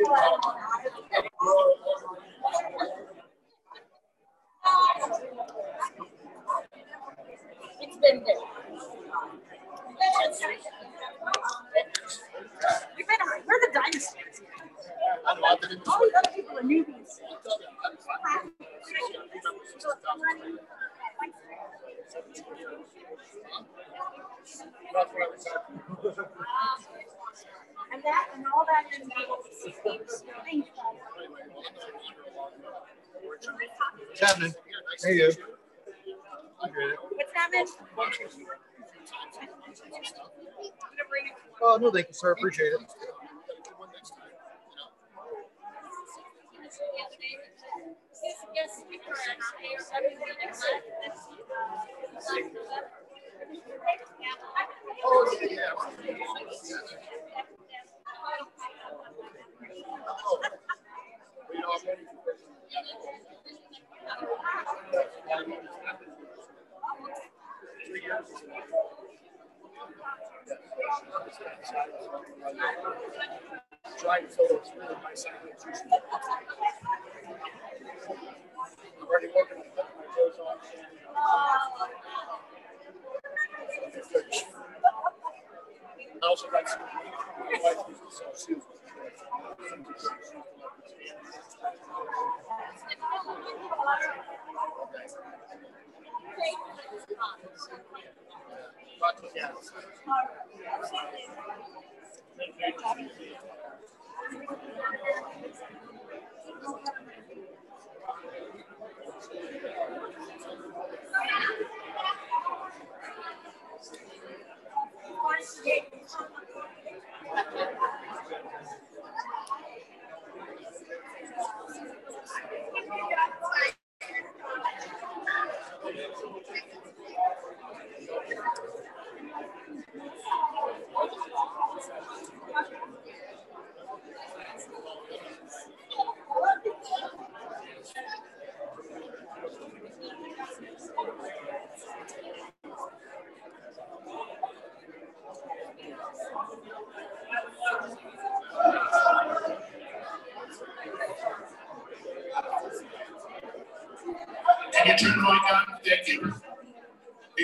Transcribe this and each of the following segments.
It's been good. We're the dinosaurs here. All these other people are newbies. And that and all that is what's happening? Hey you. What's happening? Oh no, thank you, sir. Appreciate it. Oh, yeah. Trying to fill it through my second. I'm already working on putting my toes on. I also got some food.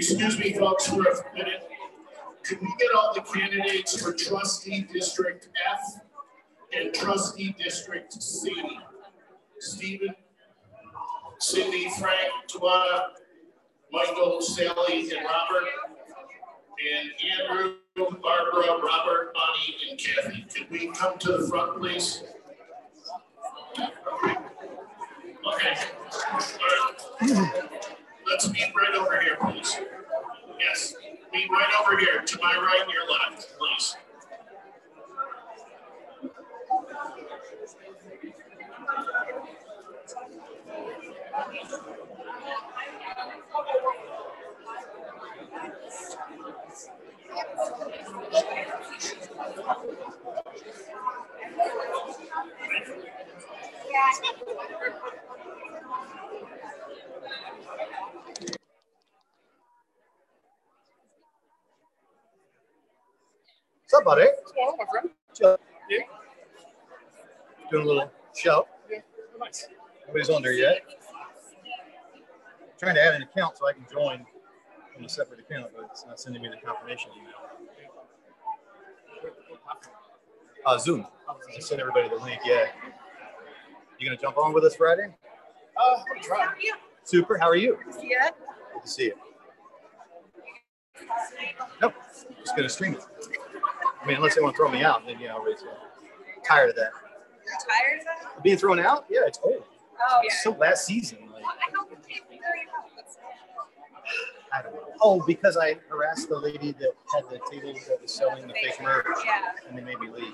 Excuse me, folks, for a minute. Can we get all the candidates for Trustee District F and Trustee District C? Steven, Cindy, Frank, Tawana, Michael, Sally, and Robert, and Andrew, Barbara, Robert, Bonnie, and Kathy. Can we come to the front, please? Okay. All right. Let's meet right over here, please. Yes, meet right over here, to my right and your left, please. Somebody. Hello, my friend. Joe. Yeah. Doing a little show. Yeah. Nice. Nobody's on there yet. I'm trying to add an account so I can join on a separate account, but it's not sending me the confirmation email. Zoom. I sent everybody the link. Yeah. You gonna jump on with us Friday? I'm gonna try. How are you? Super. How are you? Yeah. Good to see you. Nope. Just gonna stream it. I mean, unless they want to throw me out, then, you know, tired of that. You're tired of that? Being thrown out? Yeah, it's old. Oh, yeah. So last season. Like, I don't know. Oh, because I harassed the lady that had the table that was selling the fake merch. Yeah. And they made me leave.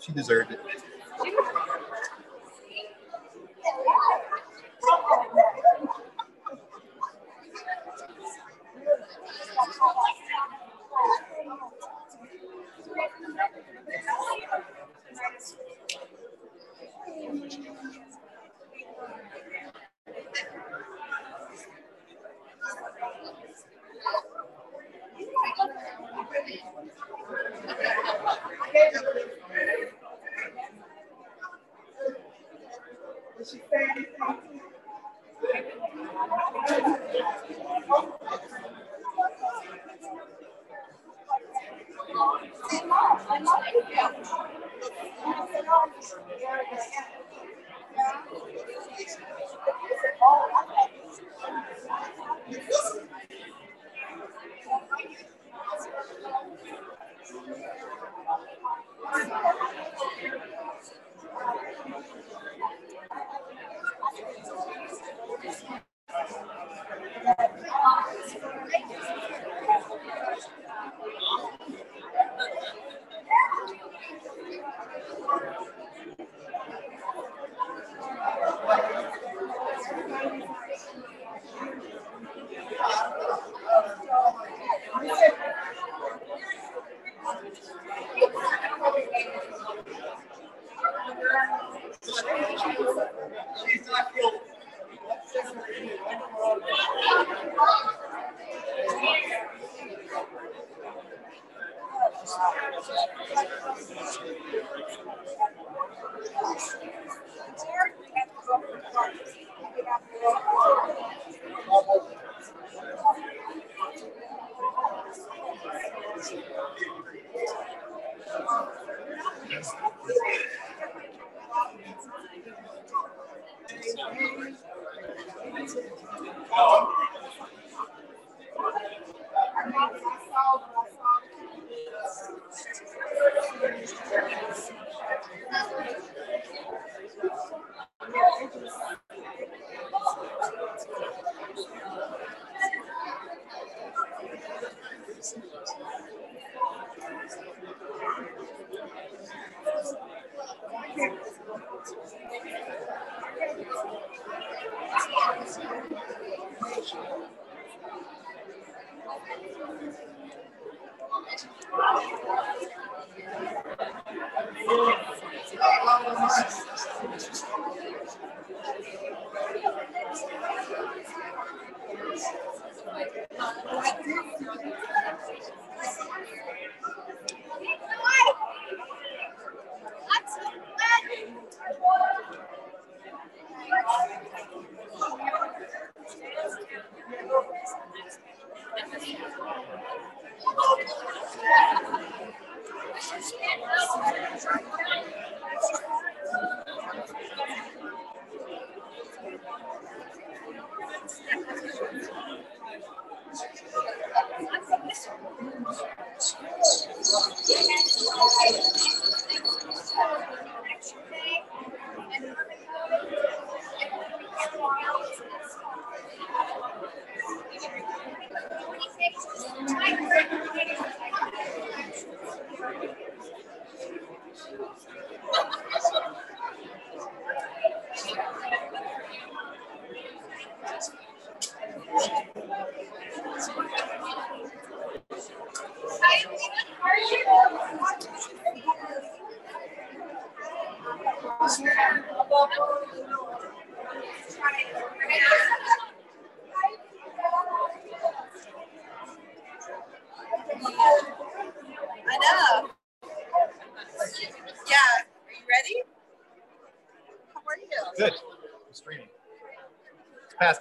She deserved it.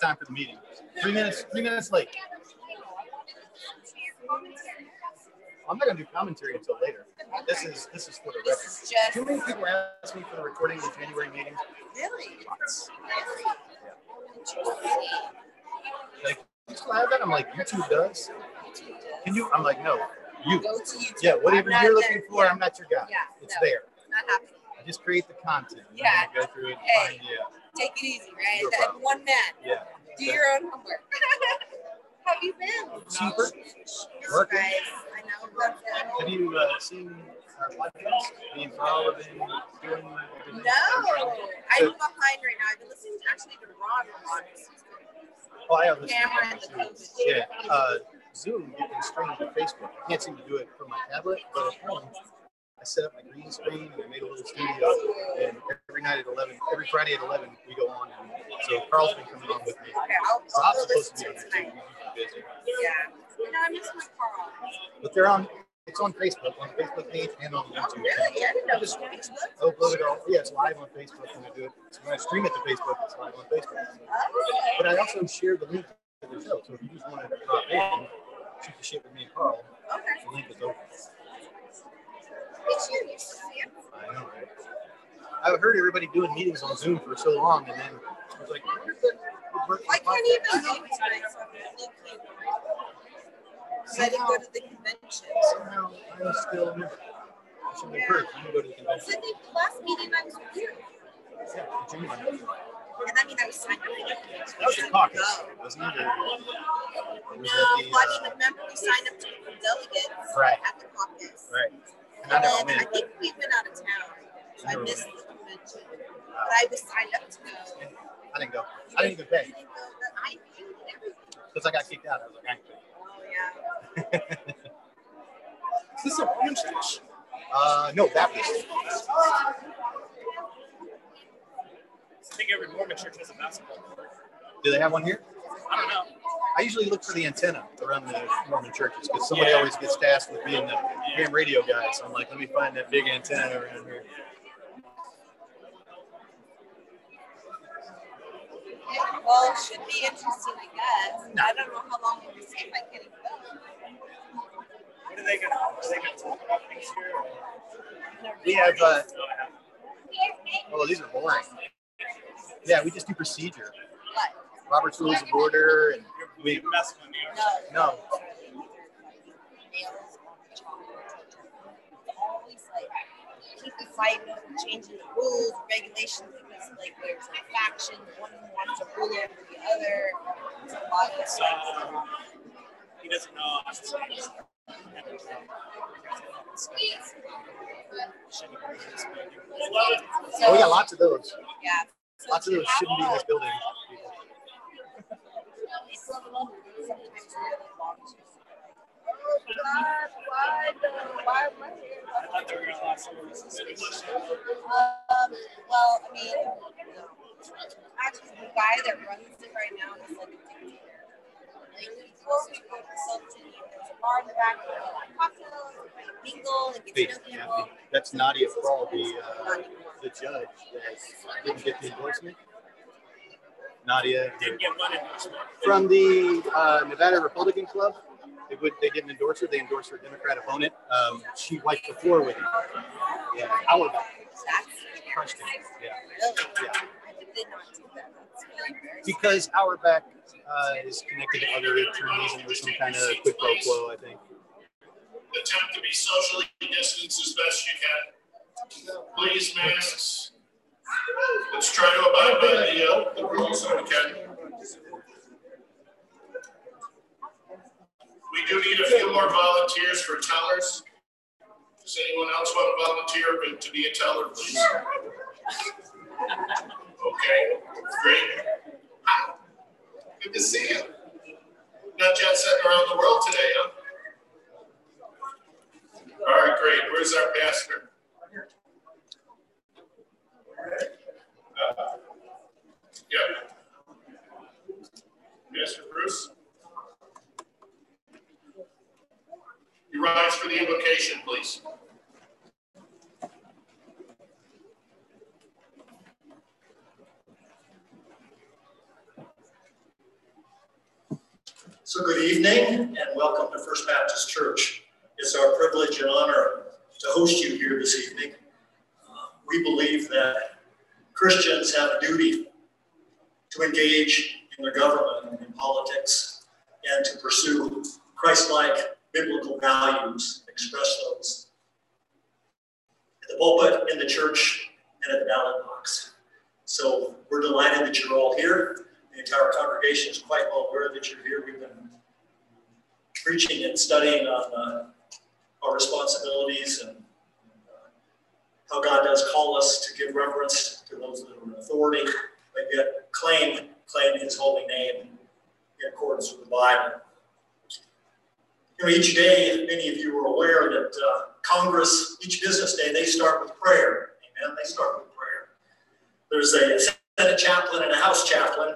Time for the meeting. 3 minutes late. I'm not gonna do commentary until later. This is for the record. Just... Too many people asked me for the recording of the January meeting. Really? Lots. Yeah. Like, you still have that? I'm like, YouTube does. Can you? I'm like, no. You. Go to YouTube. Yeah. Whatever you're looking for, yeah. I'm not your guy. Yeah, it's no, there. Not happening. I just create the content. Yeah. Go through it. And find, yeah. Take it easy, right? That one man. Yeah. Do your own homework. How have you been? Super. Working. Guys, I know. Love that. Have you seen our podcast? Me and Paul have been doing everything. No. I'm behind right now. I've been listening to Ron a lot. Oh, I have listened to Cameron. Yeah. Zoom, you can stream to Facebook. I can't seem to do it from my tablet, but at home. I set up my green screen and I made a little studio, and every Friday at 11, we go on. And so Carl's been coming on with me. Okay, I'll supposed to be on tonight. Busy. Yeah, no, I miss my Carl. But they're on. It's on Facebook, on the Facebook page, and on YouTube. Oh, really? I didn't know. Just upload it all. Yeah, it's live on Facebook when I do it. So when I stream it to Facebook, it's live on Facebook. Okay. But I also share the link to the show, so if you just want to drop in, shoot the shit with me and Carl. Okay. The link is open. I know, right? I've heard everybody doing meetings on Zoom for so long, and then I was like, I can't even I didn't go to the convention. Somehow, I'm still here. I should be encouraged. I didn't go to the convention. So the last meeting I was with you. Yeah, the June one. And I mean, I was signed up. That was the caucus, wasn't it? No, I remember we signed up to be delegates at the caucus. Right. And then I think we went out of town. So I missed the convention. But I was signed up to go. I didn't go. I didn't even pay. Because I got kicked out. I was like, I ain't paying. Oh, yeah. Is this a French dish? No, Baptist. I think every Mormon church has a basketball court. Do they have one here? I don't know. I usually look for the antenna around the Mormon churches because somebody always gets tasked with being the damn radio guy. So I'm like, let me find that big antenna around here. Yeah, well, it should be interesting, I guess. No. I don't know how long we'll be safe by getting built. What are they going to We have, these are boring. Yeah, we just do procedure. What? Robert's Rules of Order, and we mess with New York. No. Always keep the fight of changing the rules, regulations, because there's a faction, one wants to rule over the other. There's a lot of stuff. He doesn't know. So, we got lots of those. Yeah. Lots of those shouldn't be in this building. Well, I mean, actually, the guy that runs it right now is like a dictator. He tells people to consulting. There's a bar in the back where they like cocktails, they mingle, and get to know people. That's Nadia Paul, the judge that didn't get the endorsement. Nadia didn't get one endorsement from the Nevada Republican Club. They didn't endorse her. They endorsed her Democrat opponent. She wiped the floor with him. Yeah, I would have punched him. Yeah. Because Auerbach is connected to other attorneys and there's some kind of quid pro quo, I think. Attempt to be socially distanced as best you can. Please, masks. Let's try to abide by the rules when we can. We do need a few more volunteers for tellers. Does anyone else want to volunteer to be a teller, please? Okay, great. Hi. Good to see you. Not jet setting around the world today, huh? All right, great. Where's our pastor? Yeah. Pastor Bruce? You rise for the invocation, please. So good evening and welcome to First Baptist Church. It's our privilege and honor to host you here this evening. We believe that Christians have a duty to engage in their government and in politics and to pursue Christ-like biblical values, express those in the pulpit, in the church, and at the ballot box. So we're delighted that you're all here. The entire congregation is quite well aware that you're here. We've been preaching and studying on our responsibilities and how God does call us to give reverence to those that are in authority, but yet claim his holy name in accordance with the Bible. Each day, many of you are aware that Congress, each business day, they start with prayer. Amen? They start with prayer. There's a Senate chaplain and a House chaplain.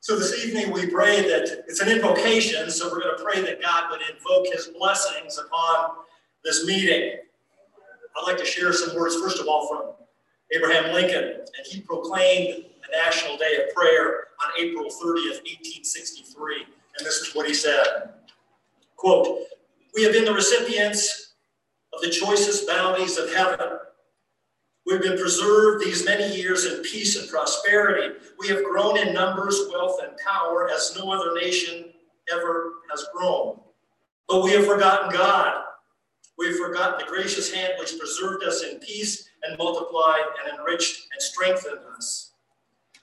So this evening we pray that it's an invocation, so we're going to pray that God would invoke his blessings upon this meeting. I'd like to share some words, first of all, from Abraham Lincoln. And he proclaimed the National Day of Prayer on April 30th, 1863. And this is what he said. Quote, we have been the recipients of the choicest bounties of heaven. We've been preserved these many years in peace and prosperity. We have grown in numbers, wealth, and power as no other nation ever has grown. But we have forgotten God. We've forgotten the gracious hand which preserved us in peace and multiplied and enriched and strengthened us.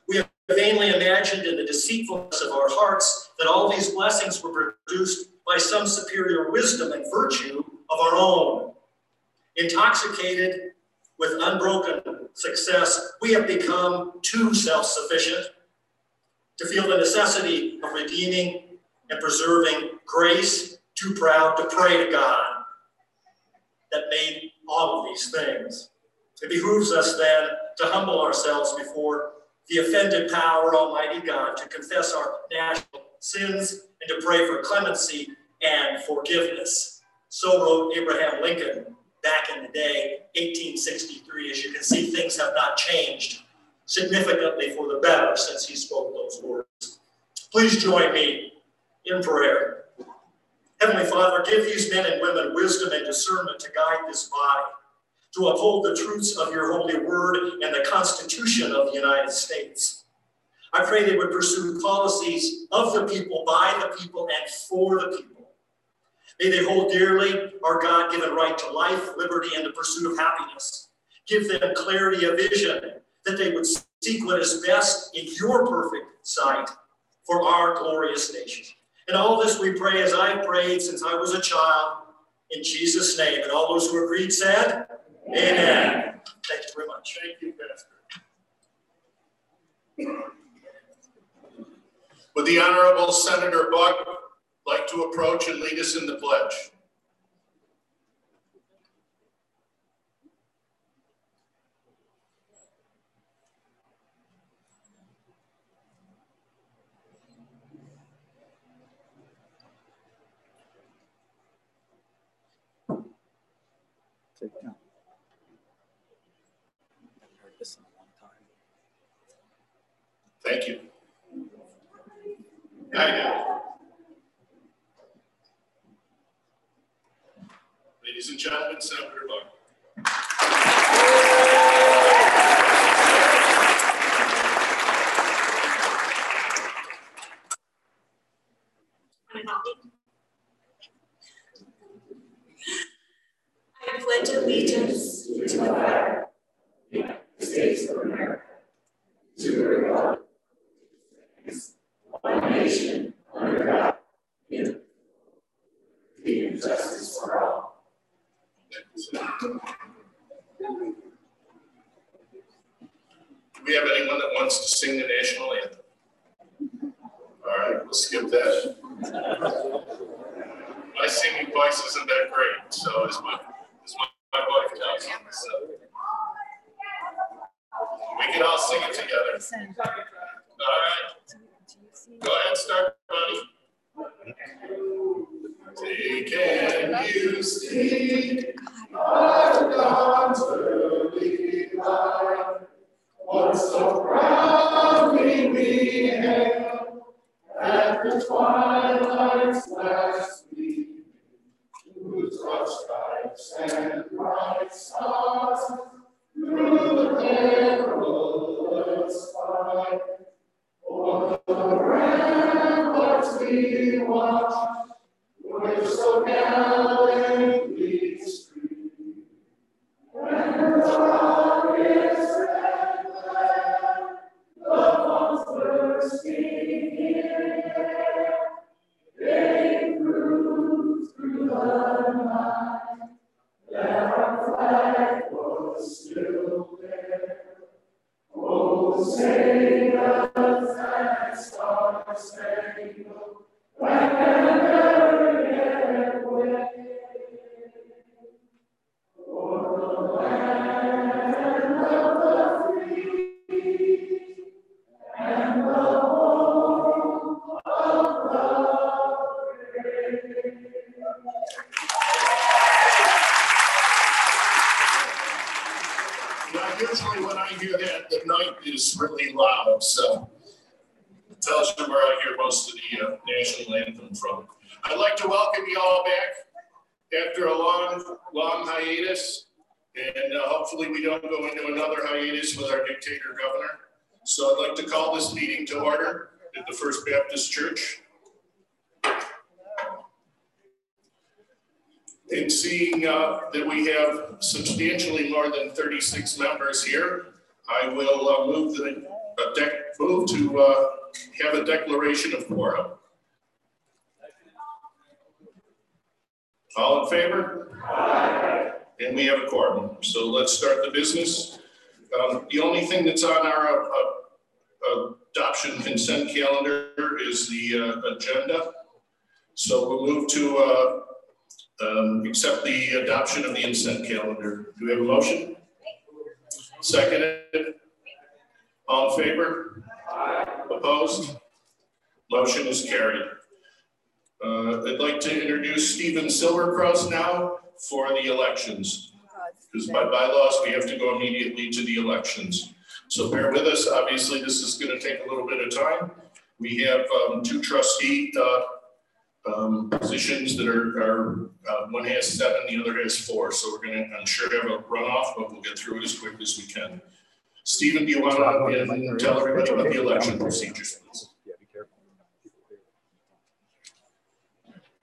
We have vainly imagined in the deceitfulness of our hearts that all these blessings were produced by some superior wisdom and virtue of our own. Intoxicated with unbroken success, we have become too self-sufficient to feel the necessity of redeeming and preserving grace, too proud to pray to God that made all of these things. It behooves us then to humble ourselves before the offended power, Almighty God, to confess our national sins and to pray for clemency and forgiveness. So wrote Abraham Lincoln back in the day, 1863. As you can see, things have not changed significantly for the better since he spoke those words. Please join me in prayer. Heavenly Father, give these men and women wisdom and discernment to guide this body, to uphold the truths of your holy word and the Constitution of the United States. I pray they would pursue policies of the people, by the people, and for the people. May they hold dearly our God-given right to life, liberty, and the pursuit of happiness. Give them clarity of vision, that they would seek what is best in your perfect sight for our glorious nation. And all this we pray as I prayed since I was a child, in Jesus' name. And all those who agreed said, Amen. Thank you very much. Thank you, Pastor. Would the Honorable Senator Buck like to approach and lead us in the pledge? Take down. I haven't heard this in a long time. Thank you. I know. Ladies and gentlemen, Senator Buck. I pledge allegiance to the flag of the United States of America, to the republic, one nation, under God, indivisible, with justice for all. Do we have anyone that wants to sing the national anthem? All right, we'll skip that. My singing voice isn't that great, so it's my wife tells me. So we can all sing it together. All right. Go ahead and start, buddy. Can you see our dawn's early light? Once so proudly we hailed at the twilight's last gleaming, whose rough stripes and bright stars through the perilous fight, o'er the ramparts we watched, were so gallantly streamed. When the rockets and the bombs bursting in the air, they flew through the night, that our flag was still there. Oh, say the sad star spangled, like an American wave, for the land of the free and the home of the brave. Now, usually when I hear that, the night is really loud, so it tells you where I hear most of the national anthem from. I'd like to welcome you all back after a long hiatus, and hopefully we don't go into another hiatus with our dictator governor. So I'd like to call this meeting to order at the First Baptist Church. And seeing that we have substantially more than 36 members here, I will move to have a declaration of quorum. All in favor? Aye. And we have a quorum. So let's start the business. The only thing that's on our adoption consent calendar is the agenda. So we'll move to accept the adoption of the consent calendar. Do we have a motion? Seconded. All in favor? Aye. Opposed? Motion is carried. I'd like to introduce Steven Silvercross now for the elections, because by bylaws we have to go immediately to the elections. So bear with us. Obviously, this is going to take a little bit of time. We have two trustee positions that are one has 7, the other has 4. So we're going to, I'm sure, have a runoff, but we'll get through it as quick as we can. Stephen, do you want to tell everybody about the election procedures, please? Yeah, be careful.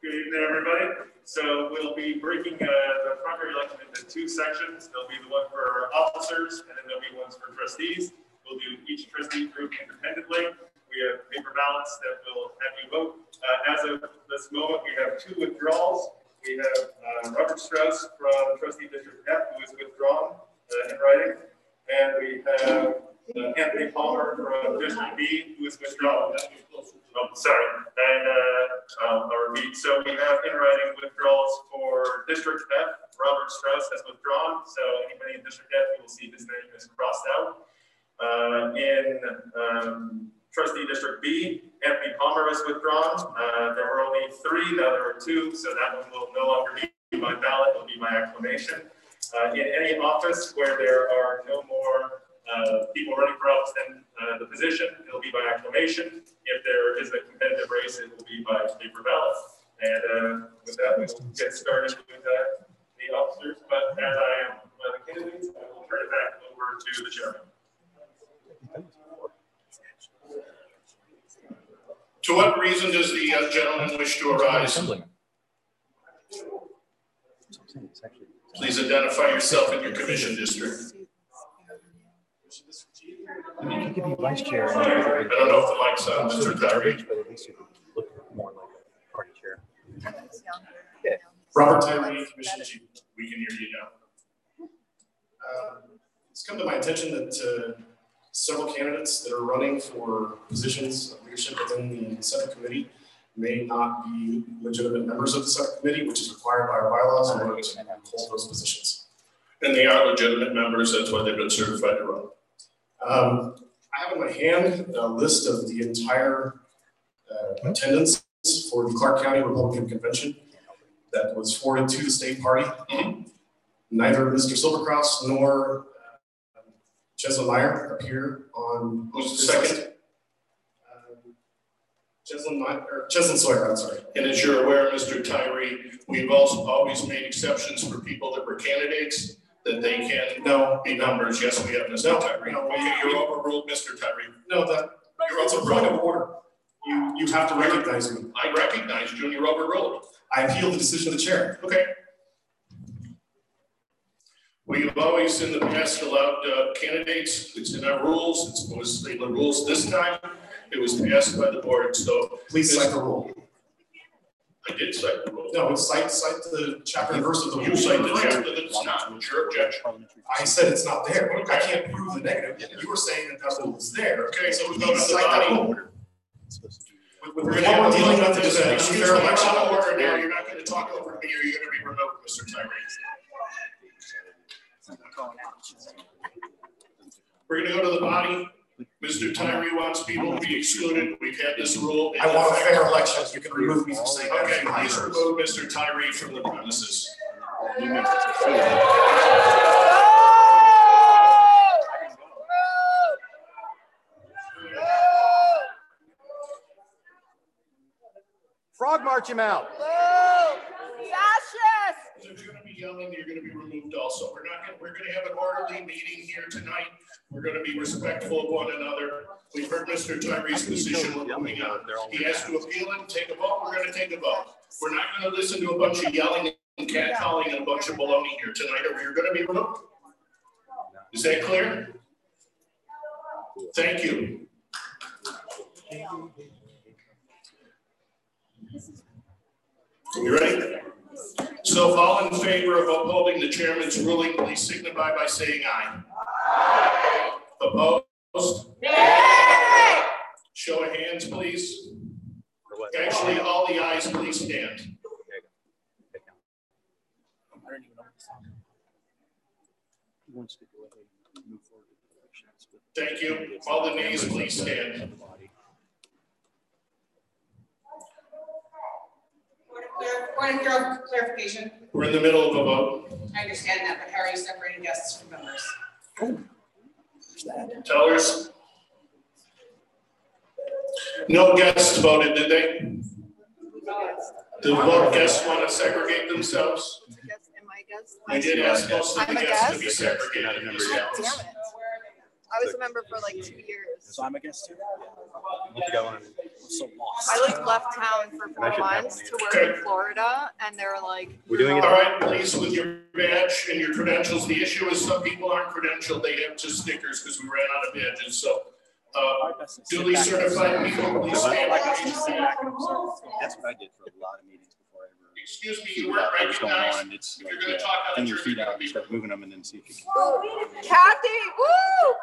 Good evening, everybody. So we'll be breaking the primary election into 2 sections. There'll be the one for officers, and then there'll be ones for trustees. We'll do each trustee group independently. We have paper ballots that will have you vote. As of this moment, we have 2 withdrawals. We have Robert Strauss from Trustee District F, who is withdrawn in writing. And we have Anthony Palmer from District B, who is withdrawn. Oh, sorry. And our read. So we have in writing withdrawals for District F. Robert Strauss has withdrawn. So anybody in District F, you will see his name is crossed out. In Trustee District B, Anthony Palmer is withdrawn. There were only 3, now there are 2, so that one will no longer be my ballot, it'll be my acclamation. In any office where there are no more people running for office than the position, it'll be by acclamation. If there is a competitive race, it will be by paper ballot. And with that, we'll get started with the officers. But as I am one of the candidates, I will turn it back over to the chairman. To what reason does the gentleman wish to arise? Please identify yourself and your commission district. I mean, you could be vice chair. I don't know if the mic's on, Mr. Tyree. But at least you could look more like a party chair. Yeah. Robert Tyree, commission chief. We can hear you now. It's come to my attention that several candidates that are running for positions of leadership within the subcommittee may not be legitimate members of the subcommittee, which is required by our bylaws in order to hold those positions. And they are legitimate members, that's why they've been certified to run. I have in my hand a list of the entire attendance for the Clark County Republican Convention that was forwarded to the state party. Neither Mr. Silvercross nor Cheslin Sawyer appear on who's the second? Cheslin Sawyer, I'm sorry. And as you're aware, Mr. Tyree, we've also always made exceptions for people that were candidates that they can be members. Yes, we have Mr. Tyree. No, okay, you overruled Mr. Tyree. No, that you're also point of order. You have to recognize me. I recognized you and you're overruled. I appeal the decision of the chair. Okay. We've always in the past allowed candidates, it's in our rules, it was the rules this time, it was passed by the board, so. Please cite the rule. I did cite the rule. No, cite the chapter and verse of the rule. You cite the chapter that it's not, what's your objection? I said it's not there, okay. I can't prove the negative, you were saying that rule is there. Okay, so we go to the body order. We're going to have a dealing with this, excuse me, I'm out of order now, you're not going to talk over me, or you're going to be removed, Mr. Tyree. We're going to go to the body. Mr. Tyree wants people to be excluded. We've had this rule. I want fair elections. You can remove me from saying that. Okay, please remove Mr. Tyree from the premises. Frog march him out. If you're going to be yelling, you're going to be removed also. We're going to have an orderly meeting here tonight. We're going to be respectful of one another. We've heard Mr. Tyree's position. We're moving on. He has to appeal and take a vote. We're going to take a vote. We're not going to listen to a bunch of yelling and catcalling and a bunch of baloney here tonight, or we're going to be removed. Is that clear? Thank you. You ready? So, all in favor of upholding the chairman's ruling, please signify by saying aye. Aye. Opposed? Nay. Show of hands, please. Actually, all the ayes, please stand. Thank you. All the nays, please stand. Point of clarification. We're in the middle of a vote. I understand that, but how are you separating guests from members? Oh. Tellers? No guests voted, did they? Did both guests want to segregate themselves? Am I a guest? I did ask most of the guests to be segregated. Damn it. I was a member for like 2 years. So I'm a guest too? I'm so lost. I like left town for 4 months to work in Florida, and they were like, we're doing it. All right, please, with your badge and your credentials. The issue is some people aren't credentialed. They have just stickers because we ran out of badges. So duly certified people, please stand up. That's what I did for a lot of meetings before I ever. Excuse me, you weren't recognized. If you're going to talk out of your feet out, you start moving them and then see if you can. Kathy, woo!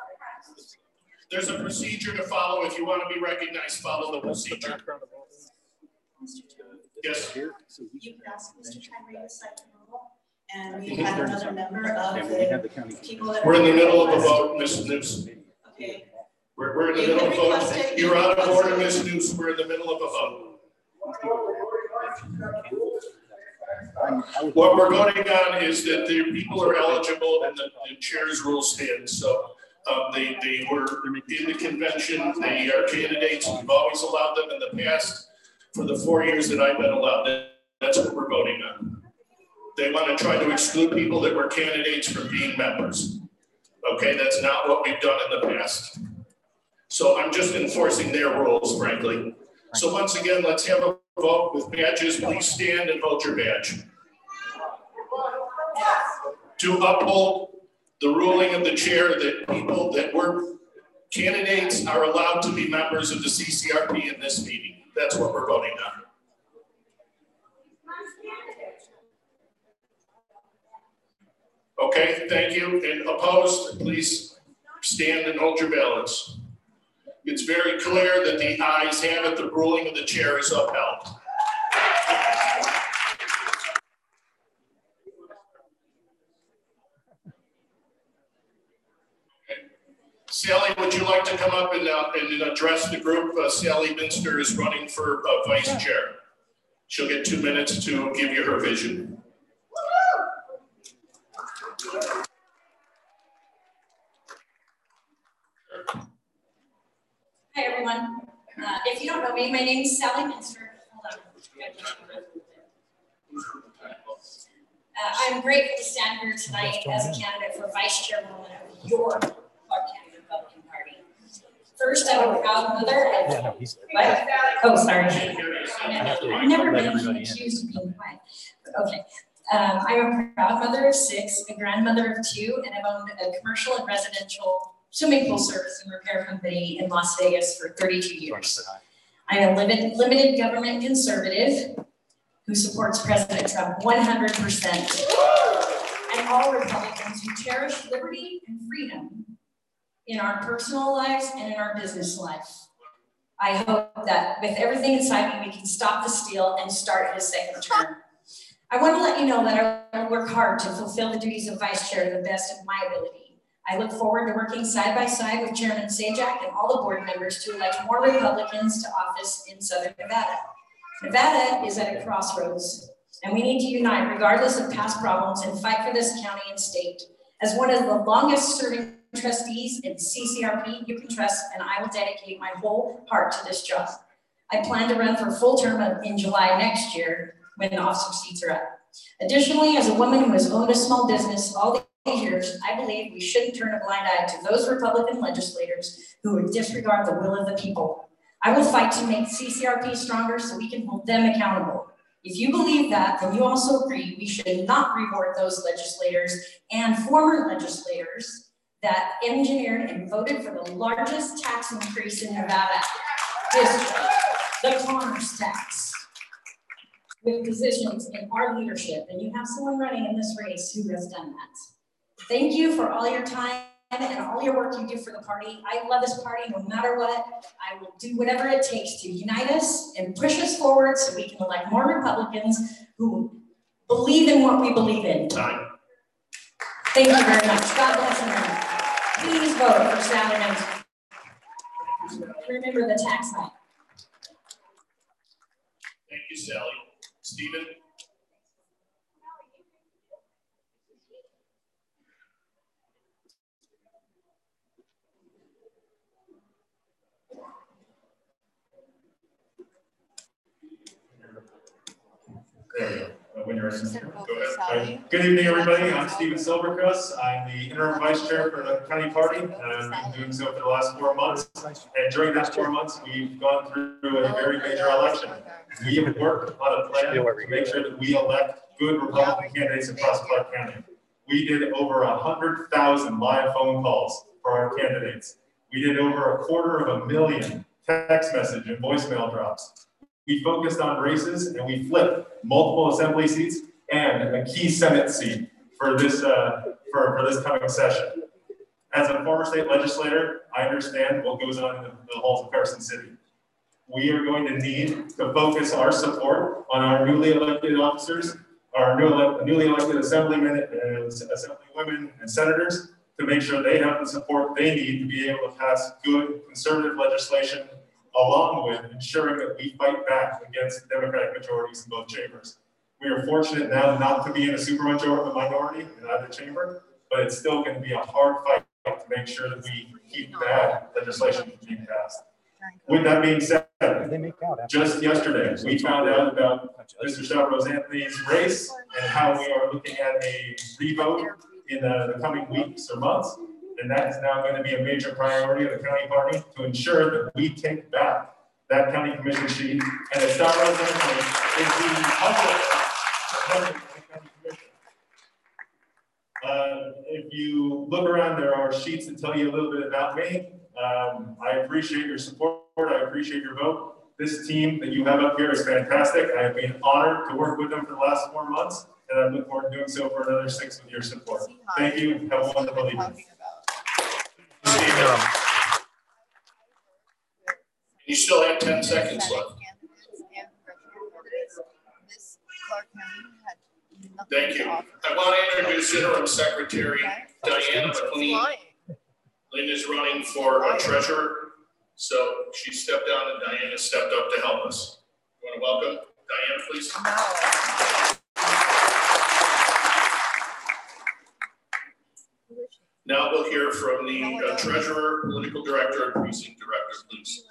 There's a procedure to follow. If you want to be recognized, follow the procedure. Yes. You can ask Mr. Tyree to sign the rule, and we had another member of the people that we're in the middle of a vote, Ms. Nips. Okay. We're in the middle of a vote. You're out of order, Ms. Nips. We're in the middle of a vote. What we're voting on is that the people are eligible, and the chair's rule stands. So. They were in the convention. They are candidates. We've always allowed them in the past for the 4 years that I've been allowed. That's what we're voting on. They want to try to exclude people that were candidates from being members. Okay, that's not what we've done in the past. So I'm just enforcing their rules, frankly. So once again, let's have a vote with badges. Please stand and vote your badge. To uphold the ruling of the chair that people that were candidates are allowed to be members of the CCRP in this meeting. That's what we're voting on. Okay, thank you. And opposed, please stand and hold your balance. It's very clear that the ayes have it. The ruling of the chair is upheld. Sally, would you like to come up and address the group? Sally Minster is running for vice chair. She'll get 2 minutes to give you her vision. Hi, everyone. If you don't know me, my name is Sally Minster. I'm grateful to stand here tonight as a candidate for vice chairwoman of your Clark County Republican Party. First, I'm a proud mother. I've never been accused of being quiet. Okay. I'm a proud mother of 6, a grandmother of 2, and I've owned a commercial and residential swimming pool service and repair company in Las Vegas for 32 years. I'm a limited government conservative who supports President Trump 100%, and all Republicans who cherish liberty and freedom in our personal lives and in our business life. I hope that with everything inside me, we can stop the steal and start his second term. I want to let you know that I will work hard to fulfill the duties of vice chair to the best of my ability. I look forward to working side by side with Chairman Sajak and all the board members to elect more Republicans to office in Southern Nevada. Nevada is at a crossroads, and we need to unite regardless of past problems and fight for this county and state. As one of the longest serving trustees in CCRP, you can trust, and I will dedicate my whole heart to this job. I plan to run for a full term in July next year when the officer seats are up. Additionally, as a woman who has owned a small business all these years, I believe we shouldn't turn a blind eye to those Republican legislators who would disregard the will of the people. I will fight to make CCRP stronger so we can hold them accountable. If you believe that, then you also agree we should not reward those legislators and former legislators that engineered and voted for the largest tax increase in Nevada history, the commerce tax, with positions in our leadership. And you have someone running in this race who has done that. Thank you for all your time and all your work you do for the party. I love this party no matter what. I will do whatever it takes to unite us and push us forward so we can elect more Republicans who believe in what we believe in. Thank you very much. God bless America. Please vote for Sally Minster. Remember the tax hike. Thank you, Sally. Steven? There we go. When you're assistant. Good evening, everybody. I'm Steven Silvercross. I'm the interim vice chair for the county party, and I've been doing so for the last 4 months. And during that 4 months, we've gone through a very major election. We have worked on a plan to make sure that we elect good Republican candidates across Clark County. We did over 100,000 live phone calls for our candidates. We did over 250,000 text message and voicemail drops. We focused on races, and we flipped multiple assembly seats and a key Senate seat for this coming session. As a former state legislator, I understand what goes on in the halls of Carson City. We are going to need to focus our support on our newly elected officers, our newly elected assemblymen, assemblywomen, and senators to make sure they have the support they need to be able to pass good conservative legislation, along with ensuring that we fight back against Democratic majorities in both chambers. We are fortunate now not to be in a supermajority minority in either chamber, but it's still going to be a hard fight to make sure that we keep bad legislation from being passed. With that being said, just yesterday we found out about Mr. Stavros Anthony's race and how we are looking at a revote in the coming weeks or months. And that is now going to be a major priority of the county party to ensure that we take back that county commission seat. And if Stavros Anthony is the other county commission. If you look around, there are sheets that tell you a little bit about me. I appreciate your support. I appreciate your vote. This team that you have up here is fantastic. I have been honored to work with them for the last 4 months, and I look forward to doing so for another 6 with your support. Thank you. Have a wonderful evening. You still have 10 seconds left. Thank you. I want to introduce Interim Secretary Diana McLean. Lynn is running for treasurer, so she stepped down and Diana stepped up to help us. You want to welcome Diana, please? Now we'll hear from the treasurer, political director, and precinct director, please.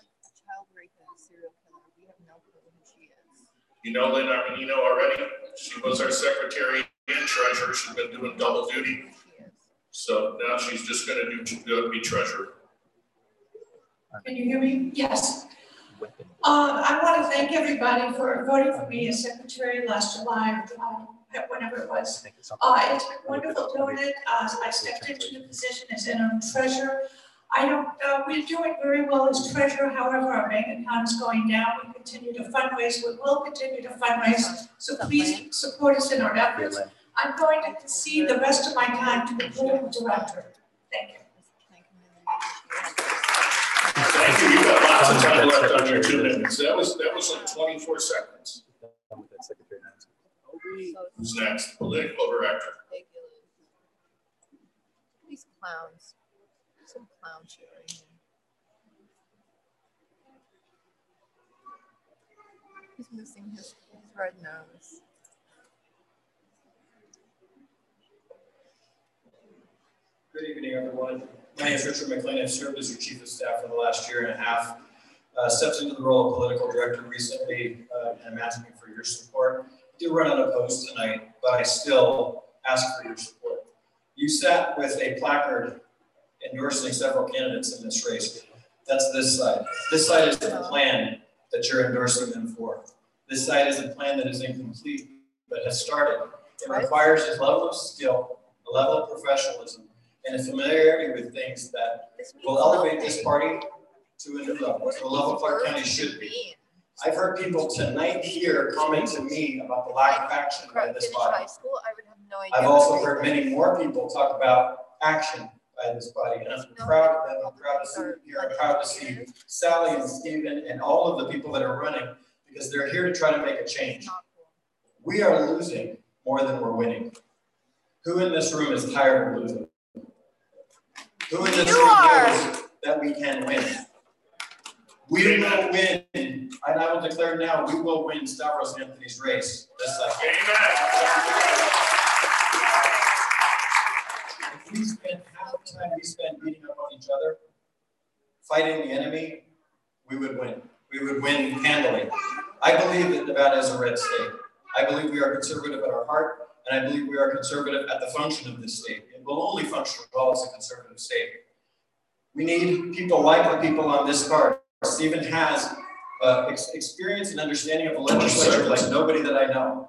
You know Lynn Arminino already. She was our secretary and treasurer. She's been doing double duty. So now she's just going to be treasurer. Can you hear me? Yes. I want to thank everybody for voting for me as secretary last July. Whenever it was. It's been wonderful doing it. I stepped into the position as interim treasurer. We're doing very well as treasurer. However, our bank account is going down. We continue to fundraise. We will continue to fundraise. So please support us in our efforts. I'm going to concede the rest of my time to the political director. Thank you. Thank you. You got lots of time left on your 2 minutes. That was like 24 seconds. Who's next? Political director. These clowns. Some clown shit right here. He's missing his red nose. Good evening, everyone. My name is Richard McLean. I've served as your chief of staff for the last 1.5 years. Stepped into the role of political director recently, and I'm asking for your support. Did run unopposed tonight, but I still ask for your support. You sat with a placard endorsing several candidates in this race. That's this side. This side is the plan that you're endorsing them for. This side is a plan that is incomplete, but has started. It requires a level of skill, a level of professionalism, and a familiarity with things that will elevate this party to a new level, to a level Clark County should be. I've heard people tonight here comment to me about the lack of action by this body. I've also heard many more people talk about action by this body, and I'm proud of them. I'm proud to see you here. I'm proud to see Sally and Steven and all of the people that are running, because they're here to try to make a change. We are losing more than we're winning. Who in this room is tired of losing? Who in this room knows that we can win? We will win, and I will declare now, we will win Stavros Anthony's race this cycle. Amen. If we spend half the time we spend beating up on each other, fighting the enemy, we would win. We would win handily. I believe that Nevada is a red state. I believe we are conservative at our heart, and I believe we are conservative at the function of this state. It will only function well as a conservative state. We need people like the people on this card. Stephen has experience and understanding of the legislature like nobody that I know,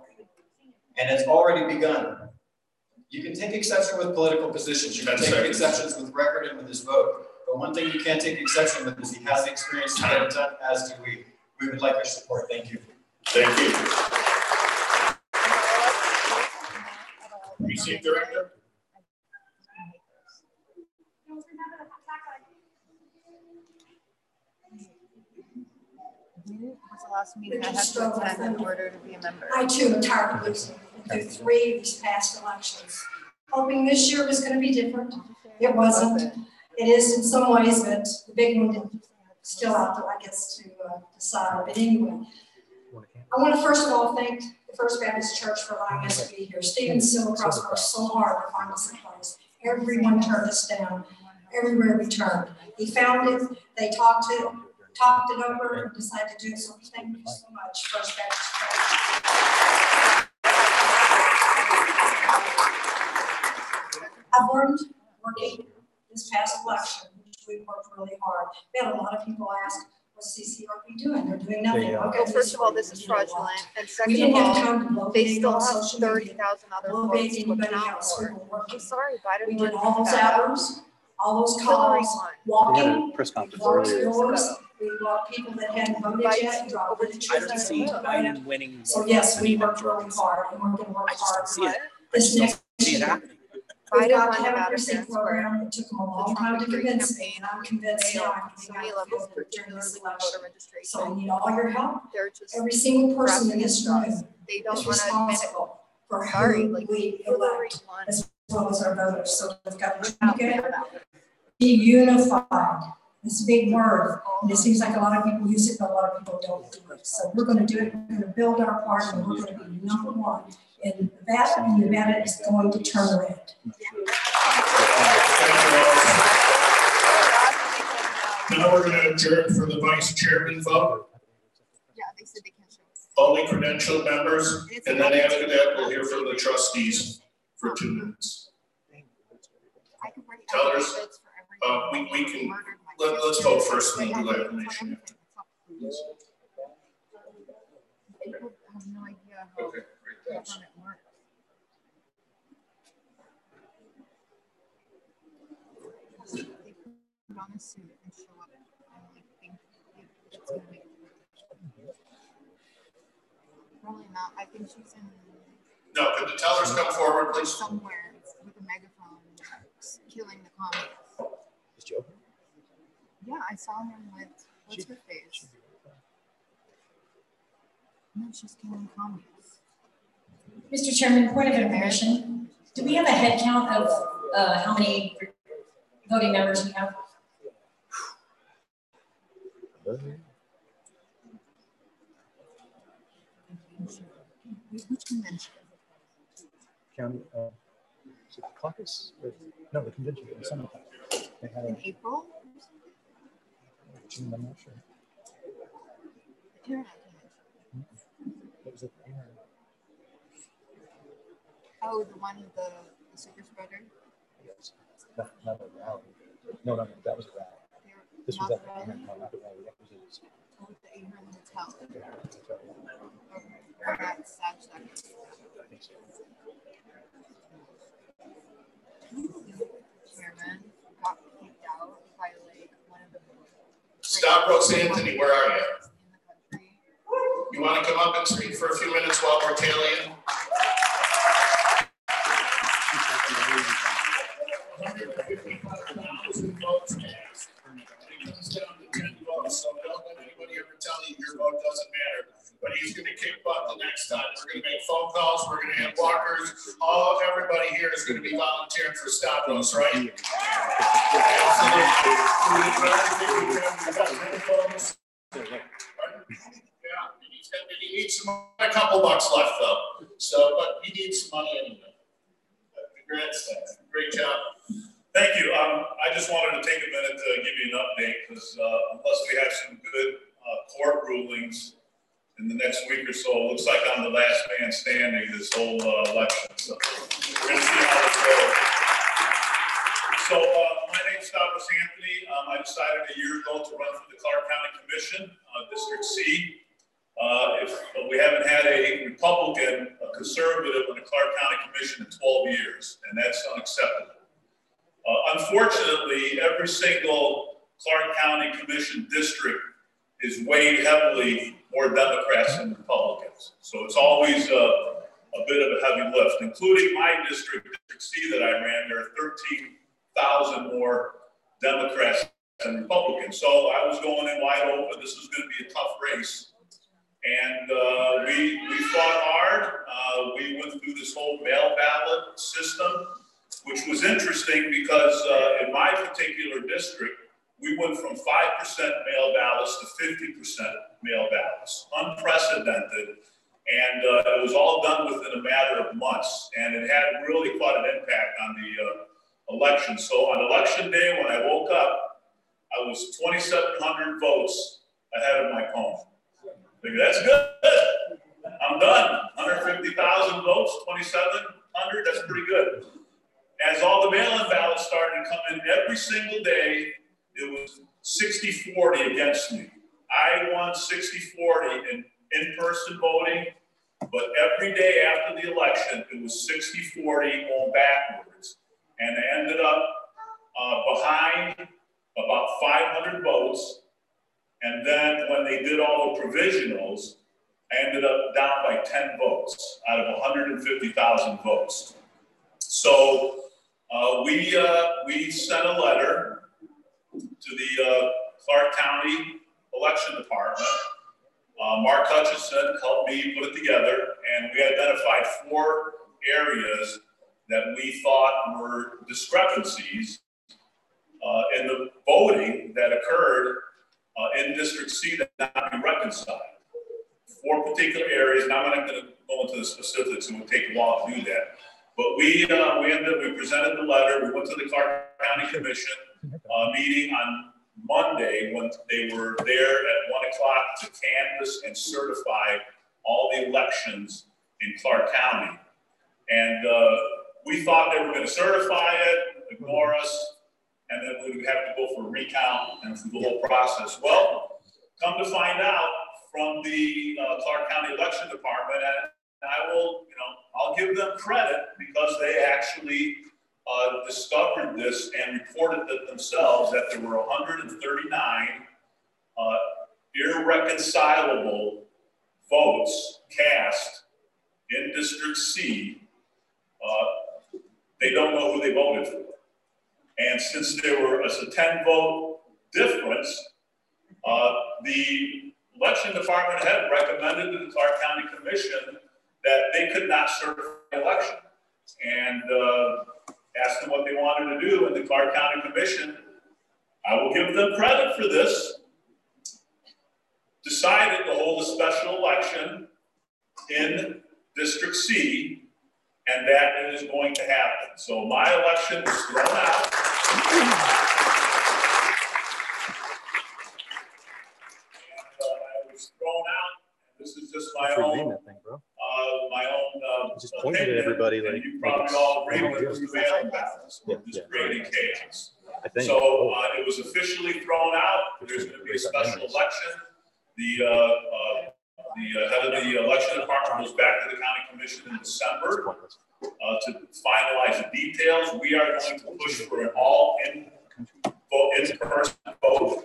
and it's already begun. You can take exception with political positions. You can take exceptions with record and with his vote. But one thing you can't take exception with is he has the experience to get it done, as do we. We would like your support. Thank you. Thank you. Receive Director. It was the last meeting I had to attend in order to be a member. I too am tired of losing through three of these past elections, hoping this year was going to be different. It wasn't. It is in some ways, but the big one still out there, I guess, to decide. But anyway, I want to first of all thank the First Baptist Church for allowing us to be here. Steven Silvercross worked so hard to find us a place. Everyone turned us down. Everywhere we turned, he found it. They talked it over and decided to do it. So thank you so much, First Baptist Church. I've learned working this past election, which we worked really hard. We had a lot of people ask, what's CCRP doing? They're doing nothing. Okay, well, first of all, this is fraudulent. And second of all, they still have 30,000 other votes. I'm sorry, Biden. We did all those hours, all those calls, walking, press conference, we walked people that hadn't voted yet, dropped over the church. I don't see Biden winning. So yes, we worked really hard, and we're going to work hard this next year. We've got to have a precinct program. It took them a long time to convince me, and I'm convinced now I'm going to during this election. So I need all your help. Every single person in this room is responsible for how we elect, as well as our voters. So we've got to work together, be unified. It's a big word, and it seems like a lot of people use it, but a lot of people don't do it. So we're going to do it. We're going to build our part, and we're going to be number one in Nevada, and Nevada is going to turn around. Now we're going to adjourn for the vice chairman vote. Yeah, they said they can't show us. Only credentialed members, and then after that, we'll hear from the trustees for 2 minutes. Tell us. We can, let's vote first and we'll do that information. Okay, great, thanks. Probably not, I think she's in. No, could the tellers come forward, please? Somewhere with a megaphone, killing the comments. Joker? Yeah, I saw him with, what's her face? No, she's killing comments. Mr. Chairman, point of information. Do we have a head count of how many voting members we have? Which convention? County, is it the caucus? Or, no, the convention. In April? I'm not sure. The Internet Convention. What was it? Oh, the one with the super spreader? Yes. Not the rally. No, that was a rally. This was at the rally. No, not the rally. That was the Ahern Hotel. Or that Satch. I think so. Chairman. Got kicked out by like one of the Stop, Rose Anthony, where are you? You want to come up and speak for a few minutes while we're tailing? So don't let anybody ever tell you your vote doesn't matter. But he's going to kick butt the next time. We're going to make phone calls. We're going to have walkers. All of everybody here is going to be volunteering for Stop Loss, right? Absolutely. Yeah, he needs some, a couple bucks left though. So, but he needs some money anyway. Congrats, great job. Thank you. I just wanted to take a minute to give you an update because unless we have some good court rulings in the next week or so. It looks like I'm the last man standing this whole election. So we're going to see how this goes. So my name's Thomas Anthony. I decided a year ago to run for the Clark County Commission, District C. If we haven't had a Republican, a conservative on the Clark County Commission in 12 years, and that's unacceptable. Unfortunately, every single Clark County Commission district is weighed heavily more Democrats than Republicans. So it's always a bit of a heavy lift, including my district, District C, that I ran. There are 13,000 more Democrats than Republicans. So I was going in wide open. This is going to be a tough race. And we fought hard. We went through this whole mail ballot system, which was interesting because in my particular district, we went from 5% mail ballots to 50% mail ballots, unprecedented. And it was all done within a matter of months. And it had really quite an impact on the election. So on election day, when I woke up, I was 2,700 votes ahead of my opponent. That's good. I'm done. 150,000 votes, 2,700, that's pretty good. As all the mail-in ballots started to come in every single day, it was 60-40 against me. I won 60-40 in in-person voting, but every day after the election, it was 60-40 going backwards. And I ended up behind about 500 votes. And then when they did all the provisionals, I ended up down by 10 votes out of 150,000 votes. So we sent a letter to the Clark County Election Department. Mark Hutchinson helped me put it together, and we identified 4 areas that we thought were discrepancies in the voting that occurred in District C that not be reconciled. 4 particular areas, and I'm not going to go into the specifics, it would take a while to do that. But we presented the letter, we went to the Clark County Commission meeting on Monday when they were there at 1 o'clock to canvass and certify all the elections in Clark County. And we thought they were going to certify it, ignore us, and then we would have to go for a recount and through the whole process. Well, come to find out from the Clark County Election Department, and I will, I'll give them credit because they actually discovered this and reported it themselves that there were 139 irreconcilable votes cast in District C. They don't know who they voted for. And since there was a 10-vote difference, the election department had recommended to the Clark County Commission that they could not certify the election, and asked them what they wanted to do. And the Clark County Commission, I will give them credit for this, decided to hold a special election in District C, and that is going to happen. So my election was thrown out. I was thrown out. This is just my own, just pointed at everybody, and like you probably all agree with the mail ballots. We're just creating chaos. I think. So it was officially thrown out. There's going to be a special election. The head of the election department goes back to the county commission in December to finalize the details. We are going to push for an all in-person vote.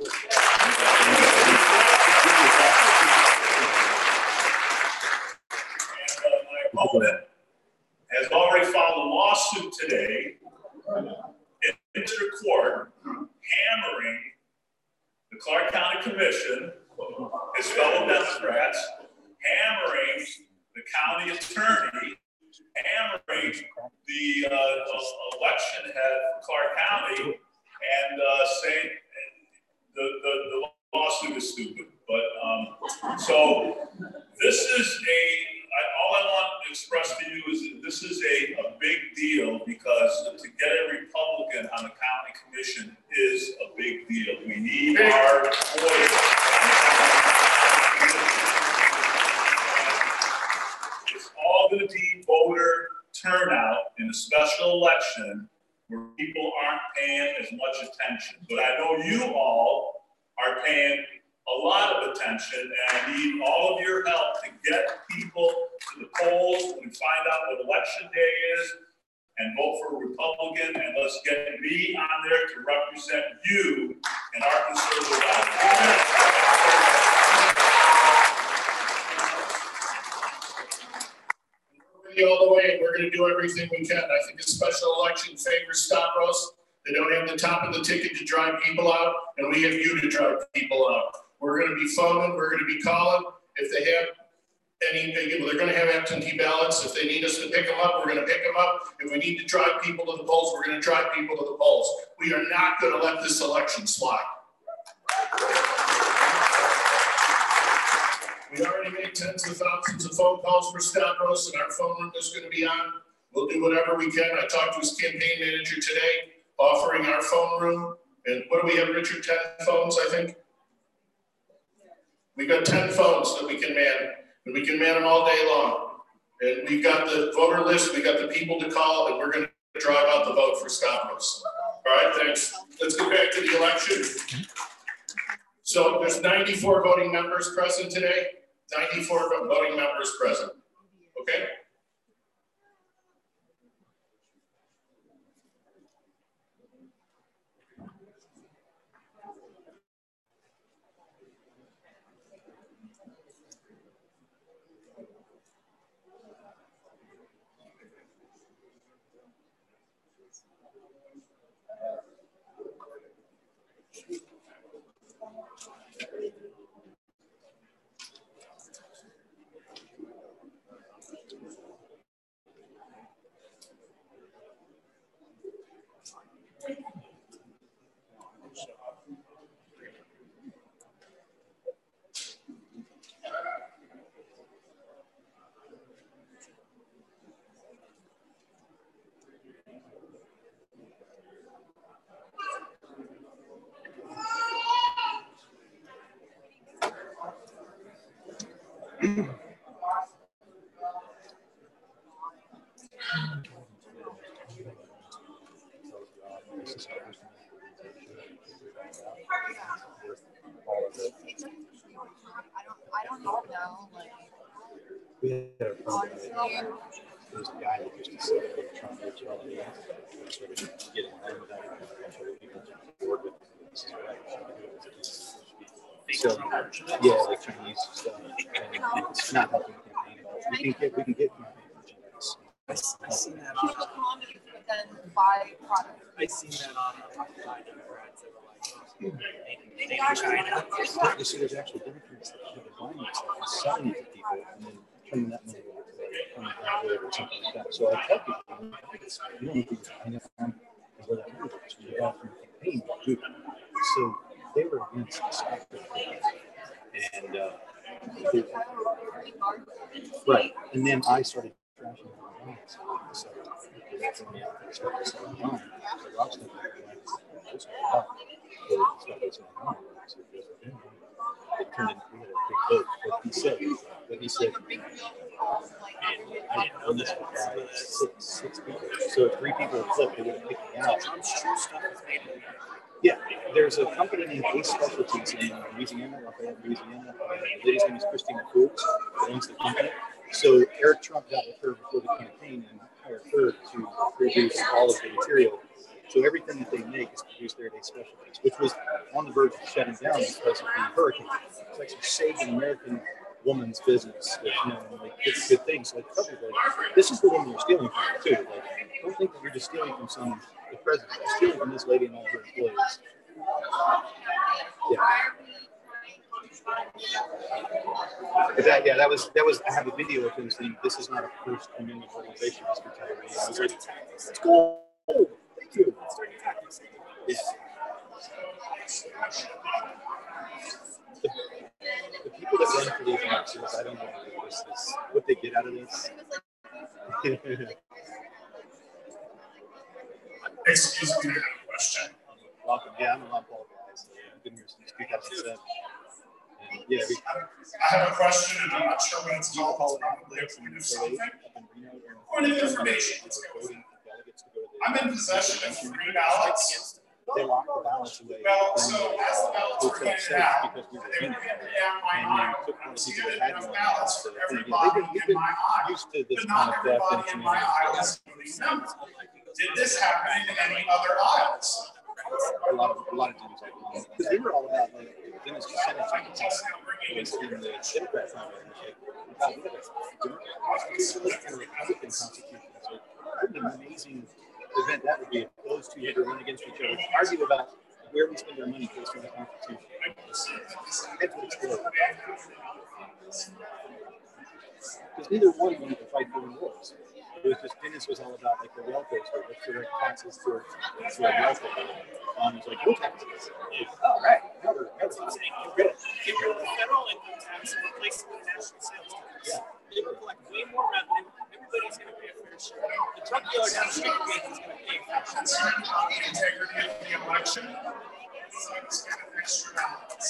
And my opponent has already filed a lawsuit today in district court hammering the Clark County Commission, his fellow Democrats, hammering the county attorney, hammering the election head for Clark County, and saying the lawsuit is stupid. But so this is all I want to express to you is that this is a big deal, because to get a Republican on the county commission is a big deal. We need our voice. voter turnout in a special election where people aren't paying as much attention. But I know you all are paying a lot of attention, and I need all of your help to get people to the polls and find out what election day is and vote for a Republican, and let's get me on there to represent you in our conservative life. All the way, we're going to do everything we can. I think a special election favors Stavros. They don't have the top of the ticket to drive people out, and we have you to drive people out. We're going to be phoning, we're going to be calling. If they have any, they're going to have absentee ballots. If they need us to pick them up, we're going to pick them up. If we need to drive people to the polls, we're going to drive people to the polls. We are not going to let this election slide. We already made tens of thousands of phone calls for Stavros, and our phone room is going to be on. We'll do whatever we can. I talked to his campaign manager today, offering our phone room. And what do we have, Richard? 10 phones, I think? We've got 10 phones that we can man, and we can man them all day long. And we've got the voter list, we've got the people to call, and we're going to drive out the vote for Stavros. All right, thanks. Let's get back to the election. So there's 94 voting members present today, 94 voting members present, okay? So, yeah, like Chinese stuff, and it's not helping the campaign at all. We can get I've seen that on it. I've seen that on it. You see, there's actually Democrats that have a line of selling to people and then turning that money over to like $25 or something like that. So I tell people, you don't need to hang on to where that money goes. You got from the campaign, you do. So they were against the spectrum. And right. And then I started trashing my hands. So that's on the out there started selling on. So I was going to it turned into a big vote. What he said, and I didn't know this one guy was six people. So if 3 people had flipped, they would have picked me out. Yeah, there's a company named Ace Specialties in Louisiana, the lady's name is Christine McCool, who owns the company. So Eric Trump got with her before the campaign and hired her to produce all of the material. So everything that they make is produced there at Ace Specialties, which was on the verge of shutting down because of the hurricane. It's actually saved an American woman's business. That, you know, like, it's good things. Like, this is the woman you're stealing from, too. Like, don't think that you're just stealing from some the president. You're stealing from this lady and all her employees. Yeah. That was. I have a video of him saying, "This is not a First Amendment organization, Mr. Tyree." I was like, "Let's go." Cool. Thank you. Yeah. The people that run for these elections, I don't know what they get out of this. Excuse me, I have a question. Welcome. Yeah, I'm a lot bald guy, so I've been here since 2007. Yeah, I have a question, and I'm not sure what it's called. It's probably a point of something. Point of information. Let's go. I'm in possession of 3 ballots. They locked the balance away. Well, so as the ballots were handed out, they were handed down my aisle. I was given enough ballots for everybody in my aisle, but not everybody in my aisle is voting members. Did this happen in any other aisles? A lot of times, because they were all about like the percentage was in the Democrat primary. Republican constitution. What an amazing event that would be if those two had to run against each other, argue about where we spend our money based on the Constitution. That's what it's for. Because neither one of them could fight for the wars. It was just, Dennis was all about like the welfare state, let's direct taxes towards welfare. It's like, no taxes. Yeah. Oh, right. That's what I'm saying. Get rid of the federal income tax and replace it with the national sales tax. Yeah. They will collect way more revenue. Everybody's going to pay a fair share. The truck dealer down the street is going to pay a fair share. The integrity of the election. So it's got an extra balance.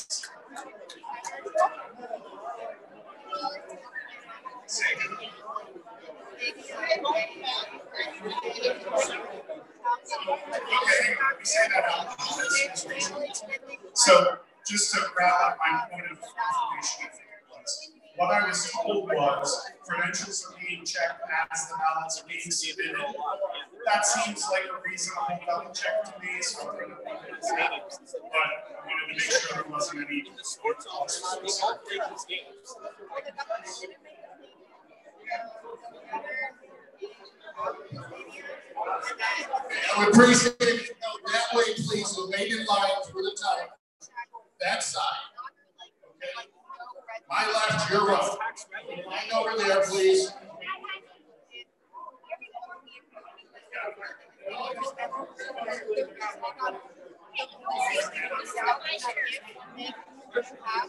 So, just to wrap up my point of information, what I was told was credentials are being checked as the ballots are being submitted. That seems like a reasonable double check to me, so I'm going to leave it as that. But I wanted to make sure there wasn't any sports officers. I would appreciate it. No, that way, please. So they in line for the time. That side. Okay. My left, your right. Line over there, please. That's what I'm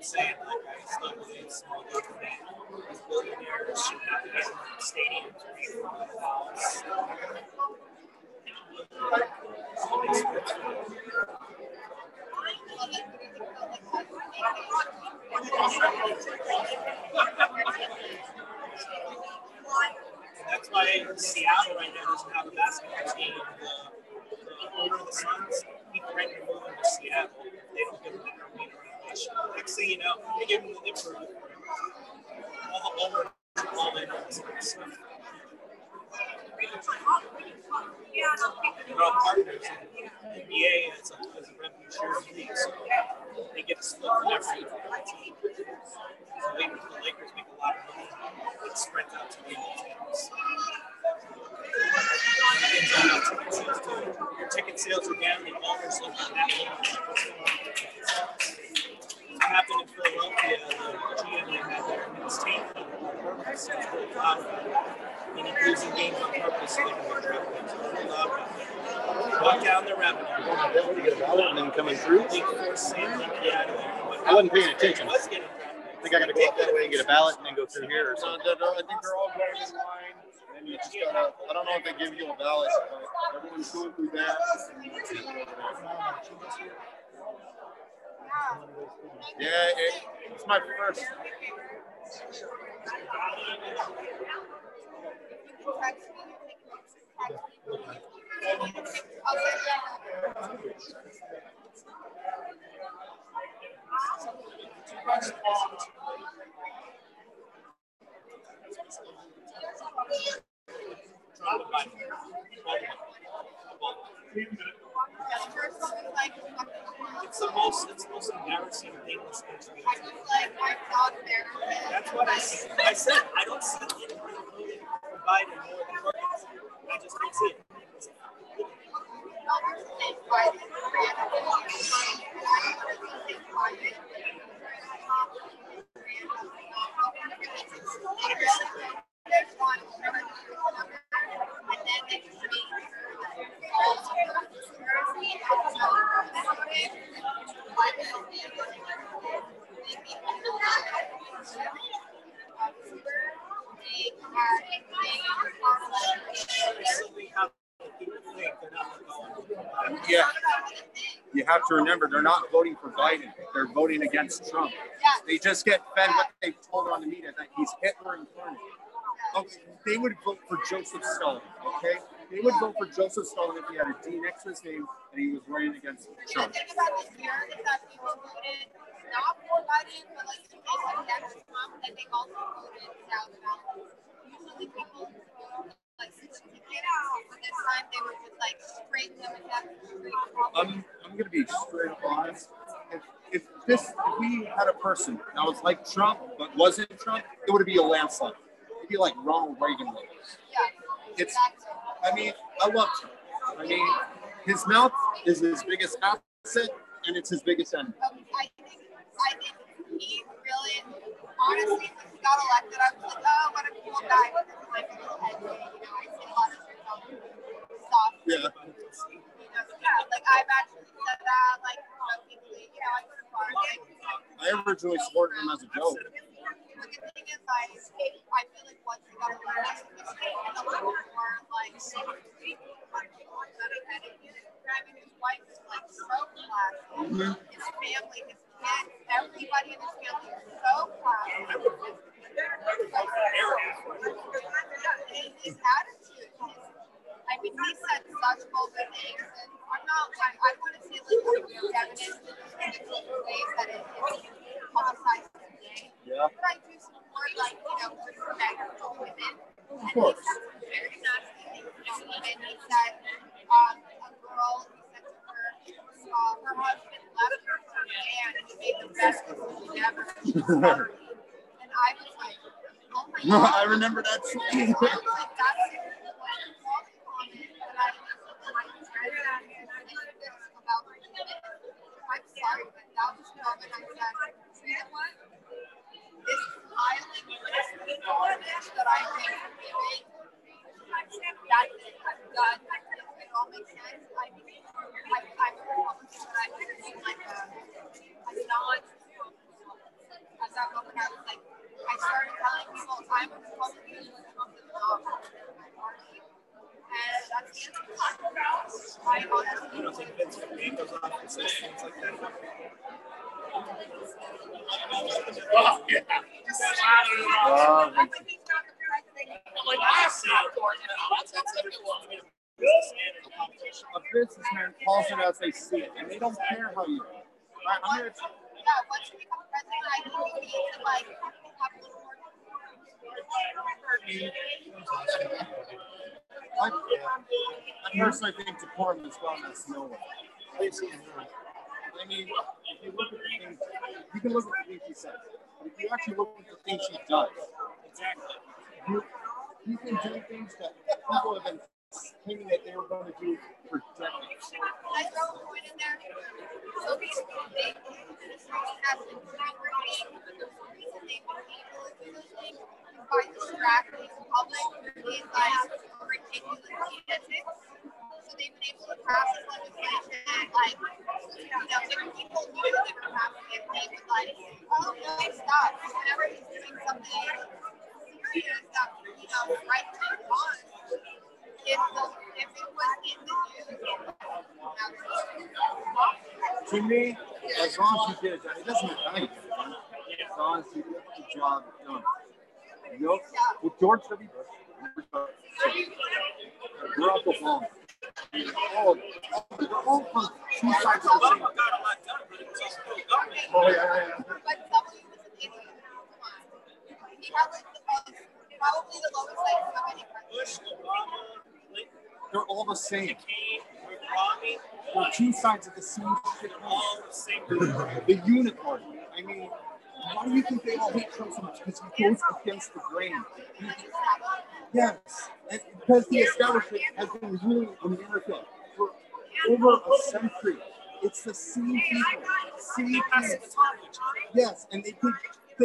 saying. Like, I still believe small government billionaires should not be in stadiums or even on the balance. That's why Seattle right now doesn't have a basketball team. The owner of the Suns, he threatened to move into Seattle. They don't give them their meter regulation. Next thing you know, they give them the nipper. All the owners are all in on this kind of stuff. They're all partners. The NBA is a revenue share league, so they get a split from everything. So the Lakers make a lot of money. It spreads out to the teams. Your ticket sales are down, the owners look at that. It happened in Philadelphia, the GM had their next team and he's losing games on purpose. Walk down the revenue. And then coming through. I wasn't paying attention. I think I got to go up that way and get a ballot and then go through here or something. I think they're all going in line. You just gotta, I don't know if they give you a ballot, but everyone's going through that. Yeah, it's my first. It's the most embarrassing thing this country. I was like, I thought there. That's what I said. I don't see anybody voting for Biden more than Perkins. I just don't see it. There's one. And then they just have to remember, they're not voting for Biden. They're voting against Trump. They just get fed what they've told on the media, that he's Hitler incarnate. Okay, they would vote for Joseph Stalin, okay? They would vote for Joseph Stalin if he had a D next to his name and he was running against Trump. The thing about this year is that people voted not for Biden, but like the people next to Trump, and they also voted down the ballot. Usually people vote like but this time they were just like straight Democrats. I'm going to be straight up honest. If we had a person that was like Trump but wasn't Trump, it would be a landslide. It'd be like Ronald Reagan was. It's, I mean, I love Trump. I mean, his mouth is his biggest asset, and it's his biggest enemy. I think he really, honestly, when he got elected, I was like, oh, what a cool guy with his like little head. You know, I see a lot of stuff. Yeah. You know, yeah, like I've actually said that, like, publicly. You know, I would have bargained. I originally supported him as a joke. But the thing is, like, I feel like once we got elected, we spent a lot more, like, driving his wife is, like, so classy. His family, his kids, everybody in his family is so classy. His attitude is, I mean, he said such bold things, and I'm not, like, I wouldn't say, like, there's evidence in the ways that it is publicized today. Yeah. But I do support, like, you know, respect for women. Of course. And he said some very nasty things about women. He said, a girl, he said to her, her husband left her for a man and he made the best decision ever. And I was like, oh my God. No, I remember that scene. I was like, that's it. I'm sorry, but that was wrong. And I said, you know what? This filing is the garbage that I think I'm giving. That I've done. It all makes sense. I mean, I'm a Republican, but I'm doing like a non. At that moment, I was like, I started telling people I'm a Republican, but I'm not my party. And that's the end of the podcast. I honestly think it's a game of things like that. Oh, yeah. A businessman calls it as they see it, and they don't care how you do it. Yeah, once you become president, I need to like I personally think decorum is gone as nowhere. I mean, if you look at the things, you can look at the things she says. If you actually look at the things she does, exactly, you can do things that people have been thinking that they were going to do for decades. I throw a point in there. So basically, they have been doing but the reason they've been able to do those things is by distracting the public with like ridiculous statistics. So they've been able to pass this legislation, like, you know, different people knew that they were passing it, they would, like, oh, really, stop. Whenever he's doing something serious that, you know, right to the cause, if it was in the news, it would. To me, as long as you did a job, it doesn't matter how you did it. As long as you get the job done. Nope. With George W. Bush, Barack Obama. They're all from two sides of the same. Oh, yeah. But W was an idiot. He had like the most, probably the lowest like so many presidents. They're all the same. They're two sides of the same shit. The unicorn. I mean, why do you think they all hate Trump so much? Because he goes against the grain. Yes, and because the establishment has been ruling America for over a century. It's the same people, same people. Yes, and they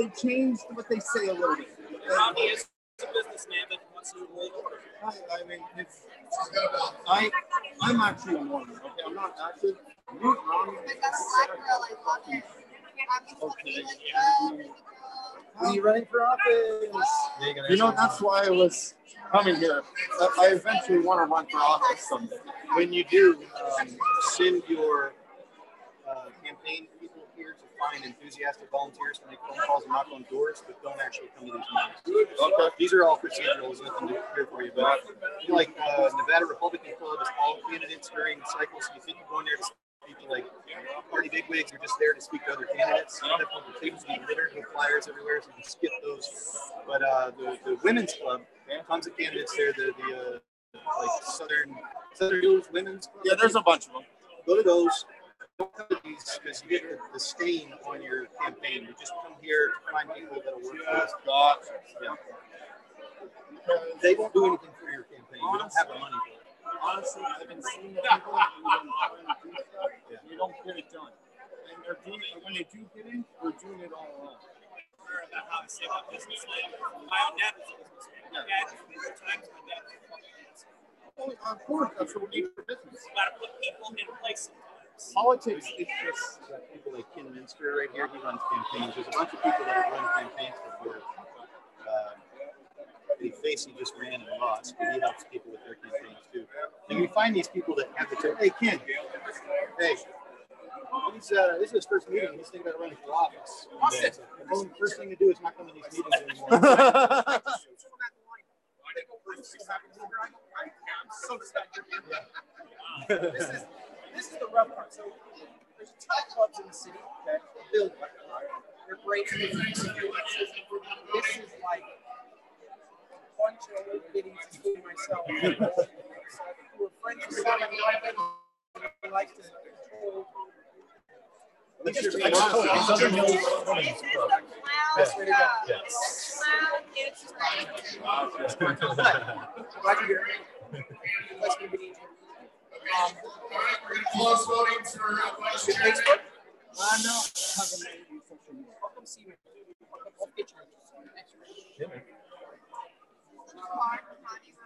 changed what they say a little bit. Romney is a businessman that wants to rule over. I mean, I'm actually a Mormon. Okay, I'm not actually. You're Romney. I got a black girl. I love it. Okay. Are you running for office? You know, that's why I was coming here. I eventually want to run for office someday. When you do, send your campaign, people here to find enthusiastic volunteers to make phone calls and knock on doors, but don't actually come to these meetings. Okay. These are all procedural. There's nothing to hear for you. But I feel like Nevada Republican Club is all candidates during the cycle, so you think you're going there to speak to like party bigwigs, you're just there to speak to other candidates. The tables be littered with flyers everywhere, so you can skip those. But the women's club, tons of candidates there. Like Southern Hills Women's Club. Yeah, there's a bunch of them. Go to those. Don't come to these because you get the stain on your campaign. You just come here to find people that'll work for us. Yeah. They won't do anything for your campaign. You don't have the money for it. Honestly, I've been seeing the people you don't get it done. And they're doing it, when they do get in, they're doing it all along. About how to save up business land. My own dad was a businessman. My dad, there were times my dad was fucking ass. Well, of course, that's what we need for business. You gotta put people in place sometimes. Politics is just people like Ken Minster right here. He runs campaigns. There's a bunch of people that have run campaigns before. The face he just ran and lost, but he helps people with their campaigns too. And you find these people that have the term, hey, Ken, hey. This is his first meeting. He's thinking about running for office. The first thing to do is not come to these meetings anymore. I'm so distracted. This is the rough part. So there's a ton of clubs in the city that build like they're great. This is like a bunch of meetings, including myself. We're friends with somebody who likes to control. Close voting for election.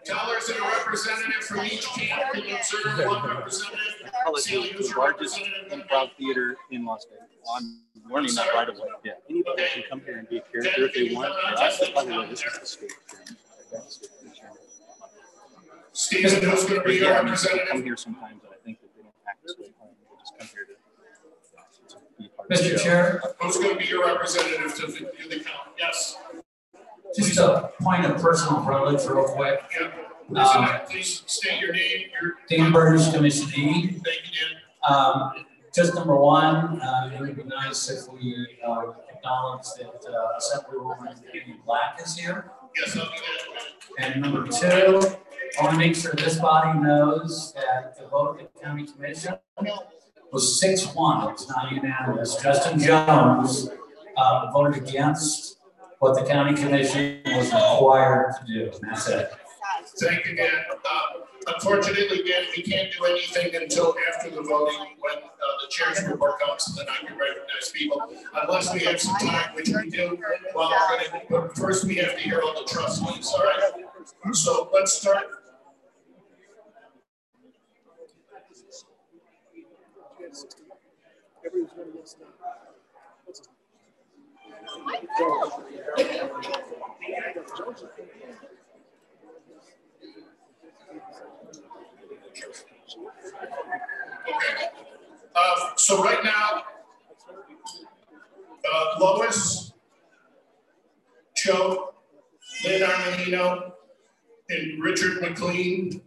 Tellers and a representative from each camp will observe one representative. The largest improv theater in Las Vegas. Well, I'm learning that right away. Yeah, anybody can come here and be a character if they want. For us, by the way, this is the state. Steve's going to be our representative. Come here sometimes, and I think that they don't act this way. They just come here to be part of the show. Mr. Chair, who's going to be your representative to the count? Yes. Just a point of personal privilege real quick. Yep. Please state your name. Dan Burgess, Commission E. Thank you, Dan. Just number one, it would be nice if we acknowledge that Assemblywoman Amy Black is here. Yes, I'll do that. And number two, I want to make sure this body knows that the vote of the county commission was 6-1. It's not unanimous. Justin Jones voted against what the county commission was required to do. That's it. Thank you, Dan. Unfortunately, Dan, we can't do anything until after the voting when the chair's report comes and then I can recognize people. Unless we have some time, which we do. Well, but first we have to hear all the trustees, all right? So let's start. Everyone's going to listen. So right now, Lois, Joe, Lynn Arminino, and Richard McLean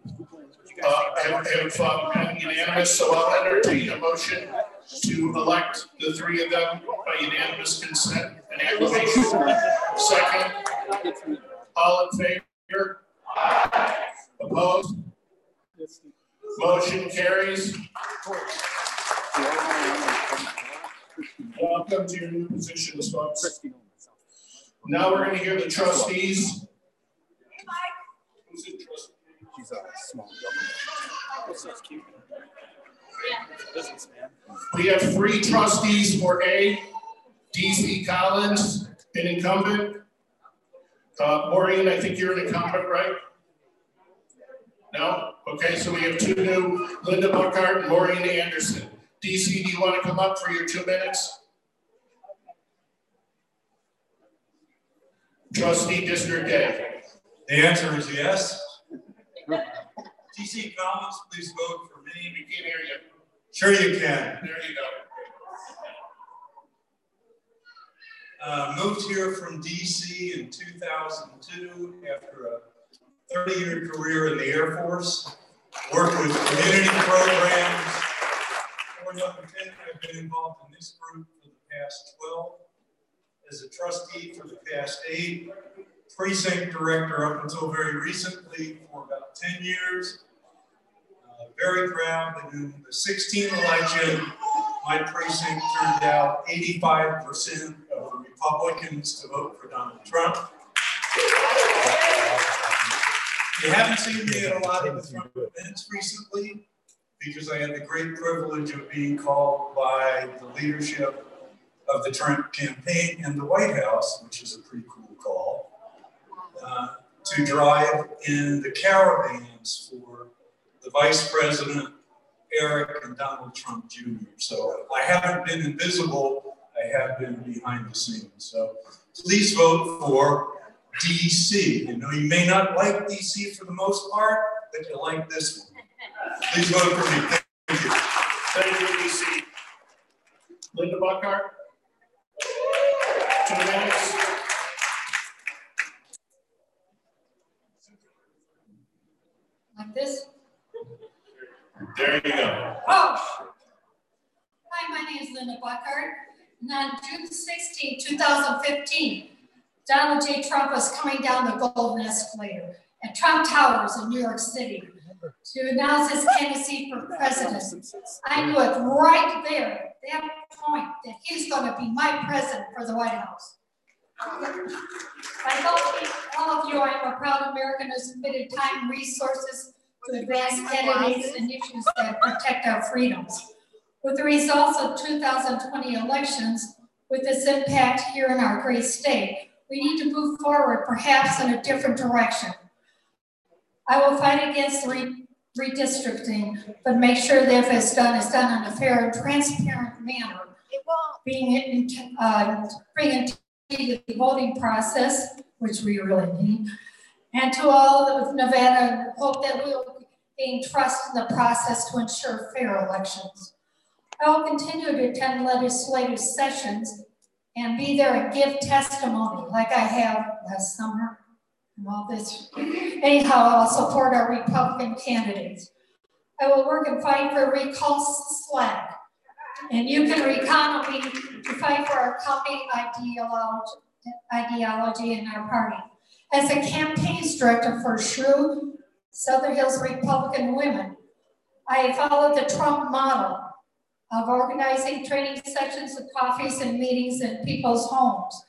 have been unanimous, so I'll entertain a motion to elect the three of them by unanimous consent and acclamation. Second. All in favor? Aye. Opposed? Motion carries. Welcome to your new positions, folks. Now we're going to hear the trustees. Who's the trustee? She's a small government. That's cute. We have three trustees for A, D.C. Collins, an incumbent. Maureen, I think you're an incumbent, right? No? Okay, so we have two new, Linda Bockhart and Maureen Anderson. D.C., do you want to come up for your 2 minutes? Trustee District A. The answer is yes. D.C. Collins, please vote for me. We can't hear you. Sure you can. There you go. Moved here from D.C. in 2002 after a 30-year career in the Air Force. Worked with community programs. I've been involved in this group for the past 12, as a trustee for the past 8, precinct director up until very recently for about 10 years. Very proud that in the 16th election, my precinct turned out 85% of the Republicans to vote for Donald Trump. You haven't seen me at a lot of the Trump events recently, because I had the great privilege of being called by the leadership of the Trump campaign and the White House, which is a pretty cool call, to drive in the caravans for the Vice President, Eric, and Donald Trump Jr. So I haven't been invisible, I have been behind the scenes. So please vote for DC. You know, you may not like DC for the most part, but you like this one. Please vote for me. Thank you. Senator DC. Linda Bockhart. 2 minutes. Like this? There you go. Oh. Hi, my name is Linda Bockhart. And on June 16, 2015, Donald J. Trump was coming down the Golden Escalator at Trump Towers in New York City to announce his candidacy for president. I knew it right there, at that point, that he's going to be my president for the White House. I hope all of you, I am a proud American who submitted time and resources to advance candidates and issues that protect our freedoms. With the results of 2020 elections, with this impact here in our great state, we need to move forward, perhaps in a different direction. I will fight against redistricting, but make sure that if it's done in a fair and transparent manner. It won't. Bring into the voting process, which we really need, and to all of Nevada, hope that we will gain trust in the process to ensure fair elections. I will continue to attend legislative sessions and be there and give testimony like I have last summer. All this. Anyhow, I'll support our Republican candidates. I will work and fight for recall slack. And you can recount me to fight for our company ideology in our party. As a campaign director for SHREW, Southern Hills Republican Women, I followed the Trump model of organizing training sessions with coffees and meetings in people's homes,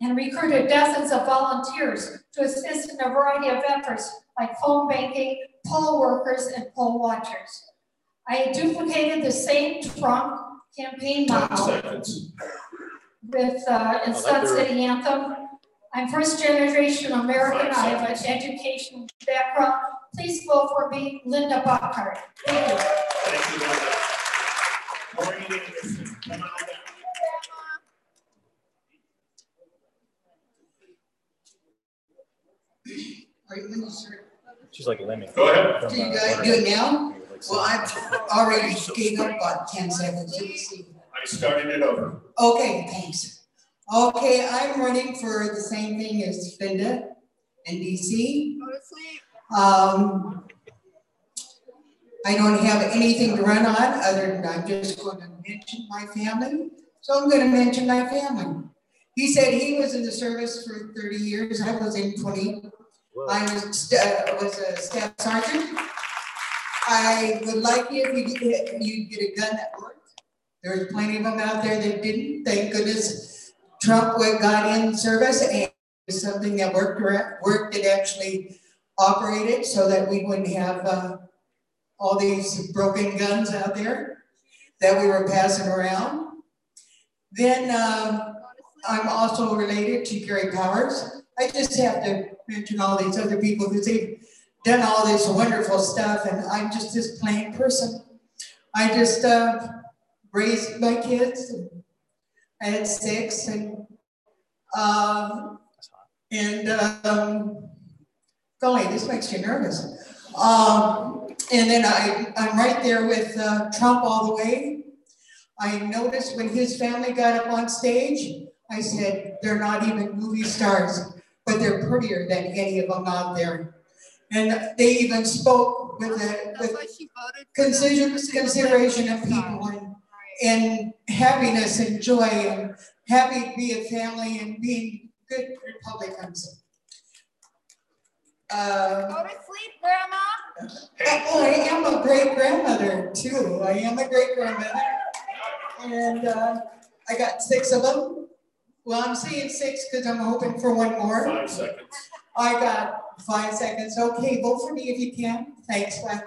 and recruited dozens of volunteers to assist in a variety of efforts like phone banking, poll workers, and poll watchers. I duplicated the same Trump campaign model with Sun City Anthem. I'm first generation American. I have an educational background. Please vote for me, Linda Bockhart. Thank you. Thank you, Linda. Maureen Anderson, come on down. Are you in, sir? She's like a lemming. Go ahead. Do you guys do it now? Well, I already gave up about 10 seconds. I started it over. Okay, thanks. Okay, I'm running for the same thing as Linda in DC. Go to sleep. I don't have anything to run on other than I'm just going to mention my family. So I'm going to mention my family. He said he was in the service for 30 years. I was in 20. Whoa. I was a staff sergeant. I would like you if you'd get a gun that worked. There's plenty of them out there that didn't. Thank goodness Trump got in service and something that worked that actually operated so that we wouldn't have all these broken guns out there that we were passing around. Then I'm also related to Gary Powers. I just have to mention all these other people because they've done all this wonderful stuff, and I'm just this plain person. I just raised my kids. I had 6, and golly, this makes you nervous. And then I'm right there with Trump all the way. I noticed when his family got up on stage, I said, they're not even movie stars, but they're prettier than any of them out there. And they even spoke with consideration of people and happiness and joy and happy to be a family and being good Republicans. Go to sleep, Grandma. I am a great grandmother too. I am a great grandmother. And I got 6 of them. Well, I'm saying 6 because I'm hoping for one more. 5 seconds. I got 5 seconds. Okay, vote for me if you can. Thanks, Glenn.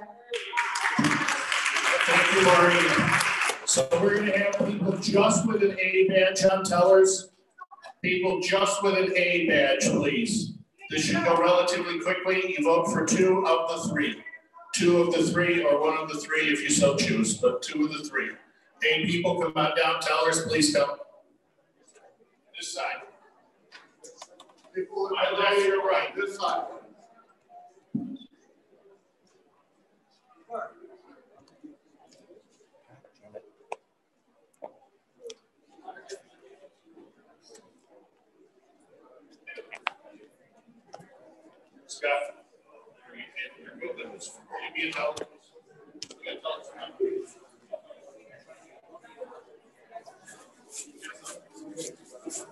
Thank you, Maureen. So we're going to have people just with an A badge on tellers. People just with an A badge, please. This should go relatively quickly. You vote for 2 of the 3. 2 of the 3 or 1 of the 3 if you so choose, but 2 of the 3. A people, come on down. Tellers, please come. This side. My left, your right. This side. Scott, you're good. Give me a towel. He's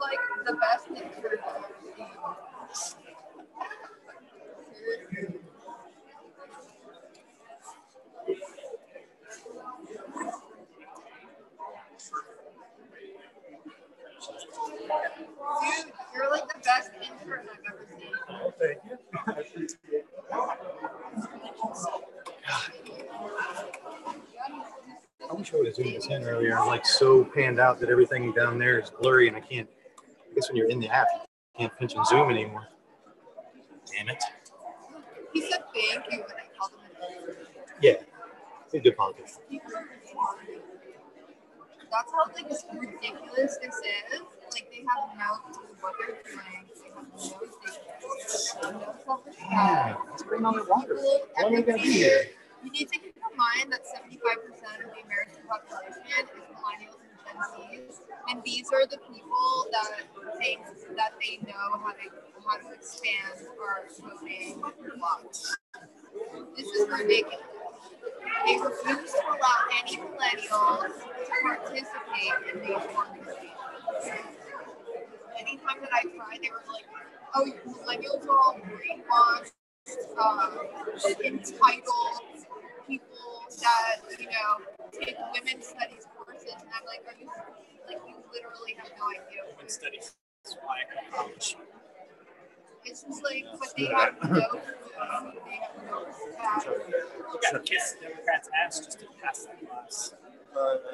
like the best in Churchill I've seen. Dude, you're like the best intern I've ever seen. Oh, thank you. I appreciate it. I wish I would have zoomed this in earlier. I'm like so panned out that everything down there is blurry and I can't. I guess when you're in the app, you can't pinch and zoom anymore. Damn it. He said thank you when I called him. Yeah, he's a good honker. That's how like ridiculous this is. Like they have no clue what they're doing. They have no thinking. No self-respect. Let's bring on the water. Why am I gonna be here? You need to keep in mind that 75% of the American population is millennials and Gen Zs, and these are the people that think that they know how to expand our voting blocks. This is ridiculous. They refuse to allow any millennials to participate in these organizations. Anytime that I tried, they were like, oh, millennials are all brainwashed, entitled people that, you know, take women's studies courses. And I'm like, are you, like, you literally have no idea. Women's studies is why I college. It's just like, but they have no food, they have no staff. You got to kiss the Democrats' ass just to pass that class.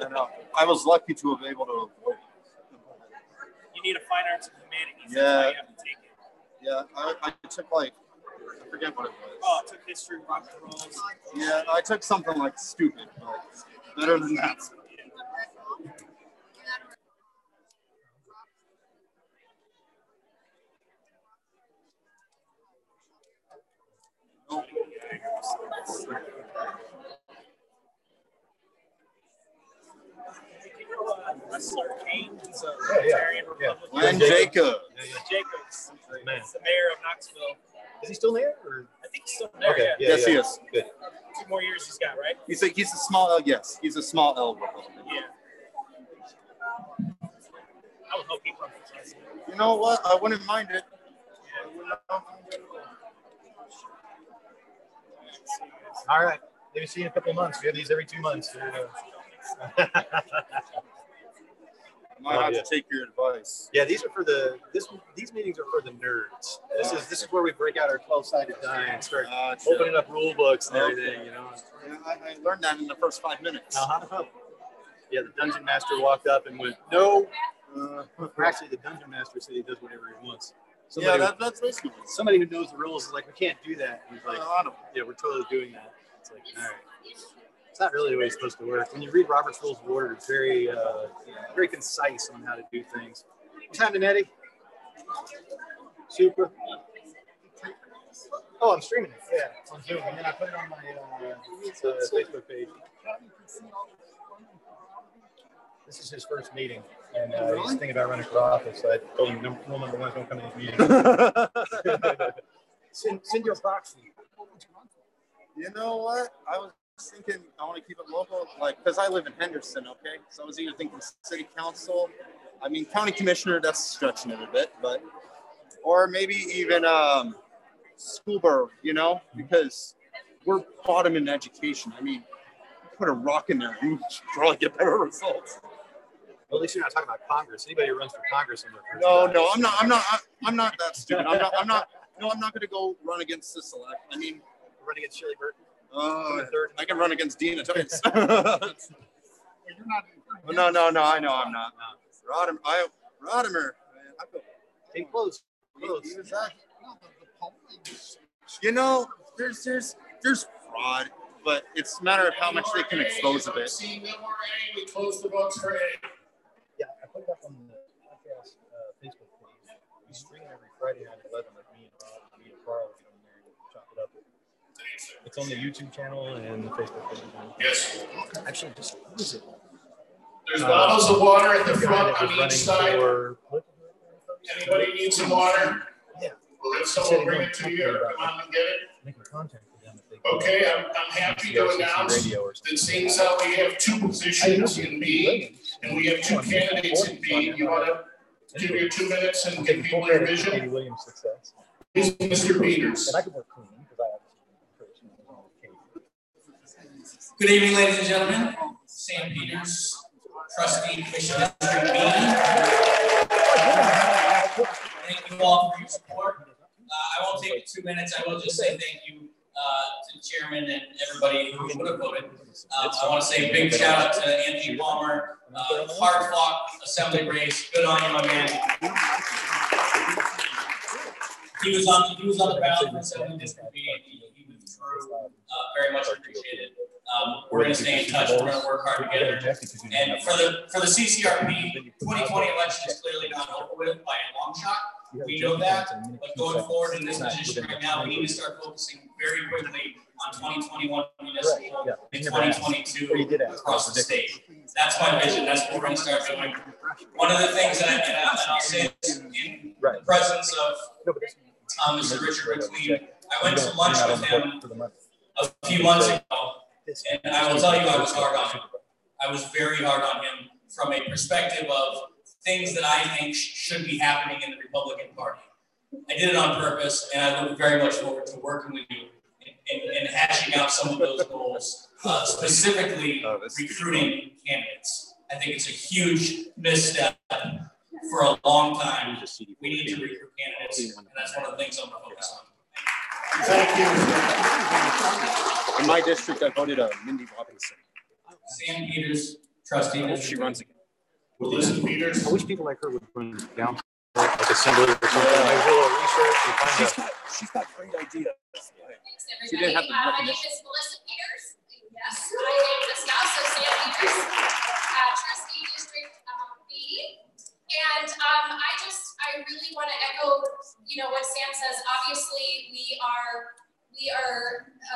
I know. I was lucky to have been able to avoid it. You need a fine arts and humanities. Yeah. You have to take it. Yeah, I took like, I forget what it was. Oh, I took history, rock and roll. Yeah, I took something like stupid, but better than that. Wrestler Kane, he's a libertarian Republican. Glenn Jacobs, he's the mayor of Knoxville. Is he still there? Or? I think he's still there. Okay. Yeah. Yes, he is. Good. 2 more years he's got, right? He's a small L. Yes, he's a small L Republican. Yeah. I would hope he runs for president. You know what? I wouldn't mind it. Yeah. I would not mind it. All right. Maybe see you in a couple months. We have these every 2 months. I might have to take your advice. Yeah, these are for these meetings are for the nerds. This is where we break out our 12-sided die and start opening up rule books and everything, you know. Yeah, I learned that in the first 5 minutes. Uh-huh. Yeah, the dungeon master walked up and went, no. Actually, the dungeon master said he does whatever he wants. Somebody that's basically somebody who knows the rules is like, we can't do that. And he's like, yeah, we're totally doing that. It's like, all right. It's not really the way it's supposed to work. When you read Robert's Rules of Order, it's very, very concise on how to do things. What's happening, Eddie? Super. Oh, I'm streaming it. Yeah, it's on Zoom. And then I put it on my Facebook page. This is his first meeting, and he's thinking about running for office. So I told him, rule number one is don't come to these meetings. Send your proxy. You know what? I was thinking I want to keep it local, like, because I live in Henderson, okay? So I was either thinking city council, I mean, county commissioner, that's stretching it a bit, but, or maybe even school board, you know, because we're bottom in education. I mean, put a rock in there, you probably get better results. Well, at least you're not talking about Congress. Anybody who runs for Congress in their first time. No, I'm not that stupid. I'm not going to go run against Sisolak. I mean, run against Shirley Burton. I can run against Dina Tice. No, I know I'm not. Rodimer. I feel close. You know, there's fraud, but it's a matter of how much they can expose of it. We close the books for A. Yeah, I put it up on the podcast Facebook page. We stream every Friday night at 11, like me and Rob and me and Carl get on there and chop it up. It's on the YouTube channel and the Facebook page. Yes. Actually, just what is it? There's bottles of water at the front on each side. Anybody need some water? Yeah. Well, if someone bring it to you, or come on and get it. Make a contact with them if they can. Okay, I'm happy to announce that seems how we have two positions in B, and we have two candidates in B. You want to give your 2 minutes and give people your vision? Here's Mr. Peters. Good evening, ladies and gentlemen. Sam Peters, trustee, Commissioner District B. Thank you all for your support. I won't take 2 minutes. I will just say thank you to the chairman and everybody who would have voted. I want to say a big shout out to Anthony Palmer. Hard fought assembly race. Good on you, my man. He was on the ballot for assembly district B. He was true. Very much appreciated. We're going to stay in touch. We're going to work hard together. And for the CCRP, 2020 election is clearly not over with by a long shot. We know that, but going forward in this position right now, we need to start focusing very quickly on 2021 municipal and 2022 across the state. That's my vision. That's what we're going to start doing. One of the things that I'll say is in the presence of Mr. Richard McLean, I went to lunch with him a few months ago, and I will tell you I was hard on him. I was very hard on him from a perspective of things that I think should be happening in the Republican Party. I did it on purpose, and I look very much forward to working with you and hashing out some of those goals, specifically recruiting candidates. I think it's a huge misstep for a long time. We need to recruit candidates, and that's one of the things I'm going to focus on. Thank you. In my district, I voted Mindy Robinson. Sam Peters, trustee. I hope she runs again. Melissa Peters. I wish people like her would run down like assembly or something. Like a little research. She's got great ideas. Thanks, everybody. My name is Melissa Peters. Yes, I am the spouse of Sam Peters, trustee District B. And I really want to echo, you know, what Sam says. Obviously, we are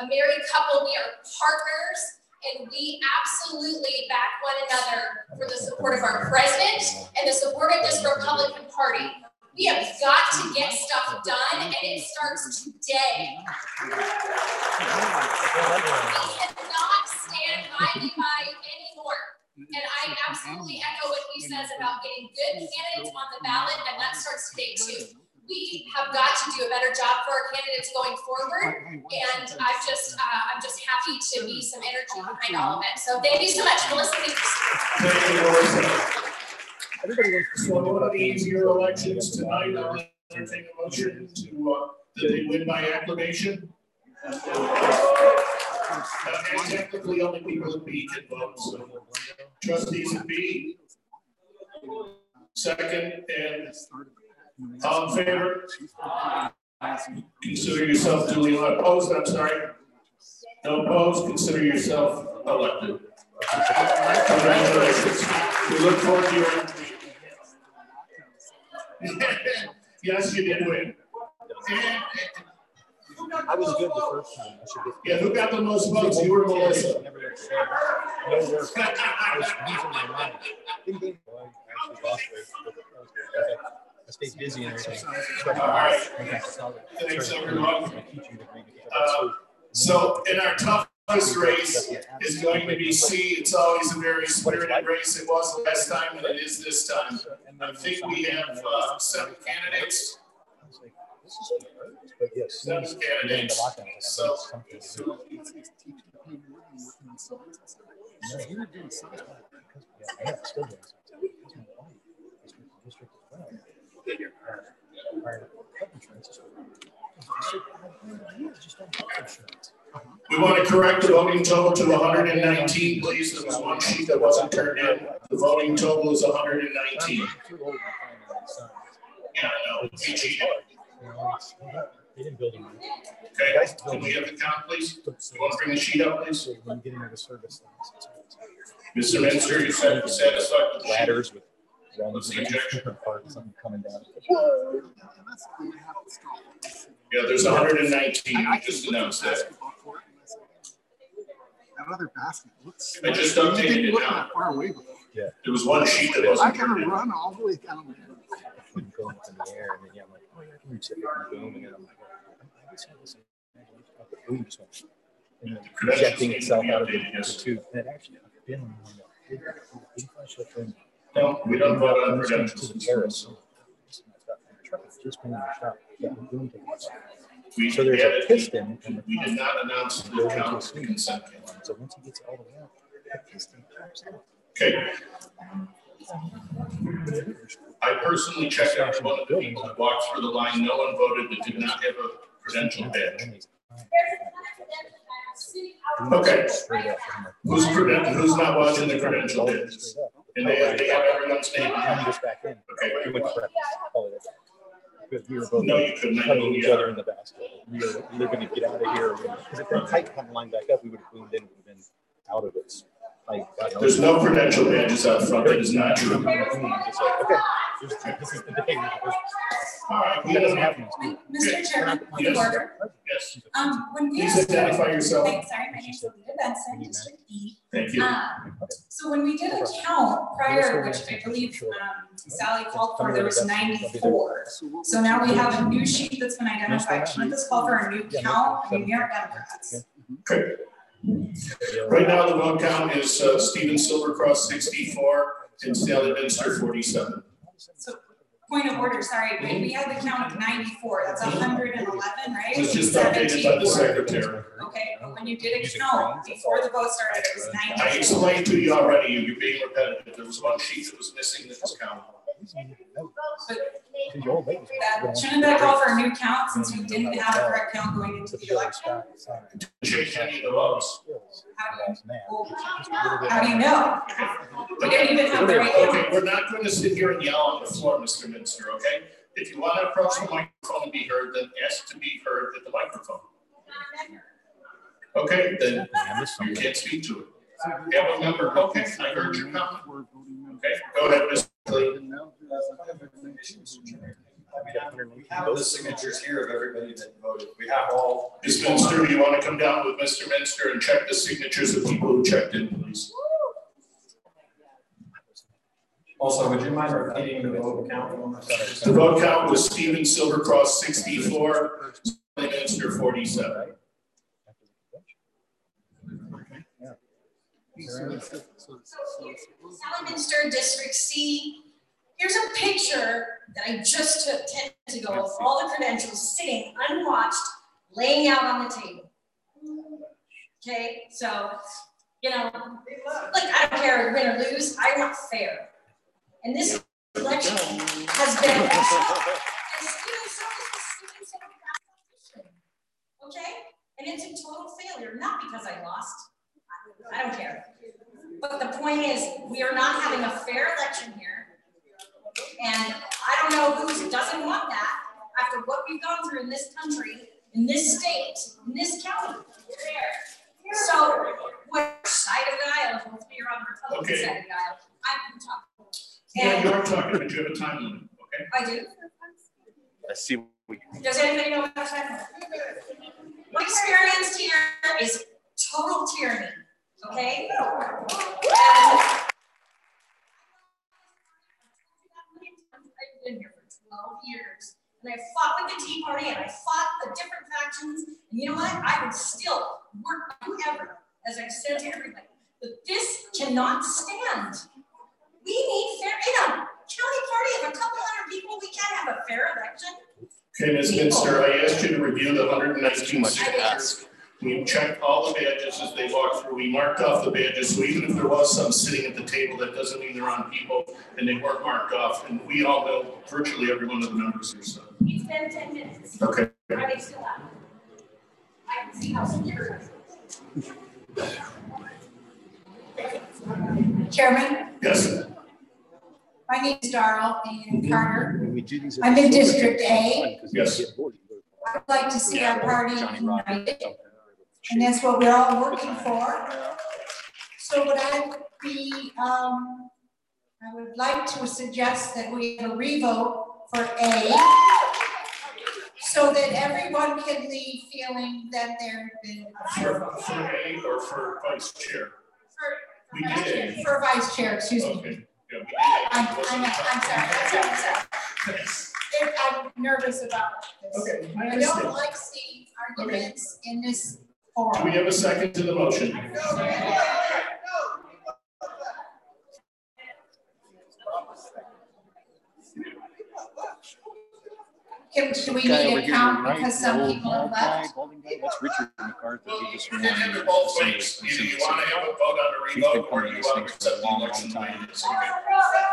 a married couple. We are partners. And we absolutely back one another for the support of our president and the support of this Republican Party. We have got to get stuff done, and it starts today. We cannot stand idly by anymore. And I absolutely echo what he says about getting good candidates on the ballot, and that starts today, too. We have got to do a better job for our candidates going forward, and I'm just happy to be some energy behind all of it. So thank you so much for listening. Thank you, Melissa. Everybody wants to so one of the easier elections tonight. I'll entertain a motion to that they win by acclamation. And technically, only people in B can vote. So trustees in B, second and. All in favor? Consider yourself duly elected. Opposed? I'm sorry. No opposed? Consider yourself elected. Congratulations. We look forward to your. Yes, you did win. And I was good the first time. Yeah, who got the most votes? You were Melissa. I was losing my mind. I actually lost weight. I stayed busy and everything. All right. Thanks, everyone. So in our toughest race is going to be C. It's always a very spirited race. It was last time and it is this time. I think we have 7 candidates. But yes, seven candidates. So, we want to correct the voting total to 119, please. There was one sheet that wasn't turned in. The voting total is 119. Yeah, I know. He cheated. They didn't build them. Okay, can we have the count, please? You want to bring the sheet up, please? I'm getting out of service. Mr. Minster, you said satisfied with the ladders with different parts coming down. Yeah, there's 119. I just announced that. That other basket looks. I just updated it now. Yeah. There was one sheet that wasn't. I gotta run all the way down there. Going up in the air, and then yeah, I'm like, oh yeah, I can reach it and boom, and then I'm like, I just had this imagination of the boom switch, and then projecting itself out of the tube. And it actually been on one that. No, we don't vote on credentials in Paris. Just been in the shop. So there's a piston, and we did not announce the count of consent. So once it gets all the way up, the piston drops out. Okay. I personally checked out one of the people that walked through the line. No one voted that did not have a credential badge. Okay. Who's not watching the credential badge? And they have everyone's name. Okay. No, you couldn't. Hugging each other in the basket. We were either going to get out of here because if the tight come line back up, we would have boomed in and been out of it. Like, there's no credential badges out front. That is not true. Okay. This is the day. All right. That doesn't happen. Mr. Chairman, point of order. Yes. Please identify yourself. Sorry, my name is Alita Benson, District E. Thank you. So when we did a count prior, which I believe Sally called for, there was 94. So now we have a new sheet that's been identified. Can this call for a new count? I mean, we aren't Democrats. Okay. Right now, the vote count is Steven Silvercross 64 and Sally Minster 47. So, point of order, sorry, we had the count of 94. That's 111, right? It's just updated by the secretary. Okay, but when you did a count before the vote started, it was 94. I explained to you already. You're being repetitive. There was one sheet that was missing that was counted. But shouldn't that call for a new count since we didn't have a correct count going into the election? To change any of the votes. How do you know? We didn't even have the right count. Okay, we're not going to sit here and yell on the floor, Mr. Minster, okay? If you want to approach the microphone and be heard, then ask to be heard at the microphone. Okay, then you can't speak to it. Yeah, remember, okay, I heard your comment. Okay, go ahead, Mr. McLean. We have the signatures here of everybody that voted. We have all. Ms. Minster, you want to come down with Mr. Minster and check the signatures of people who checked in, please? Also, would you mind repeating the vote count? The vote count was Steven Silvercross 64, Minster 47. Sally Minster, District C. Here's a picture that I just took 10 minutes ago of all the credentials sitting unwatched, laying out on the table. Okay, so, you know, like I don't care win or lose, I want fair. And this election has been okay, and it's a total failure, not because I lost. I don't care. But the point is, we are not having a fair election here. And I don't know who doesn't want that after what we've gone through in this country, in this state, in this county. So, what side of the aisle? Hopefully you're on the Republican side of the aisle. I'm talking. Yeah, you're talking, but you have a time limit, okay? I do. I see Does anybody know about that? My experience here is total tyranny, okay? I been here for 12 years, and I fought with the Tea Party, and I fought the different factions, and you know what? I would still work whoever, as I've said to everybody, but this cannot stand. We need fair, in a county party of a couple hundred people, we can't have a fair election. Okay, Ms. Minster, I asked you to review the 119 signatures. We checked all the badges as they walked through. We marked off the badges, so even if there was some sitting at the table, that doesn't mean they're on people, and they weren't marked off. And we all know virtually every one of the members here, so. It's been 10 minutes. Okay. Are they still up? I can see how secure. Chairman? Yes. My name is Darrell Ian Carter. I'm in District A. Yes. I'd like to see our party united, and that's what we're all working for. So would I would like to suggest that we have a revote for A, so that everyone can leave feeling that they're been for A or for vice chair? For vice chair, excuse me. I'm sorry. I'm nervous about this. Okay, I don't like seeing arguments in this forum. Do we have a second to the motion? Do we need a count because some people have left? That's Richard McCarthy. Either you want to have a vote on a revote or you want to accept the election.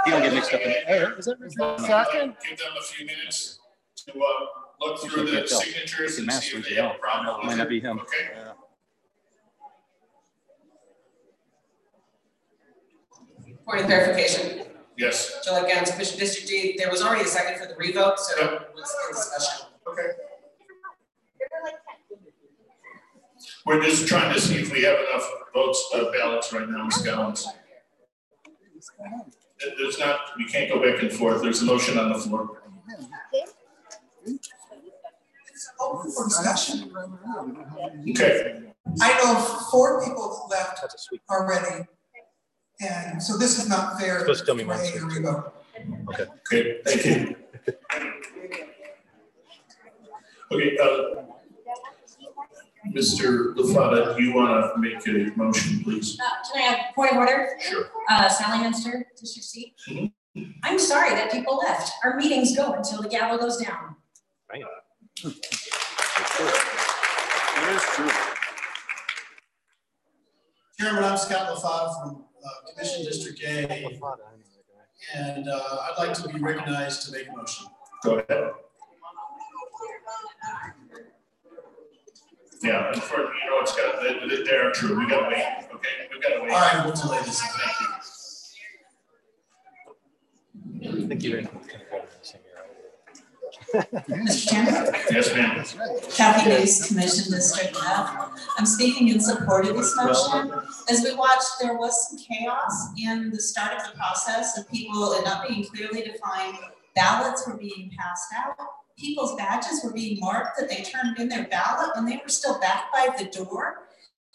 You don't get mixed up in it. Hey, is that Richard? Second? Give them a few minutes to look through the signatures and see if they have a problem with it. Might not be him. Okay. Point of clarification. Yes. So again, Commission District D, there was already a second for the revote, so what's the discussion? Okay. We're just trying to see if we have enough votes, ballots right now, Ms. Collins. There's not, we can't go back and forth. There's a motion on the floor. Open for discussion. Okay. I know 4 people left already. And so this is not fair. Supposed to tell me mine. Okay. Okay. Thank you. Okay, Mr. LaFada, do you want to make a motion, please? Can I have a point of order? Sure. Sally Minster, District C. Mm-hmm. I'm sorry that people left. Our meetings go until the gavel goes down. Right. It is true. Chairman, I'm Scott LaFada from Commission District A, and I'd like to be recognized to make a motion. Go ahead. Yeah, and for, you know, it's got, they are true. We got to wait. Okay, we've got to wait. All right, we'll delay this. Thank you. Thank you. Mr. Chairman? Yes, ma'am. Kathy News, Commission District F. I'm speaking in support of this motion. As we watched, there was some chaos in the start of the process of people and not being clearly defined. Ballots were being passed out. People's badges were being marked that they turned in their ballot and they were still back by the door.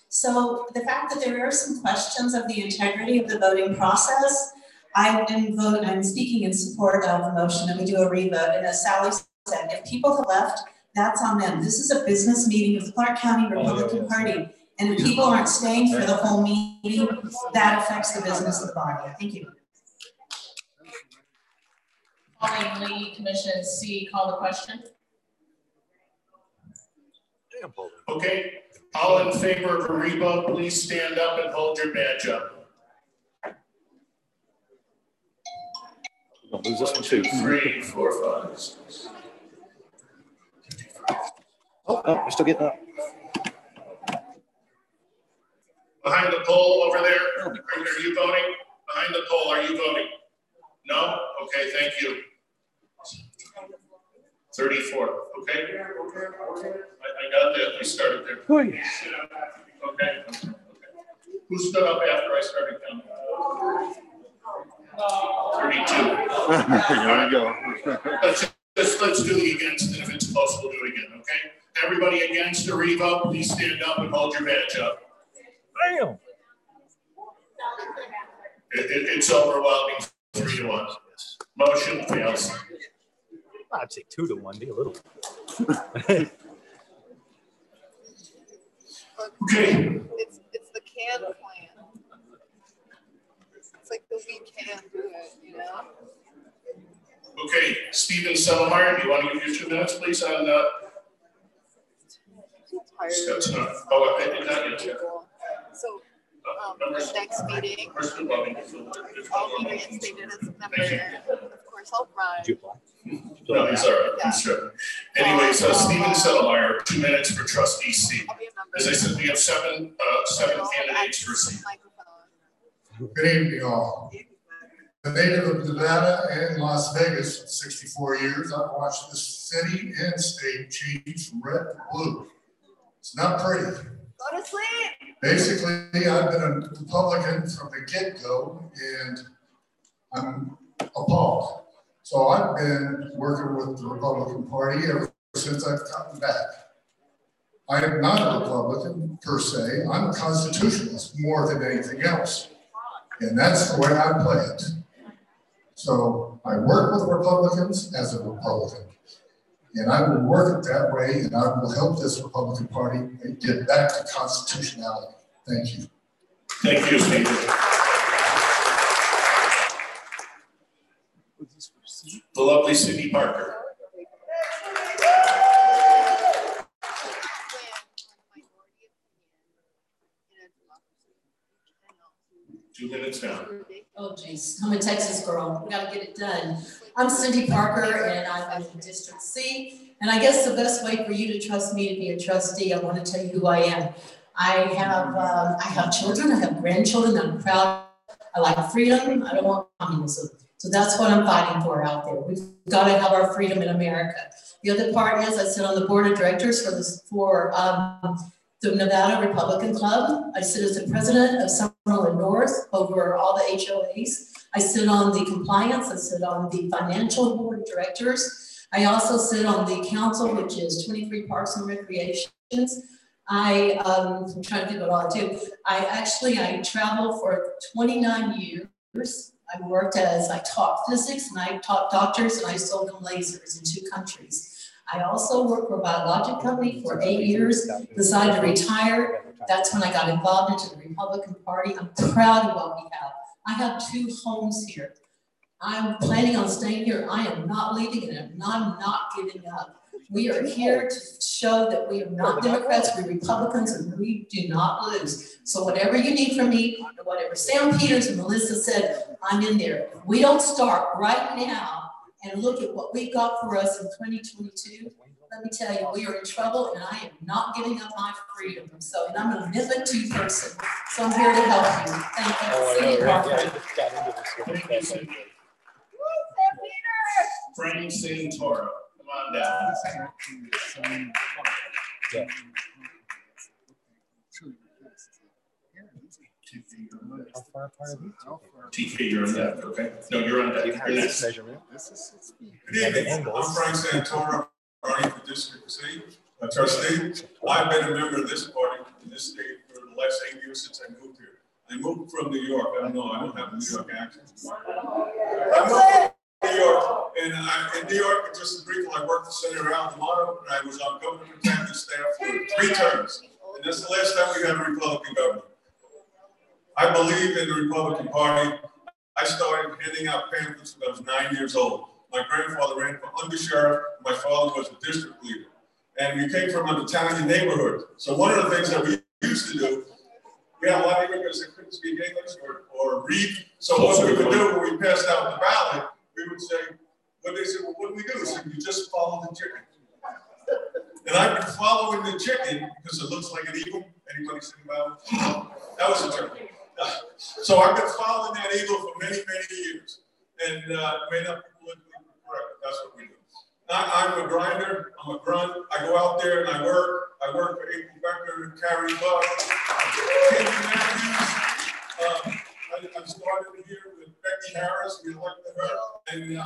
So the fact that there are some questions of the integrity of the voting process, I'm speaking in support of the motion, and we do a revote. And as Sally said, if people have left, that's on them. This is a business meeting of the Clark County Republican Party, and if people aren't staying for the whole meeting, that affects the business of the body. Thank you. Calling Lee, Commission C, call the question. Okay, all in favor of a revote, please stand up and hold your badge up. Don't lose this one, 2, 3, 4, 5, 6. Oh, no, we're still getting up. Behind the poll over there, are you voting? Behind the poll, are you voting? No? Okay, thank you. 34, okay? I got that, I started there. Okay. Okay. Who stood up after I started counting? 32. There we go. Let's Let's do the against it. If it's close, we'll do it again, okay? Everybody against or revote, please stand up and hold your badge up. Bam! It's overwhelming, 3-1. Motion fails. I'd say 2-1, be a little. Okay. It's the can plan. It's like the we can do it, you know? Okay, Steven Settelmeyer, do you want to give your 2 minutes, please? On oh, I did not get you. So, the next meeting, I'll be reinstated as a member. Of course, I'll run. Did you apply? No, he's all right. Yeah. Sure. Anyway, so Steven Settelmeyer, 2 minutes for trustee seat. As I said, we have seven candidates for seat. Good evening, all. A native of Nevada and Las Vegas for 64 years, I've watched the city and state change from red to blue. It's not pretty. Go to sleep. Basically, I've been a Republican from the get-go, and I'm appalled. So I've been working with the Republican Party ever since I've gotten back. I am not a Republican, per se. I'm a constitutionalist more than anything else. And that's the way I play it. So I work with Republicans as a Republican, and I will work it that way, and I will help this Republican Party get back to constitutionality. Thank you. Thank you, Steve. The lovely Cindy Parker. Two minutes down. Oh, geez. I'm a Texas girl. We got to get it done. I'm Cindy Parker, and I'm in District C. And I guess the best way for you to trust me to be a trustee, I want to tell you who I am. I have children. I have grandchildren. I'm proud. I like freedom. I don't want communism. So that's what I'm fighting for out there. We've got to have our freedom in America. The other part is I sit on the board of directors for this the Nevada Republican Club. I sit as the president of Summerlin North over all the HOAs. I sit on the compliance. I sit on the financial board of directors. I also sit on the council, which is 23 parks and recreations. I'm trying to think about all I do. I traveled for 29 years. I worked as, I taught physics and I taught doctors and I sold them lasers in 2 countries. I also worked for a biologic company for 8 years, decided to retire. That's when I got involved into the Republican Party. I'm proud of what we have. I have 2 homes here. I'm planning on staying here. I am not leaving and I'm not giving up. We are here to show that we are not Democrats, we're Republicans, and we do not lose. So whatever you need from me, whatever Sam Peters and Melissa said, I'm in there. If we don't start right now and look at what we got for us in 2022, let me tell you, we are in trouble and I am not giving up my freedom. So, and I'm an amendment 2 person. So I'm here to help you. Thank you. Sam Peters. Frank Santoro, come on down. Yeah. TK, you're on that, okay? No, you're on that. You're next. Good evening. I'm Frank Santoro, running for District C, a trustee. I've been a member of this party in this state for the last 8 years since I moved here. I moved from New York. I don't know, I don't have a New York accent. I moved from New York, and in New York, just briefly, I worked for Senator Alita, and I was on government and family staff for 3 terms. And that's the last time we had a Republican governor. I believe in the Republican Party. I started handing out pamphlets when I was 9 years old. My grandfather ran for undersheriff. My father was a district leader. And we came from an Italian neighborhood. So one of the things that we used to do, we had a lot of immigrants that couldn't speak English or read. So what we would do when we passed out the ballot, we would say, when they said, well, what do we do? I said, you just follow the chicken. And I've been following the chicken because it looks like an eagle. Anybody seen about it? That was a turkey. So I've been following that eagle for many, many years, and may not be politically correct, but that's what we do. I'm a grinder. I'm a grunt. I go out there and I work. I work for April Becker, Carrie Buck, King Matthews. I started here with Becky Harris, we elected her, and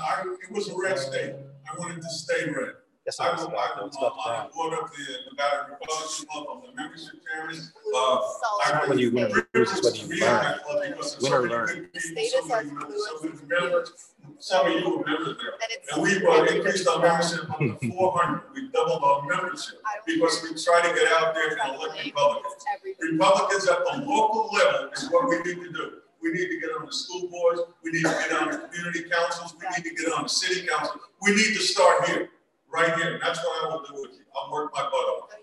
it was a red state. I wanted to stay red. Yes, I was on the board of the Nevada Republican Club of the membership carries. I when you win, win or learn. Some of you were members there. And we increased our membership up to 400. We doubled our membership because we try to get out there and elect Republicans. Republicans at the local level is what we need to do. We need to get on the school boards. We need to get on the community councils. We need to get on the city council. We need to start here. Right here, and that's what I will do with you. I'll work my butt off. Thank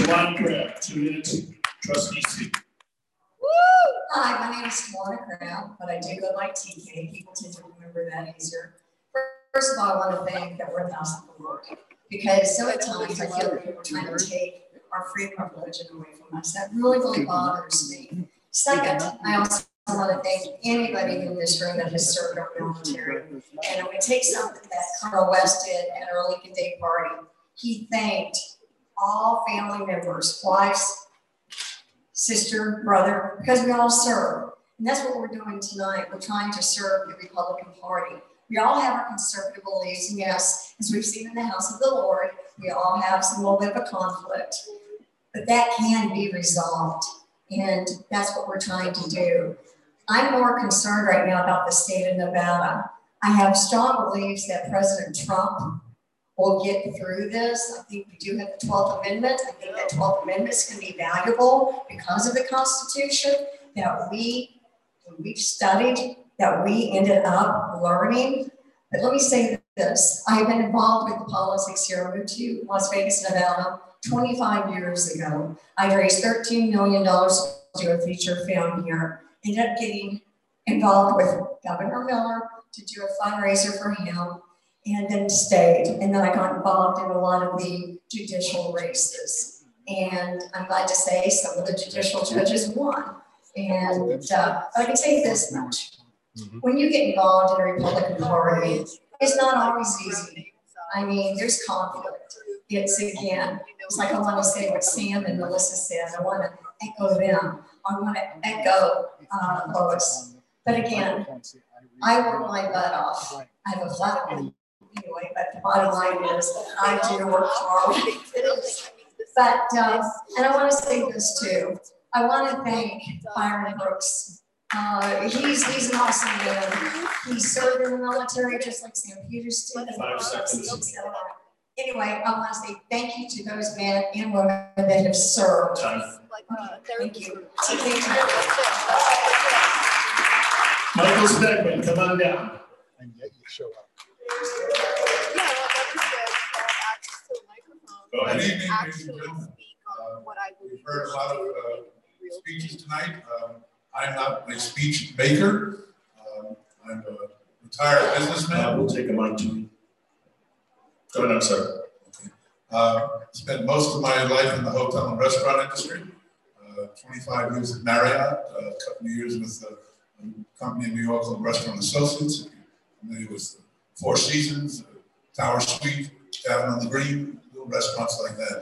you. Thank you. One Crab, 2 minutes. Trustee C. Woo! Hi, my name is Tawana Crab, but I do go by TK. People tend to remember that easier. First of all, I want to thank the Worth House of the Lord, because so at times I feel that people are trying to take our freedom of religion away from us. That really, really bothers me. Second, I also want to thank anybody in this room that has served our military. And I'm going to take something that Colonel West did at our Lincoln Day party. He thanked all family members, wives, sister, brother, because we all serve. And that's what we're doing tonight. We're trying to serve the Republican Party. We all have our conservative beliefs. And yes, as we've seen in the house of the Lord, we all have some little bit of a conflict. But that can be resolved. And that's what we're trying to do. I'm more concerned right now about the state of Nevada. I have strong beliefs that President Trump will get through this. I think we do have the 12th Amendment. I think that 12th Amendment is going to be valuable because of the Constitution that we've studied, that we ended up learning. But let me say this. I have been involved with the politics here. I moved to Las Vegas, Nevada 25 years ago. I raised $13 million to do a feature film here. Ended up getting involved with Governor Miller to do a fundraiser for him, and then stayed. And then I got involved in a lot of the judicial races. And I'm glad to say some of the judicial judges won. And I can say this much. When you get involved in a Republican Party, it's not always easy. I mean, there's conflict. It's again, it's like I want to say what Sam and Melissa said. I want to echo them. I want to echo Lois. But again, I work my butt off. I have a flat anyway, but the bottom line is I do work hard. But, and I want to say this too. I want to thank Byron Brooks. He's an awesome man. He served in the military just like Sam Peters did. Anyway, I want to say thank you to those men and women that have served. Thank you. Michael Speckman, come on down. And yet you show up. Good evening, ladies and gentlemen. We've heard a lot of speeches tonight. I'm not a speech maker. I'm a retired businessman. We'll take a mic too. Go ahead, I'm sorry. Okay. Spent most of my life in the hotel and restaurant industry. 25 years at Marriott, a couple of years with a company in New York called Restaurant Associates. If you're familiar with Four Seasons, Tower Suite, Tavern on the Green, little restaurants like that.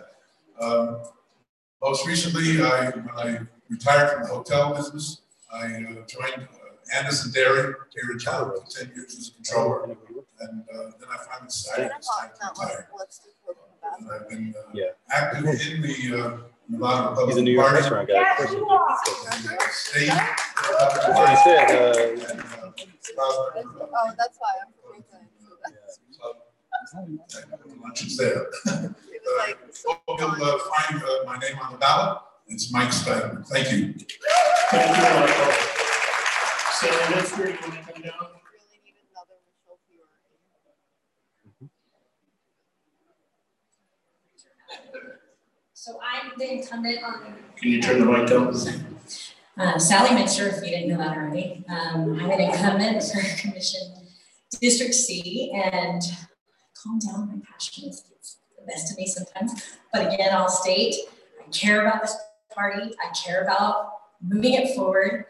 Most recently, when I retired from the hotel business, I joined Anderson Dairy here in California for 10 years as a controller. And then I finally decided it was time to retire. And I've been active in the Nevada Republican Party. He's a New York restaurant guy. Yes, you are. State Republican Party. That's why I'm from Brooklyn. The lunches there. Hope you'll find my name on the ballot. It's Mike Stein. Thank you. Thank you, Michael. So next year, you want to come down? So I'm the incumbent on... Can you turn the mic down? Sally Minster, if you didn't know that already. I'm an incumbent for Commission District C, and calm down, my passion is the best of me sometimes. But again, I'll state, I care about this party, I care about moving it forward,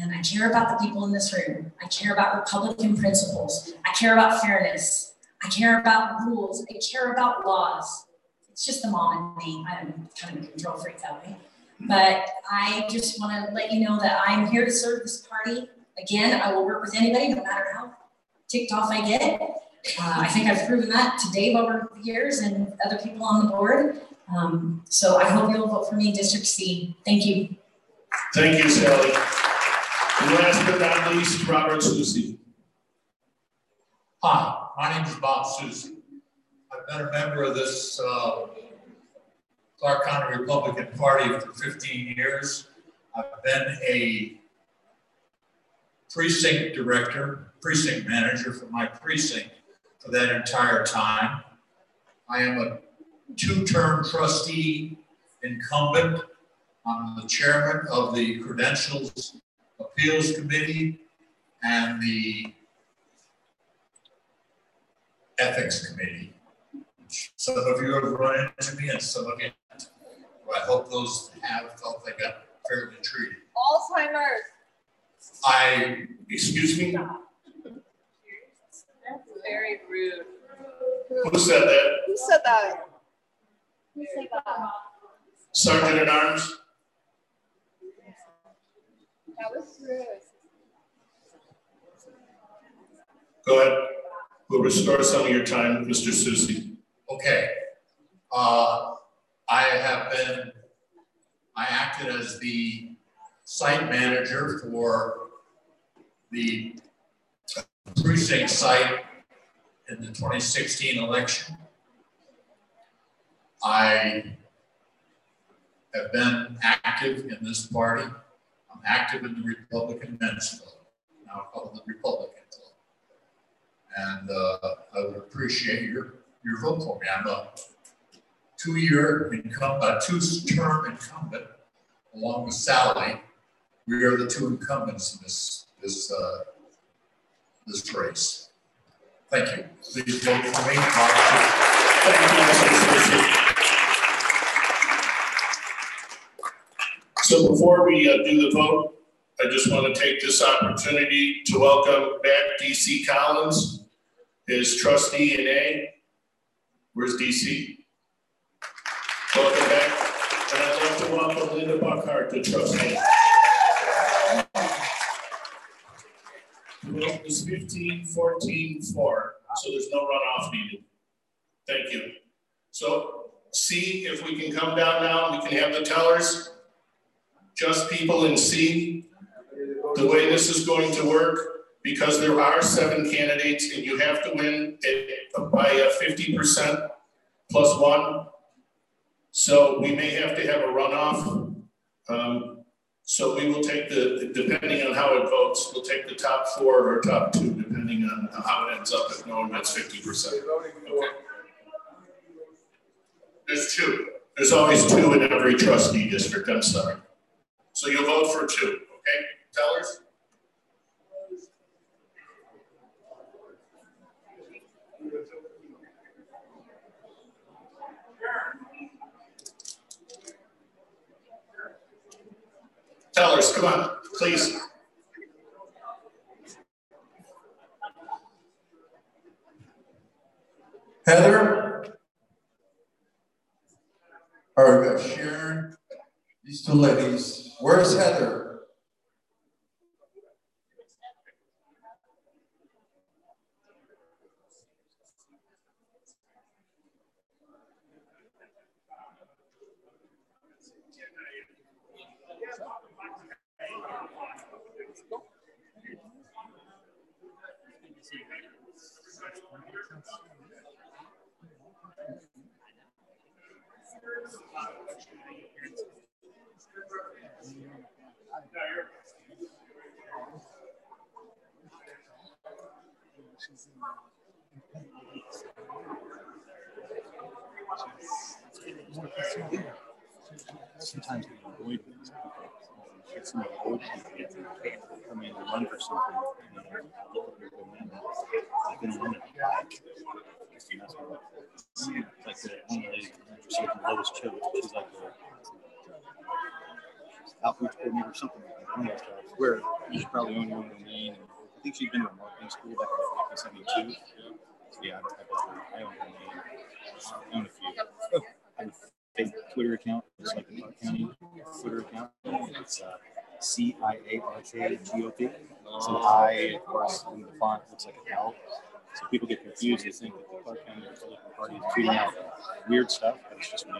and I care about the people in this room. I care about Republican principles. I care about fairness. I care about rules. I care about laws. It's just the mom and me. I'm kind of a control freak that way. But I just want to let you know that I'm here to serve this party. Again, I will work with anybody, no matter how ticked off I get. I think I've proven that to Dave over the years and other people on the board. So I hope you'll vote for me, District C. Thank you. Thank you, Sally. And last but not least, Robert Susie. Hi, my name is Bob Susie. I've been a member of this Clark County Republican Party for 15 years. I've been a precinct director, precinct manager for my precinct for that entire time. I am a two-term trustee incumbent. I'm the chairman of the Credentials Appeals Committee and the Ethics Committee. Some of you have run into me and some of you haven't. I hope those have felt they got fairly treated. Alzheimer's. Excuse me? That's very rude. Who said that? Who said that? Who said that? Sergeant at Arms? Yeah. That was rude. Go ahead. We'll restore some of your time, Mr. Susie. Okay. I acted as the site manager for the precinct site in the 2016 election. I have been active in this party. I'm active in the Republican Men's Club, now called the Republican Club. And I would appreciate your vote for me. I'm a two-term incumbent along with Sally. We are the two incumbents in this race. Thank you. Please vote for me. So before we do the vote, I just want to take this opportunity to welcome back D.C. Collins, his trustee in A. Where's D.C.? Welcome back. And I'd like to welcome Linda Bockhart, the trustee. Vote is 15-14-4, so there's no runoff needed. Thank you. So, C, if we can come down now, we can have the tellers. Just people in C, the way this is going to work, because there are 7 candidates and you have to win it by 50% plus 1. So we may have to have a runoff. So we will take depending on how it votes, we'll take the top 4 or top 2, depending on how it ends up. If no one wins 50%. Okay. There's 2. There's always 2 in every trustee district, I'm sorry. So you'll vote for 2, okay, tellers? Tellers, come on, please. Heather? Or Sharon? These 2 ladies. Where's Heather? Sometimes we avoid things. It's not old people come in and run for something. Like they don't want to die. It's like the one lady who's like the lowest chill. She's like the outreach coordinator or something like that. Where she's probably only one in the main. I think she's been in marketing school back in 1972. Yeah, I don't have a name. I own a few. Facebook Twitter account, just like the Clark County Twitter account. It's CIARKGOP. It's an I, of course, and the font looks like an L. So people get confused. They think that the Clark County Republican Party is tweeting out weird stuff, but it's just me.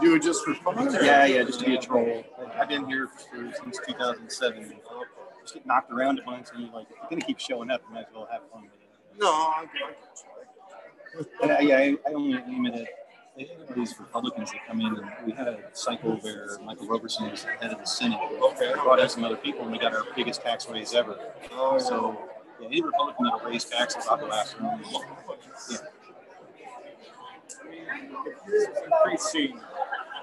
Do it just for fun? Yeah, just to be a troll. I've been here since 2007. Just get knocked around at once, and you're like, if you're going to keep showing up, you might as well have fun with it. No, I'm good. And I only aim at these Republicans that come in, and we had a cycle where Michael Roberson was the head of the Senate. Okay. Brought in some other people, and we got our biggest tax raise ever. Oh. So, yeah, any Republican that will raise taxes, I'll go after them. Yeah. If you're increasing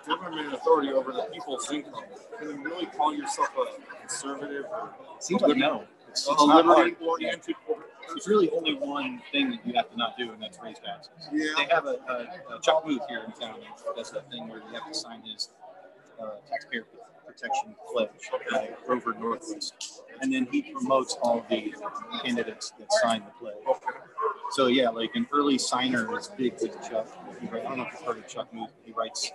government authority over the people's income, can you really call yourself a conservative? Or seems like no. It's not liberty-oriented. Yeah. There's really only one thing that you have to not do, and that's raise taxes. Yeah. They have a Chuck Muth here in town. That's that thing where you have to sign his taxpayer protection pledge by Grover Norquist, and then he promotes all the candidates that sign the pledge. Okay. So yeah, like an early signer is big Chuck. I don't know if you've heard of Chuck Muth. He writes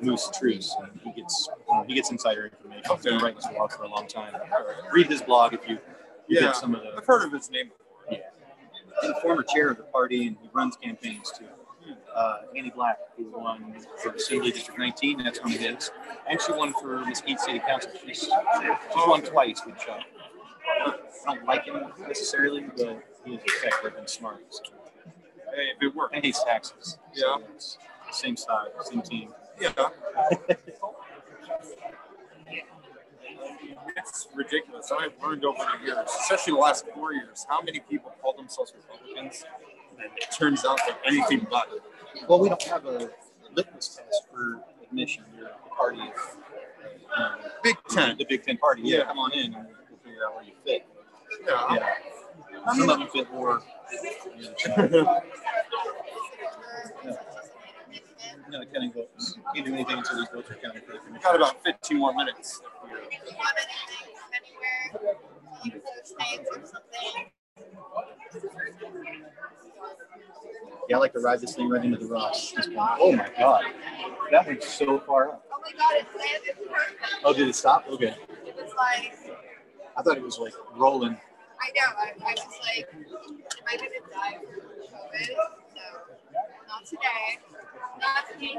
Moose Truce, and he gets insider information. Okay. He's been writing his blog for a long time. Read his blog if you get some of the. I've heard of his name before. Yeah, he's a former chair of the party, and he runs campaigns too. Annie Black, who won for Assembly District 19, that's one of his, and she won for Mesquite City Council. She's won twice with Chuck. I don't like him necessarily, but he is effective and smart. So. Hey, if it works. And hates taxes. Yeah. So same side, same team. Yeah. It's ridiculous. I've learned over the years, especially the last 4 years, how many people call themselves Republicans. And it turns out that anything but. Well, we don't have a litmus test for admission. You're a party of Big Ten. The Big Ten party. Yeah, come on in and we'll figure out where you fit. Yeah. Some of them fit more. No, counting votes. Can't do anything until these votes are counted for the commission. Got about 15 more minutes. If you have anything from anywhere, leave the states or something. Yeah, I like to ride this thing right into the rocks. Oh my god, that went so far up. Oh my god, it landed perfect. Oh, did it stop? Okay. It was like. I thought it was like rolling. I know. I was like, am I gonna die from COVID? So not today. Not today.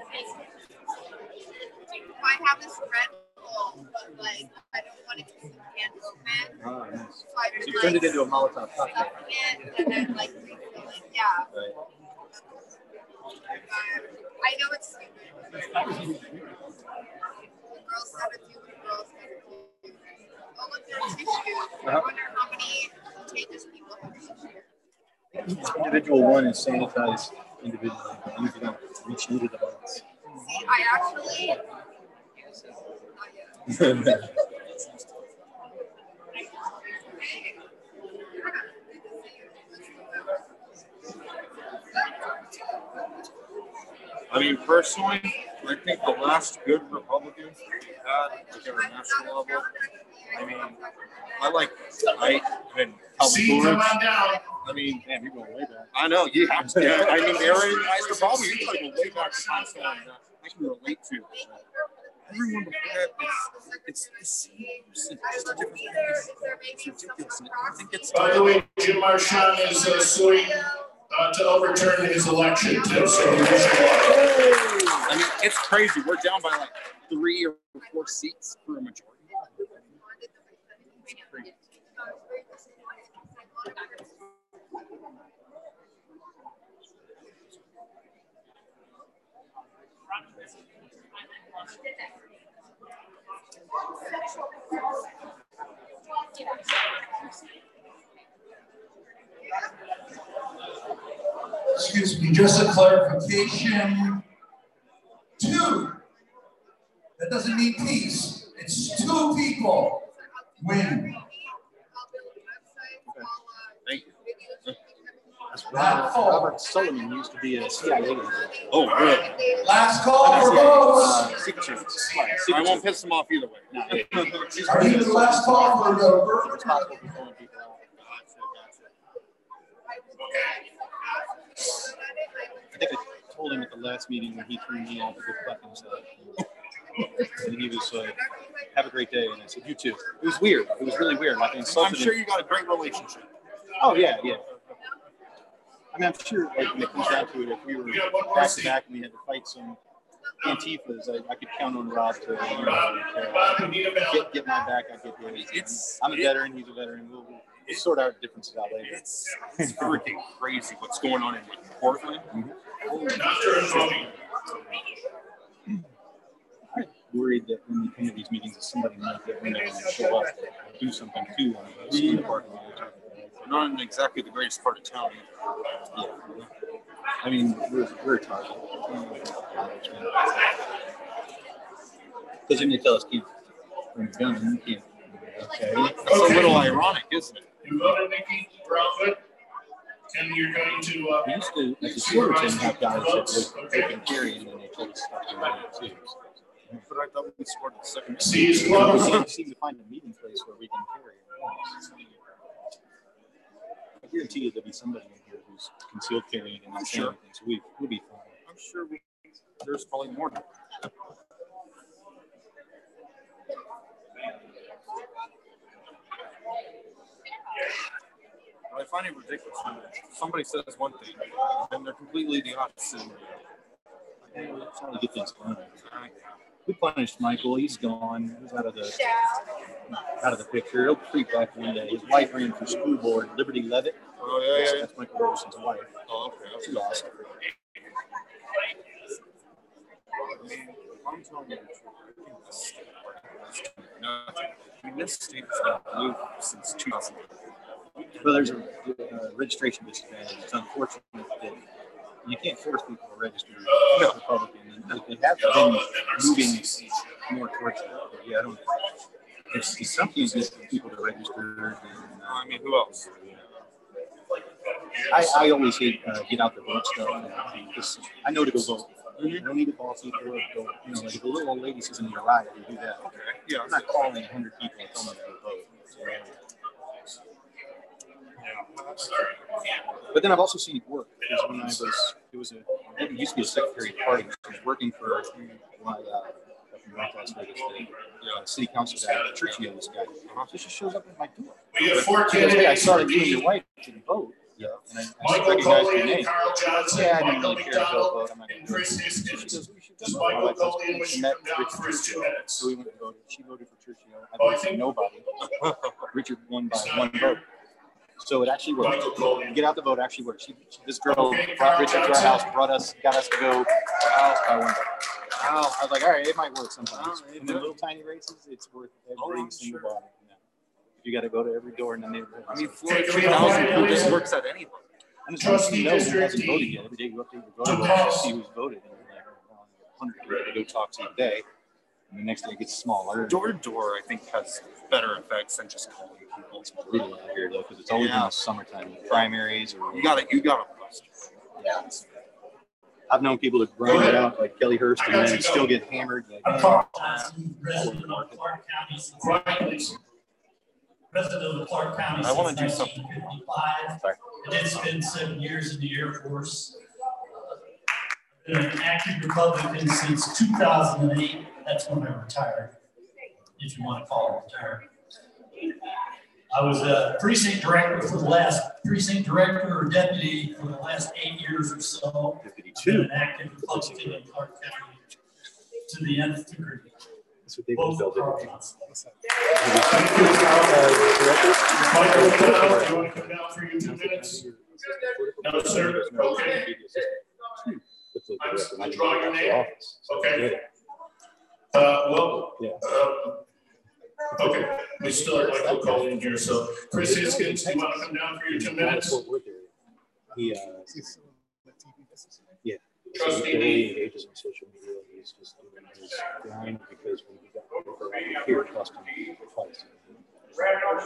I have this red bowl, but like I don't want to keep the can open. Oh, nice. So you turned it into a Molotov cocktail. And then like refilling. Yeah. Right. I know it's stupid. Girls have a few girls. Oh, look, there's tissue. I wonder how many contagious people have tissue. Each individual one is sanitized individually, but you can reach into the box. See, I actually. Not yet. I mean, personally, I think the last good Republicans that we had, like at a national level, I mean, I like Dwight and Calvin Coolidge. I mean, man, you go way back. I know, you have to. Yeah, I mean, Aaron, the problem is like a way back time I can relate to. Everyone before that, it's the same. It's ridiculous. I think it's. By the way, Jim Marchand is suing. To overturn his election, too. So I mean, it's crazy. We're down by like 3 or 4 seats for a majority. Excuse me, just a clarification. 2. That doesn't mean peace. It's 2 people win. Okay. Thank you. Robert Solomon used to be a CIA agent. Oh, good. Last call for votes. Secret service. I won't piss them off either way. No. Are you the last call for votes? Gotcha. think I told him at the last meeting when he threw me off to go fuck himself. And he was like, have a great day. And I said, you too. It was weird. It was really weird. Like, I insulted him. I'm sure you got a great relationship. Oh, yeah, yeah. I mean, I'm sure, like, when it comes down to it, if we were back to back and we had to fight some Antifas, I could count on Rob to get my back. I get his. I'm a veteran. He's a veteran. We'll sort our differences out later. It's freaking crazy what's going on in Portland. Mm-hmm. I'm worried that when we come to these meetings, somebody might get in there and show up and do something to one of us in the parking lot. Not in exactly the greatest part of town. Yeah. I mean, we're tired. Because when you tell us keep from gun, you can't. Okay. That's a little ironic, isn't it? You voted Nikki Brownwood, and you're going to. We used to, at the Silverton, have guys that were taking carry, and then they took stuff to run it too. But I thought we scored the second. We seem to find a meeting place where we can carry. I guarantee you there'll be somebody in here who's concealed carrying and not saying anything, so we'll be fine. I'm sure there's probably more. I find it ridiculous when somebody says one thing and they're completely the opposite. It's how to get things done. We punished Michael. He's gone. He's out of the picture. He'll creep back one day. His wife ran for school board, Liberty Levitt. Oh yeah, yeah. That's Michael Roberson's wife. Oh, okay. She lost. I mean, I'm telling you, this state has not moved since 2000. Well, there's a registration disadvantage. It's unfortunate that you can't force people to register as Republican. No. They have been moving more towards that. Yeah, I don't. It's something that gets people to register. And, I mean, who else? I always hate get out the vote stuff. I know to go vote. I don't need to boss people. You know, like if a little old lady says in your ride, you do that. Okay. Yeah, I'm not calling 100 people and telling them to go vote. But then I've also seen it work. Because when it used to be a secretary of party. I was working for my city council guy, Churchill, this guy. So she shows up at my door. We have 14 days. I started doing your wife didn't vote. Yeah. And I recognized your name. Yeah, I didn't really care about vote. I'm not going to vote. She goes, we should just vote. We met Richard. So we went and voted. She voted for Churchill. I voted for nobody. Richard won by one vote. So it actually worked. Get out the vote actually worked. This girl brought Richard to our house, got us to go house by one. Wow. I was like, all right, it might work sometimes. In the little tiny races, it's worth every single bottom. Yeah. You got to go to every door in the neighborhood. I mean, 43,000 people just works at anything. And as long as you know who hasn't voted yet, every day you update your voter roll to see who's voted. And you're like, 100 people go talk to you today. And the next day it gets smaller. Door to door, I think, has better effects than just calling people. It's brutal out here, though, because it's always in the summertime, primaries. Or you got to bust. Yeah. I've known people that grind it out, like Kelly Hurst, and then still get hammered. Like, President of the Clark County. I want to do something. Sorry. And it's been 7 years in the Air Force. I've been an active Republican since 2008. That's when I retired, if you want to call it retired. I was a precinct director or deputy for the last 8 years or so. 52. An active Republican in Clark County to the nth degree. That's what they built it. Michael, do you want to come down for your 2 minutes? No, sir. Okay. I draw your name. Okay. Okay, we still have Michael calling in here, so Chris Hiskins, do you want to come down for your 2 minutes? Yeah. Yeah. Trustee Lee engages on social media. He's just doing his grind because when we got here, trust me, twice.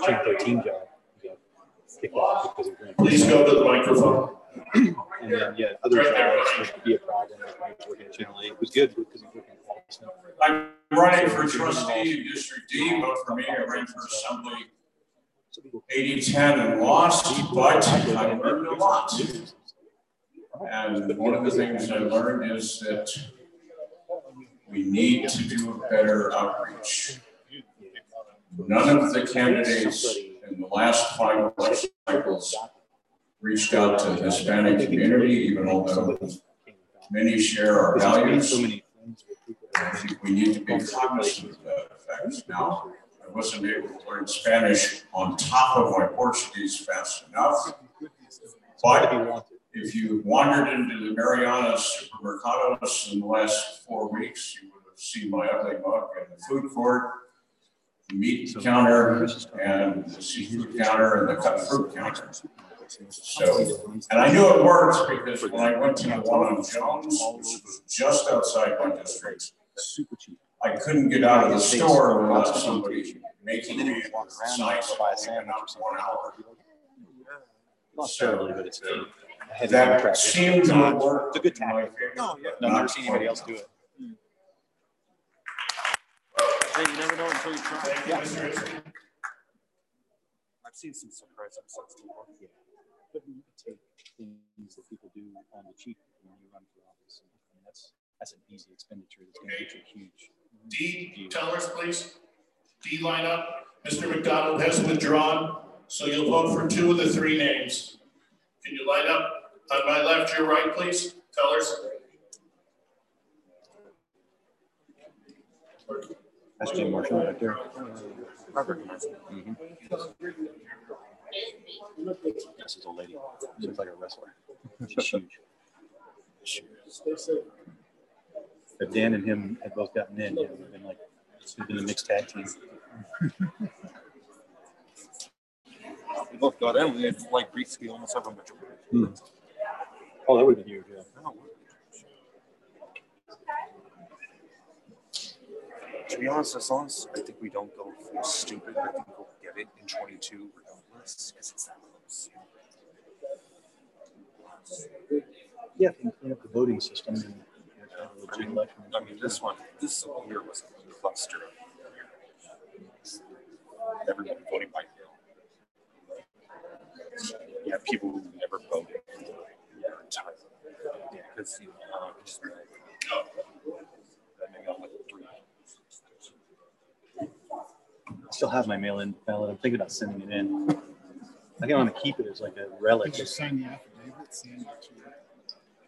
June 13 job, he got kicked off because he ran. Please go to the microphone. And then, yeah, other jobs would be a problem. Working at Channel 8. It was good because he was working at Austin. I'm running for trustee in District D. Vote for me. I ran for Assembly 80-10 and lost, but I learned a lot. And one of the things I learned is that we need to do a better outreach. None of the candidates in the last 5 election cycles reached out to the Hispanic community, even although many share our values. And I think we need to be cognizant of that fact. Now, I wasn't able to learn Spanish on top of my Portuguese fast enough, but if you wandered into the Marianas supermercados in the last 4 weeks, you would have seen my ugly mug in the food court, the meat counter, and the seafood counter, and the cut fruit counter. So, and I knew it worked because when I went to the one on Jones, which was just outside my district, I couldn't get out of the store without somebody making me signs and not 1 hour. So, that seemed to work. It's a good tactic. No, yeah. No, I've never seen anybody else do it. Hey, you never know until you try. Yeah. I've seen some surprise episodes before. Yeah. But you take things that people do on the cheap when you run for office. I mean, that's an easy expenditure that's going to get you huge. D, tellers, please. D lineup. Mr. McDonald has withdrawn, so you'll vote for 2 of the 3 names. Can you line up on my left, your right, please? Tellers. That's Jim Marshall right there. Robert. Mm-hmm. This is a lady. She looks like a wrestler. She's huge. If Dan and him had both gotten in, it would have been like, they've been a mixed tag team. We both got in. We had like Greetsky almost every match. Oh, that would have been huge. Yeah. To be honest, as long as I think we don't go for stupid, I think we'll get it in 22 regardless, because it's that close. Yeah, and clean up the voting system. And, I mean, this whole year was a cluster. Everybody voting by mail. Yeah, people who never voted. Yeah, because you know, just like, maybe I'll look at 3. I still have my mail-in ballot. I'm thinking about sending it in. I don't want to keep it as like a relic. Did you sign the affidavit?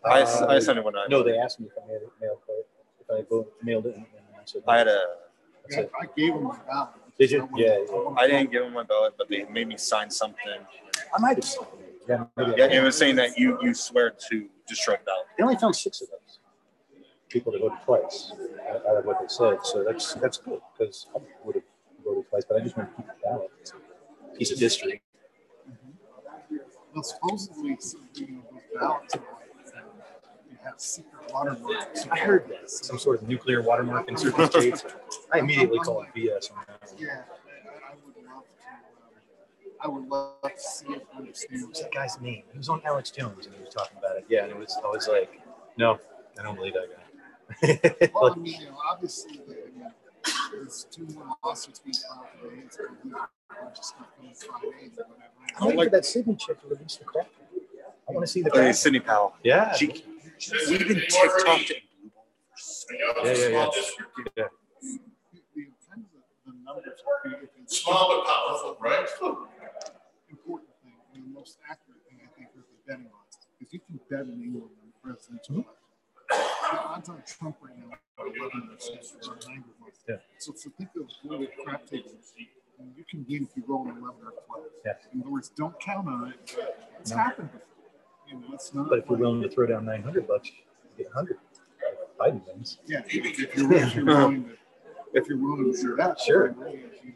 I signed it when I. No, they asked me if I had it mailed. If I mailed it, and I said. No. I had a. Yeah, I gave them my ballot. Did you? Yeah. I didn't give them my ballot, but they made me sign something. I might have signed it. Yeah. It was saying that you swear to destroy the ballot. They only found 6 of those people that voted twice out of what they said. So that's good because I would have voted twice, but I just want to keep the ballot. It's a piece of history. Mm-hmm. Well, supposedly, something with ballots, you have secret watermarks. I heard that. Some sort of nuclear watermark in certain states. I immediately call it BS. Yeah, I would love to see it on the stage. What was that guy's name? He was on Alex Jones and he was talking about it. Yeah, and I was like, no, I don't believe that guy. Well, I mean, you know, obviously, there's 2 more lawsuits being filed today. It's going to be just going to Friday or whatever. I don't like that Sydney chick to release the crap. I want to see the crap. Hey, Sydney Powell. Yeah. She's even TikTok. Yeah. Small but powerful, right? Important thing, and the most accurate thing I think is the betting odds. If you can bet in England in the presidential election, the odds on Trump right now are 11% or 9%. Yeah. So for people who avoid crap tables, you can win if you roll an 11 or 12. Yeah. In other words, don't count on it. It's happened before. You know, it's not. But if you're willing to throw down $900, you get 100. Biden wins. Yeah. If you're willing to do that, sure.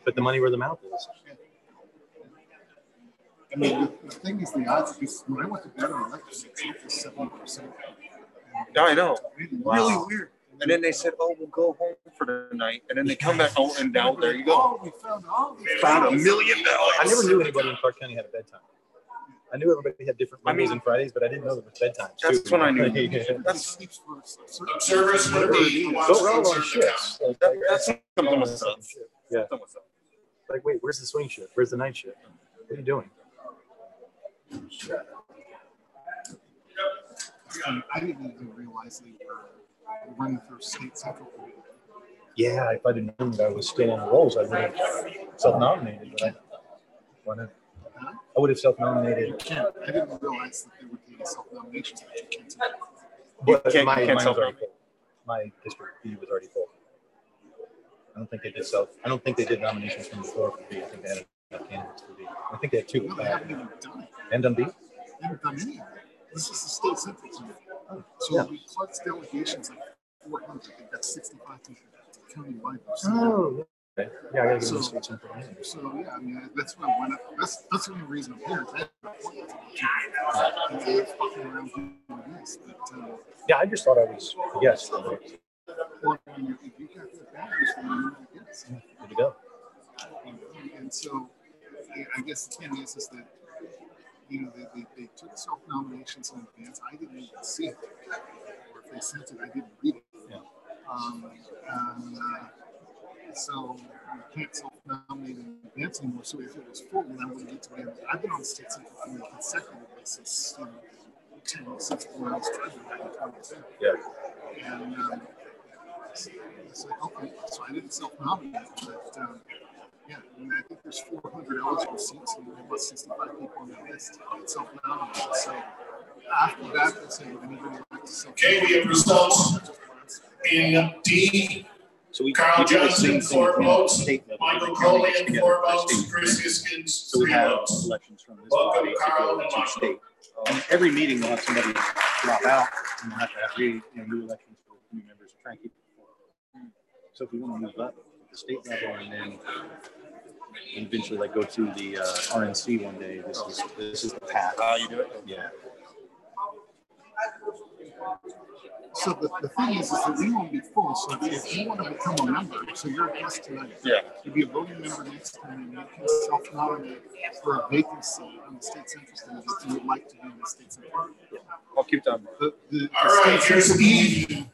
Put the money where the mouth is. I mean, the thing is, the odds is when I went to bed on election, it's 70%. I know. Wow. Really weird. And then they said, "Oh, we'll go home for the night." And then they come back home, and now there you go. Oh, we found $1 million. I never knew anybody in Clark County had a bedtime. I knew everybody had different Mondays and Fridays, but I didn't know there was bedtime. That's when I knew. That's observers for me. Don't roll on shifts. That's something was up. Yeah. Like, wait, where's the swing shift? Where's the night shift? What are you doing? I didn't even realize they were running through state central committee. Yeah, if I didn't know that I was still on the rolls, I would have self-nominated. But I would have self-nominated. I didn't realize that there would be self-nominations, but you can't. My district B was already full. I don't think they did nominations from the floor for B. I think they had enough candidates for B. I think they had two. No, they haven't even done it. And done B? They haven't done any of it. This is the state central committee. Oh, so yeah. We Clark's delegations like 400. I think that's 65 people countywide. Oh, okay. Yeah, I gotta give this some information. So yeah, I mean that's when I went up. That's the only reason I'm here. Yeah, I just thought I was yes. There you go. And so I guess the thing is that they took self-nominations in advance. I didn't even see it, or if they sent it, I didn't read it. Yeah. So you can't self-nominate in advance anymore. So if it was full, then I wouldn't get to it. I've been on the state central committee consecutively since 2016 was treasurer. Yeah. And it's like, okay, so I didn't self-nominate, but yeah, I think there's 400 eligible seats and there was 65 people on the list. It's self-nominated. So after that, they say, we're going to back to self-nominate. Okay, we have results in D. So we Carl Johnson, 4 votes. Michael Colan, 4 votes. Chris Hiskins, so 3 votes. Elections from this body Carl to Michael. State. Every meeting, we'll have somebody drop out and we'll have to have new elections for new members. Try and keep it forward. So if we want to move up the state level and then eventually like go to the RNC one day, this is the path. How you do it? Yeah. So the thing is that we won't be full. So if you want to become a member, so you're a guest tonight, you'll be a voting member next time, and you can self-nominate for a vacancy on the state central committee that you would like to be in the state central committee. Yeah. I'll keep that. All right, here's E.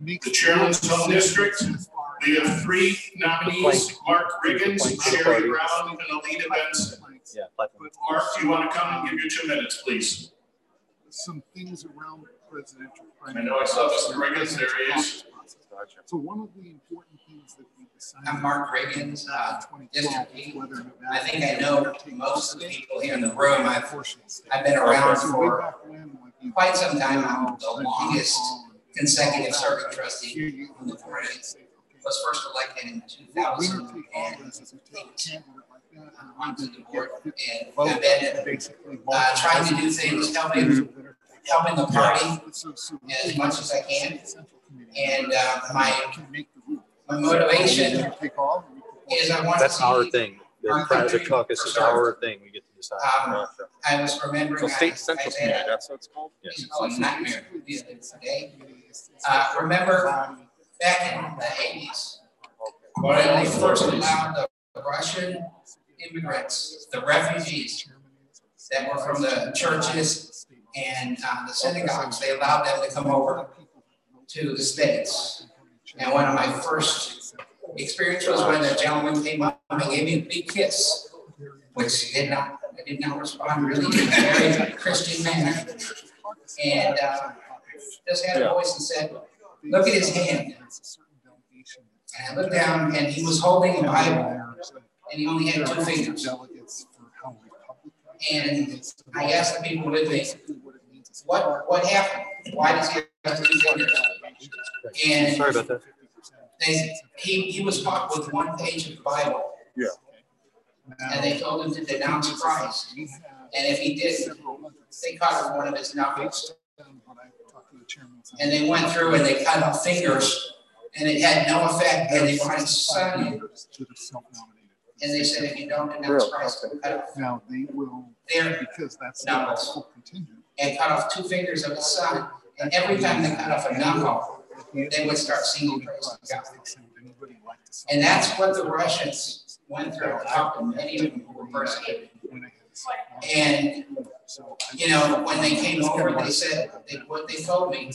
The chairman's home district. We have 3 nominees: Mark Reagan, Sherry Brown, and Alita Benson. Yeah, Mark, do you want to come and give you 2 minutes, please? Some things around presidential primary. I know I saw this in Reagan's there is. So one of the important things that we decided. I'm Mark Reagan's district E. I think I know most of the people here in the room. I've been around for quite some time. I'm the longest consecutive serving trustee on the board. Was first elected in 2000 and onto the board and I've been trying to do things, helping the party as much as I can. And my motivation is I want that's to our thing. The private caucus is our thing. We get to decide. I was remembering so state central committee. That's what it's called. Yes. It's called a nightmare today. Remember back in the 80s, when they first allowed the Russian immigrants, the refugees that were from the churches and the synagogues, they allowed them to come over to the States. And one of my first experiences was when the gentleman came up and gave me a big kiss, which did not respond really in a very Christian manner. And just had a voice and said, "Look at his hand." And I looked down, and he was holding a Bible, and he only had 2 fingers. And I asked the people with me, what happened? Why does he have 2 fingers? And sorry about that. He was caught with 1 page of the Bible. Yeah. And they told him to denounce Christ. And if he didn't, they caught him with one of his knuckles. And they went through and they cut off fingers, and it had no effect. And they wanted to sign you. And they said, if you don't announce Christ, cut off. Now they will. There, because that's now continue. And cut off 2 fingers of his son. And every time they cut off a knuckle, they would start singing praise to God. And that's what the Russians went through. Many of them were persecuted. And when they came over, they said what they told me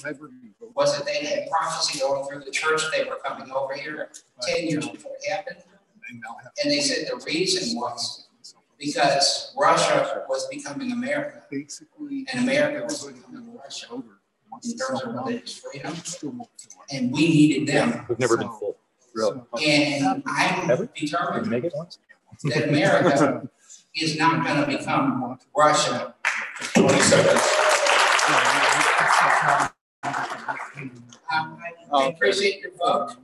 was that they had prophecy going through the church. They were coming over here 10 years before it happened, and they said the reason was because Russia was becoming America, basically, and America was becoming Russia in terms of religious freedom, and we needed them. We've never been full. Really. And I'm determined that America is not going to become Russia. I appreciate your vote,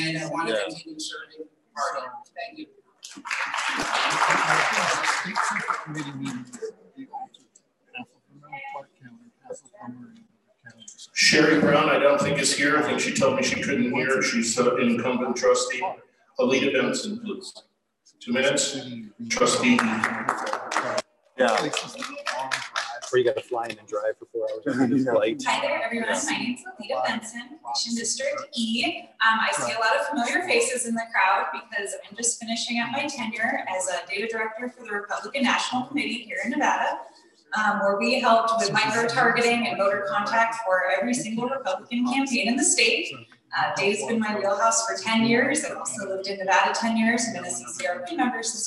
and I want to continue serving our party. Thank you. Sherry Brown, I don't think is here. I think she told me she couldn't hear. She's an incumbent trustee. Alita Benson, please. 2 minutes. Trustee. Yeah. Or you got to fly in and drive for 4 hours. Hi there, everyone. My name's Alita Benson, Mission District E. I see a lot of familiar faces in the crowd because I'm just finishing up my tenure as a data director for the Republican National Committee here in Nevada, where we helped with micro-targeting and voter contact for every single Republican campaign in the state. Dave's been my wheelhouse for 10 years. I've also lived in Nevada 10 years and been a CCRP member since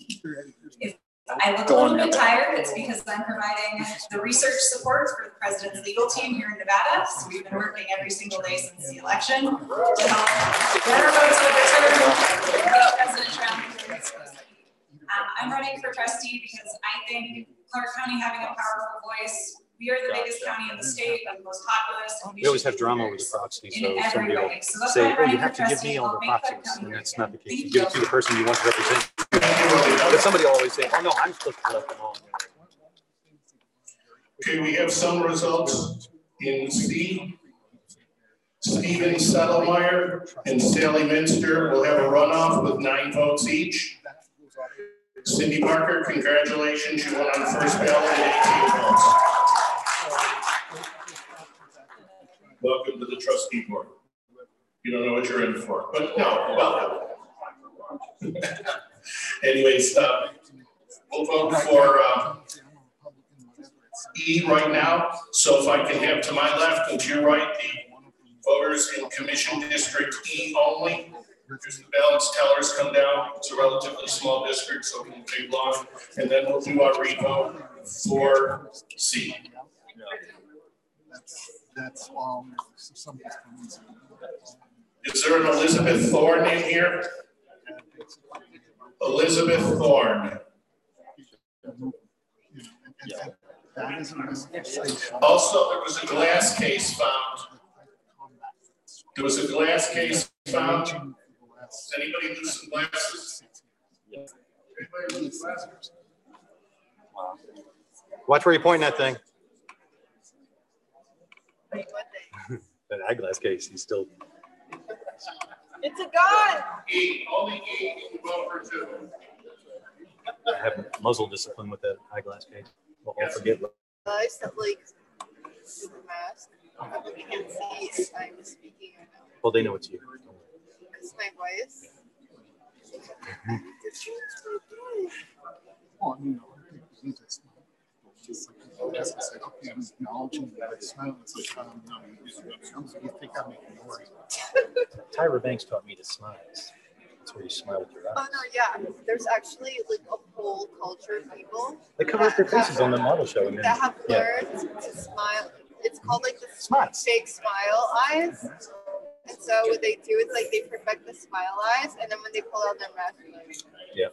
2013. If I look a little bit tired, it's because I'm providing the research support for the president's legal team here in Nevada. So we've been working every single day since the election to help better votes overturned, make President Trump. I'm running for trustee because I think Clark County having a powerful voice. We are the biggest county in the state, and the most populous. And we always have drama with the proxy, so somebody will say, "Oh, you have to give me all the proxies," and that's not the case. You give it to the person you want to represent. But somebody will always say, "Oh no, I'm supposed to let them all." Okay, we have some results in C. Steven Settelmeyer and Sally Minster will have a runoff with 9 votes each. Cindy Parker, congratulations! You won on first ballot at 18 votes. Welcome to the trustee board. You don't know what you're in for, but no, welcome. Anyways, we'll vote for E right now. So if I can have to my left and to your right the voters in Commission District E only. Because the balance tellers come down. It's a relatively small district, so it won't take long. And then we'll do our revote for C. That's Is there an Elizabeth Thorne in here? Elizabeth Thorne. Also, there was a glass case found. Does anybody lose some glasses? Anybody lose glasses? Wow. Watch where you point that thing. That eyeglass case, he's still. It's a gun. Only eight over two. I have muzzle discipline with that eyeglass case. Well, I'll forget. Device that leaks through the mask. Nobody can see if I'm speaking or not. Well, they know it's you. Because my voice. I need to change my voice. Well, I mean, I think it's Tyra Banks taught me to smile. That's where you smile with your eyes. Oh no, yeah. There's actually like a whole culture of people. They cover up their faces on the model show and that have learned to smile. It's called like the fake smile eyes. And so what they do is like they perfect the smile eyes, and then when they pull out their mask. Yeah.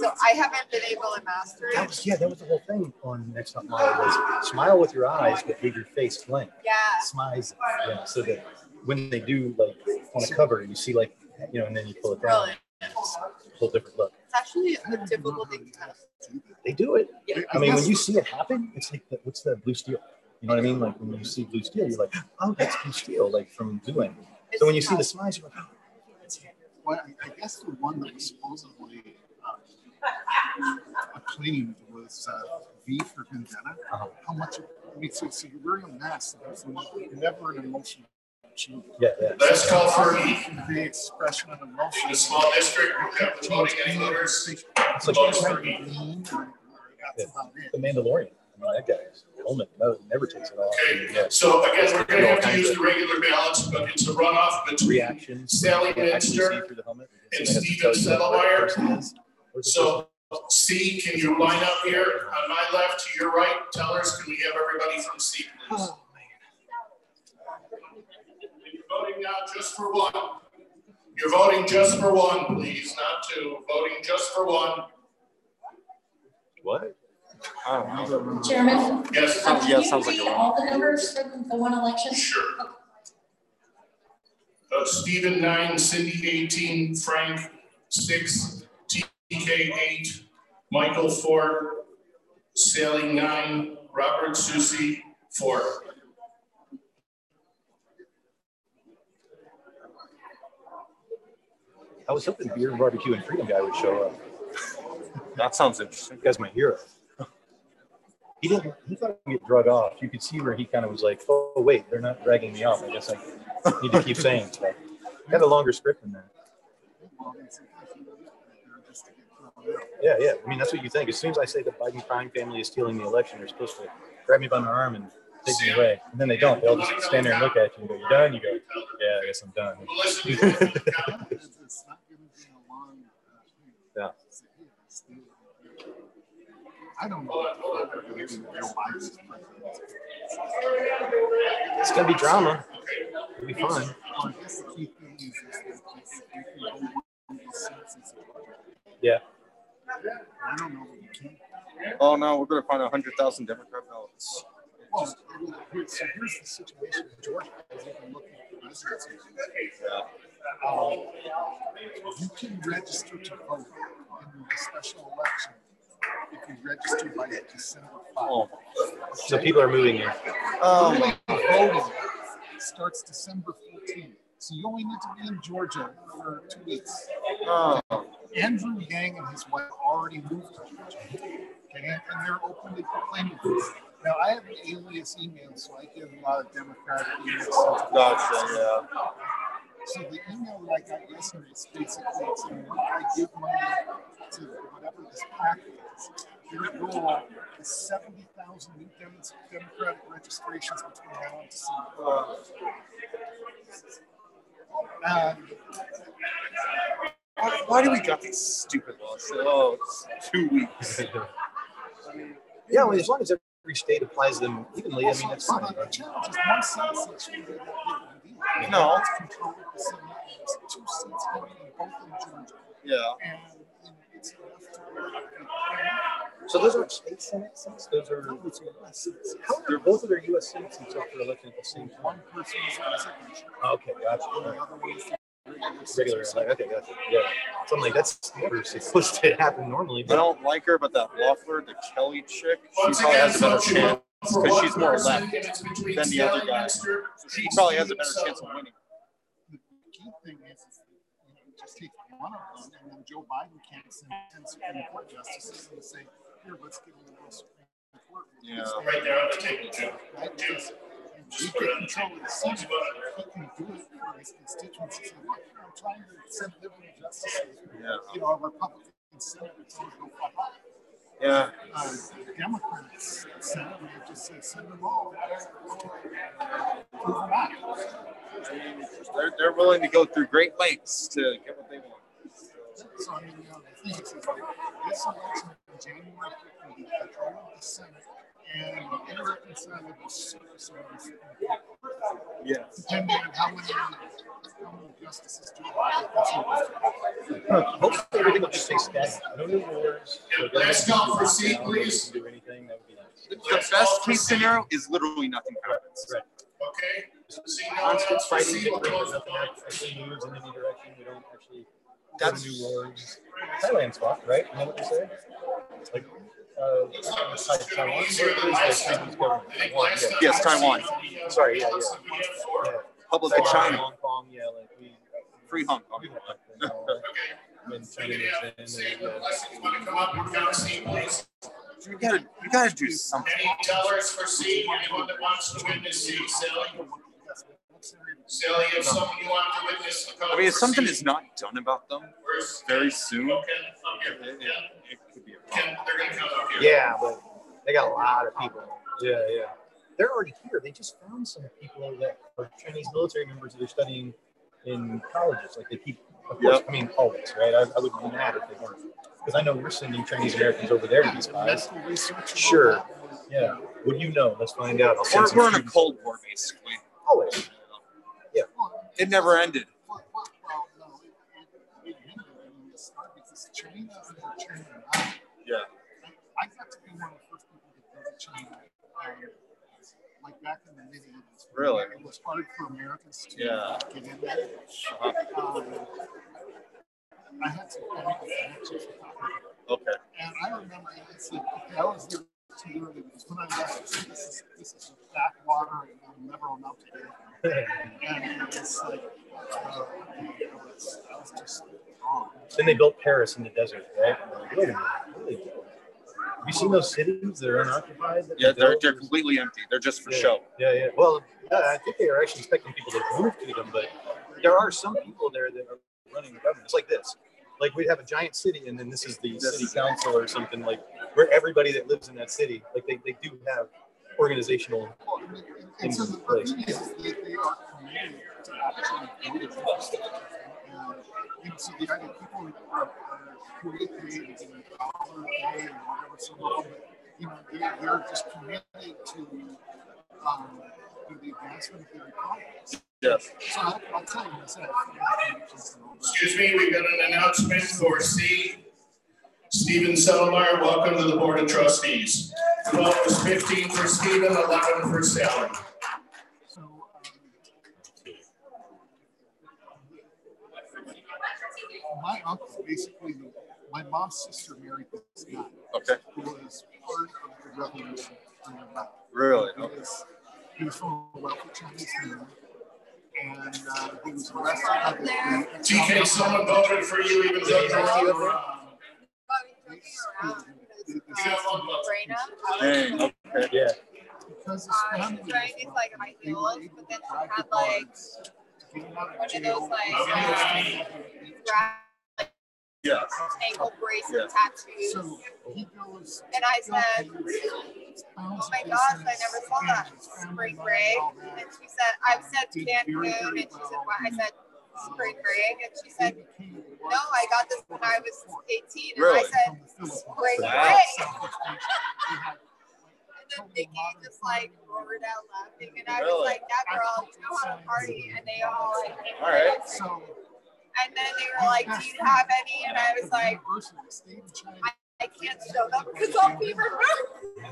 So I haven't been able to master it. That was the whole thing on Next Up Live was smile with your eyes, but leave your face blank. Yeah. Smize. Yeah. So that when they do like on a cover, you see like and then you pull it down. It's a whole different look. It's actually a difficult thing to kind of. They do it. Yeah. I mean, when you see it happen, it's like what's that blue steel? You know what I mean? Like when you see blue steel, you're like, oh, that's blue steel, like from doing. So when you see the smize, you're like, oh. Well, I guess the one that was supposedly. Cleaning was V for Vendetta. Uh-huh. How much? I mean, so you're wearing a mask. That's never an emotion. Yeah. Let's call for the expression of emotion. In a small district, we have the voting any voters. It's like the Mandalorian. I mean, that guy's helmet never takes it off. Okay. Yeah. So again, we're going to have to use the regular balance, but it's a runoff between Sally Minster and Steven Settelmeyer. So C, can you line up here on my left to your right? Tellers, can we have everybody from C, please? Oh, man. And you're voting now just for one. You're voting just for one, please, not two. Voting just for one. What? I don't know. Chairman? Yes. Yeah, sounds like all the numbers for the one election? Sure. Okay. Stephen 9, Cindy 18, Frank 6, TK 8, Michael 4, Sally 9, Robert Susie 4. I was hoping Beer, Barbecue, and Freedom guy would show up. That sounds interesting. That guy's my hero. He didn't. He thought he'd get drug off. You could see where he kind of was like, "Oh wait, they're not dragging me off. I guess I need to keep saying." So, had a longer script than that. Yeah, yeah. I mean, that's what you think. As soon as I say the Biden crime family is stealing the election, they're supposed to grab me by my arm and take me away. And then they don't. They'll just stand there and look at you and go, "You're done." You go, "Yeah, I guess I'm done." Yeah. I don't know. It's gonna be drama. It'll be fun. Yeah. I don't know. Oh no, we're gonna find 100,000 Democrat ballots. Well, so here's the situation in Georgia. You can register to vote in the special election. If you register by December 5. Oh. So people are moving here. Oh, voting starts December 14th. So you only need to be in Georgia for 2 weeks. Oh. Andrew Yang and his wife already moved to Georgia. Okay, and they're openly proclaiming this. Now I have an alias email, so I get a lot of Democratic emails. Gotcha, yeah. So the email that I got yesterday is basically saying, when I give money to whatever this PAC is, their goal is 70,000 new Democratic registrations between now and December. Why do we got these stupid laws? Oh, it's 2 weeks. I mean, yeah, well, as long as every state applies them evenly, I mean, that's fine. The challenge is one citizen. No, it's controlled the Senate. There's 2 seats coming in, both in Georgia. Yeah. And it's enough to work. So those are state Senate seats? Those are U.S. seats. They're both of their U.S. seats until they're elected at the same time. One person is on a signature. Okay, gotcha. The other one is regular. Okay, gotcha. Yeah. Something like that's never supposed to happen normally. But I don't like her, but that Loeffler, the Kelly chick, she probably has a better chance. Because she's more left than the other guy. So she probably has a better chance of winning. The key thing is, just take one of them, and then Joe Biden can't send 10 Supreme Court justices and say, here, let's give them a Supreme Court. Yeah, right there on the table, Joe. He can control the Senate. He can do it for his constituencies. I'm trying to send liberal justices. You know, a Republican senator to go fuck off. Yeah. Democrats just said, send them all. They're willing to go through great lengths to get what they want. So, I mean, you know, the thing is, this election in January 15th, control of the Senate and irreconcilable service orders. Yes. Depending on how many justices do it. Hopefully everything will just stay stagnant. No new wars. Let's go for C, please. Do anything. That would be nice. The best case scenario is literally nothing happens. Right. Okay. Constant fighting. Nothing actually moves in any direction. We don't actually. That's new wars. Thailand's fought, right? You know what they say? It's like. Taiwan. Yes, Taiwan. Sorry, yeah. Public of China. Hong Kong, yeah, like we free Hong Kong. You gotta do something. Any tellers for C? Anyone that wants to witness C? Sally, if someone you want to witness the code, I mean, if something is not done about them very soon, it could be a problem. They're going to come up here. Yeah, but they got a lot of people. Yeah. They're already here. They just found some people that are Chinese military members that are studying in colleges. Like they keep, of course, I mean, always, right? I would be mad if they weren't. Because I know we're sending Chinese Americans over there to be spies. Sure. Yeah. What do you know? Let's find out. We're in a Cold War, basically. Always. Yeah. It never ended. Yeah. I got to be one of the first people to go to China, like back in the mid-80s. Really? It was hard for Americans to get in there. I had some connections with them. Okay. And I remember, it's like, I was there too early, because when I left, this is backwater and I'm never on up to it. And it's like, I was just wrong. Then they built Paris in the desert, right? Wait a minute. Really? Have you seen those cities that are unoccupied? Yeah, they're completely empty. They're just for show. Yeah, yeah. Well, I think they are actually expecting people to move to them, but there are some people there that are running the government. It's like this. Like we'd have a giant city, and then this is the city council or something, like where everybody that lives in that city, like they do have organizational things in place. They are committed to actually build so the idea people are creative and dollar a day and whatever, so long, they're just committed to the advancement of their economy. Yes. So I'll tell you myself. Excuse me, we've got an announcement for C. Steven Settelmeyer, welcome to the Board of Trustees. 12 is 15 for Steven, 11 for Sally. My uncle, basically, my mom's sister married this guy. Okay. Who was part of the revolution. Really? Okay. He was from a wealthy Chinese family, and he was arrested. TK, someone voted for you, even though you were wrong. Dang, okay, yeah. Because his family was like high heels, but then she had one of those yeah. Ankle bracelet tattoos. So and I said, oh my gosh, I never saw that. Spring break. And she said, I've said Cancun. And she said, what? I said, spring break. And she said, no, I got this when I was 18. And really? I said, spring break. And then Nikki just like roared out laughing. And I was like, that girl, you know how to party. And they all like, all right. So, and then they were like, do you have any? And I was like, I can't show them because I'll be removed.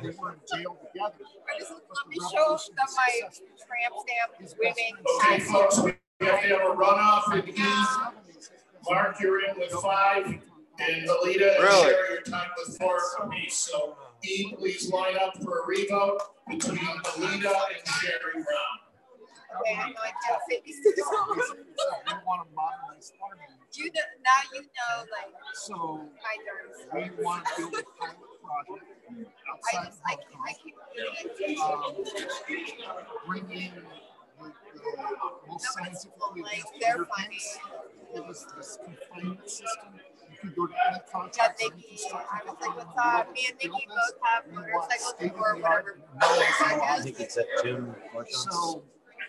They were in jail together. I just let me show them my tramp stamp women. Okay, folks, we have to have a runoff. And please, Mark, you're in with 5. And Alita and Sherry, your time with 4 apiece. So, E, please line up for a revote between Alita and Sherry Brown. Okay, I'm like, that's it. You know, now you know, like, so my nerves. We want to build a pilot project outside of bring in like the most scientifically advanced finance. It was this confinement system. You could go to any contract. Yeah, Nikki. I was like, what's up? Me and Nikki both have motorcycles or whatever. I think it's at Jim. So.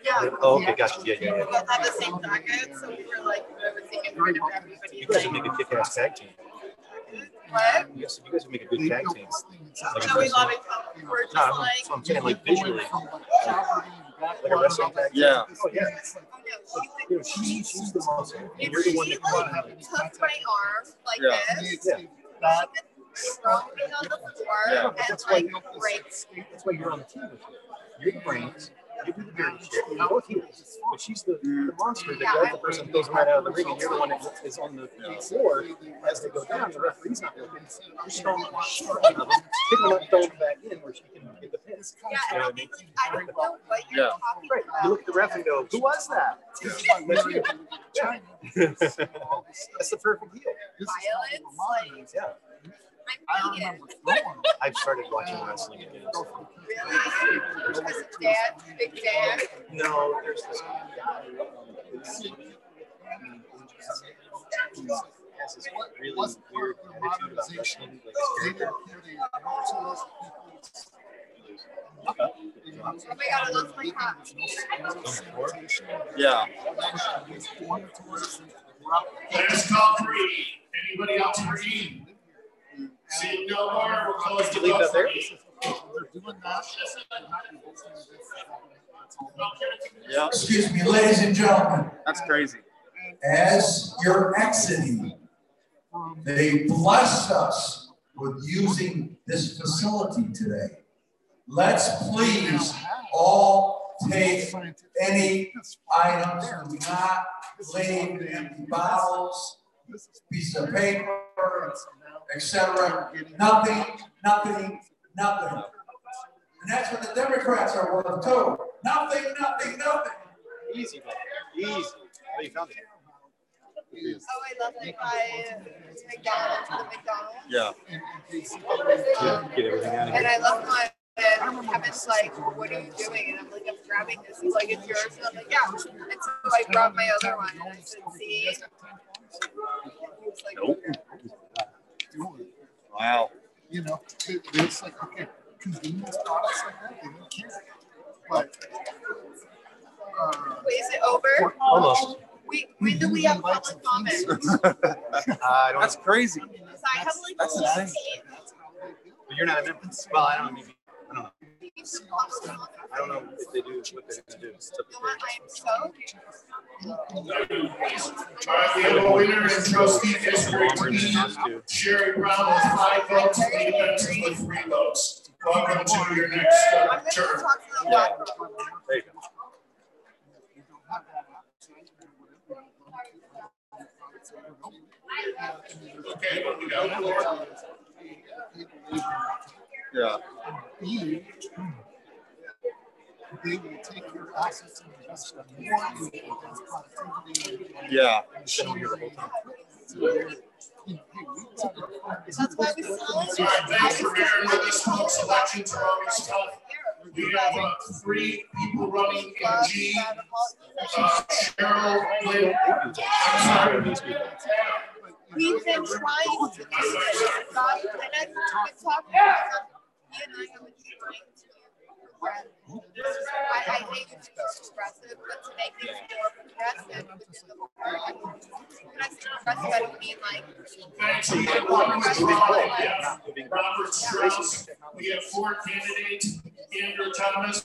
Yeah. Oh, okay, gotcha. Yeah. We both have the same jacket, so we were like, we were thinking we're going to grab everybody. You guys would make a kick-ass tag team. What? Yes, you guys would make a good tag team. Like no, we love it. We're just like... I'm saying, like, visually. Like a wrestling tag team? Yeah. Oh, yeah. Dude, she's the most... You're the one that... She, like, took my arm like this. Yeah. Throw me on the floor and, like, break. That's why you're on the team with you. You're the brains. You do the dirty shit. You're not with you. But she's the monster that does the person goes right out of the ring, and you're the one that is on the floor as they go down. The referee's not looking. She's throwing the shit out of them. Pick them up and throw them back in where she can get the pins. You know what I mean? I don't know what you're talking about. You look at the ref and go, who was that? That's the perfect heel. Violence? Yeah. I remember. I've started watching wrestling again. Really? Because of Dad? Big Dad? No, there's this guy. He has this really weird attitude about wrestling. Oh my God, I lost my hat. Yeah. Last call for E. Anybody else for E? See no more. Close the vote. They're doing that. Yeah. Excuse me, ladies and gentlemen. That's crazy. As you're exiting, they blessed us with using this facility today. Let's please all take any items, do not leave empty bottles, piece of paper, etc. Nothing. And that's what the Democrats are worth too. Nothing. Easy, buddy. Easy. Oh, you found it. I love it. McDonald's. Yeah. Get everything out of here. And I love my. And Kevin's like, what are you doing? And I'm like, I'm grabbing this. He's like, it's yours. And I'm like, yeah. And so I grabbed my other one. And I said, see? He's like, nope. Wow. You know, it's like, okay, convenience products like that, they don't care. But, wait, is it over? Almost. When do we have public comments? That's crazy. I have like that's insane. But you're not a member. Well, I don't mean. I don't know if they do what they're going to do. All right, we have a winner in trustee history. Sherry Brown with 5 votes, Alita Benson with 3 votes. Welcome to your next turn. Yeah. There you go. Okay, what do we got, Lord? Yeah. You, they will take your assets and invest them yeah. Show your whole time. That's why we saw it. All right, thanks for bearing with us, folks. Elections are always tough. We have 3 people running in G. Cheryl, Lynn. I'm sorry. We've been trying to do this. And I've been talking about you and I have been trying to I think it's progressive, but to make things more progressive within the whole world. When I say progressive, I don't mean like. Actually, Robert Strauss. We have 4 candidates: Andrew Thomas,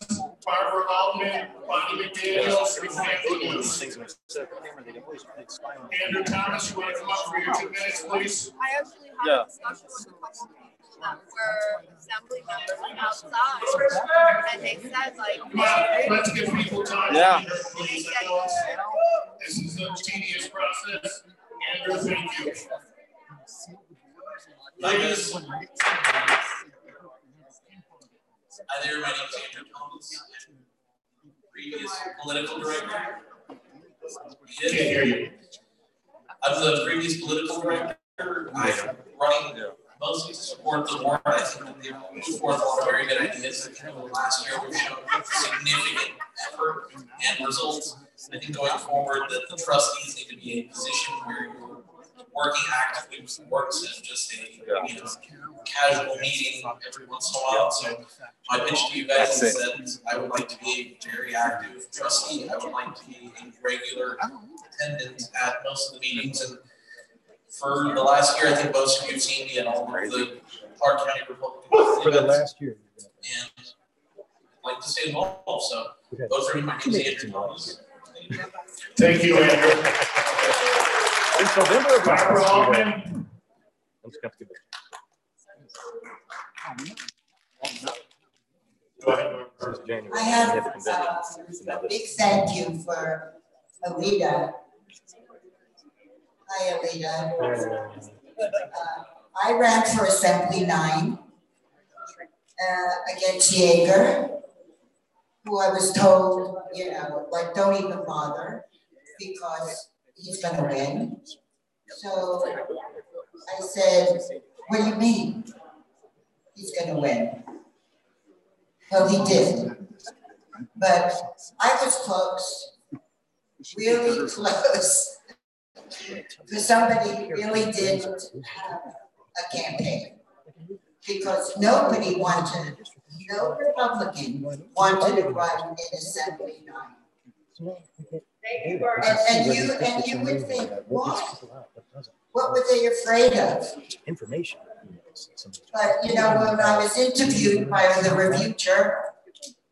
Barbara Altman, Bonnie McDaniel, and Andrew Thomas, you want to come up for your 2 minutes, please? I actually have a discussion with a couple of people that were assembly members from outside. And they said, like, let's give people time. Yeah. This is a tedious process. Andrew, thank you. Ladies, hi there, my name is Andrew Thomas, previous political director. Can't hear you. I'm the previous political director. I'm running mostly to support the war. I think that they've moved forward a lot of very good ideas. Last year we've shown significant effort and results. I think going forward that the trustees need to be in a position where you're working actively with the works and just a casual meeting every once in a while. So my pitch to you guys is that I would like to be a very active trustee. I would like to be a regular attendant at most of the meetings. And for the last year, I think most of you have seen me at all of the Clark County Republican for the last year. And I'd like to stay involved. So those are my names. Thank you, Andrew. It's November of Barbara Altman. Go ahead. I have a big thank you for Alita. Hi, Alita. I ran for Assembly 9 against Yeager, who I was told, you know, like, don't even bother because he's going to win. So I said, what do you mean he's going to win? Well, he did. But I was close, really close. Because somebody really did have a campaign because no Republican wanted to run in Assembly 9. And you would think, what? What were they afraid of? Information. But you know, when I was interviewed by the review chair,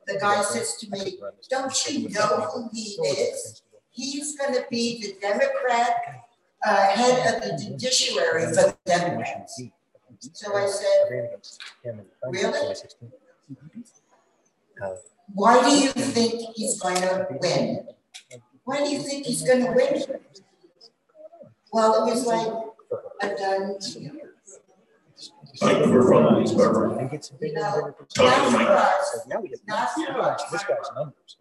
the guy says to me, "Don't you know who he is? He's going to be the Democrat head of the judiciary for the Democrats." So I said, "Really? Why do you think he's going to win? Why do you think he's going to win?" Well, it was like a done deal. Like we're from these governments. You know, not for us. This guy's numbers.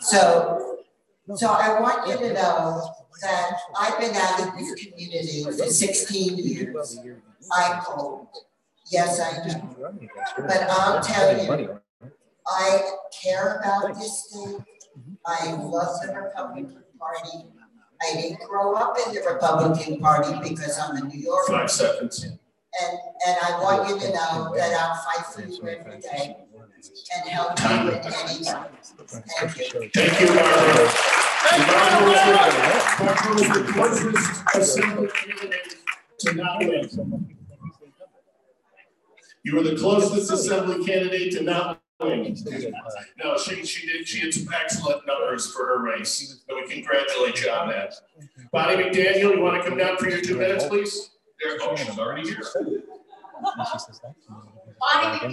So I want you to know that I've been out of this community for 16 years. I'm old. Yes, I know. But I'll tell you, I care about this thing. I love the Republican Party. I didn't grow up in the Republican Party because I'm a New Yorker. 5 seconds. And I want you to know that I'll fight for you every day and help you at any time. Thank you. Thank you, Barbara. Barbara was the closest assembly candidate to not win. You were the closest assembly candidate to not win. No, she did. She had some excellent numbers for her race, and we congratulate you on that. Bonnie McDaniel, you want to come down for your 2 minutes, please? There, oh, she's already here. Bonnie McDaniel,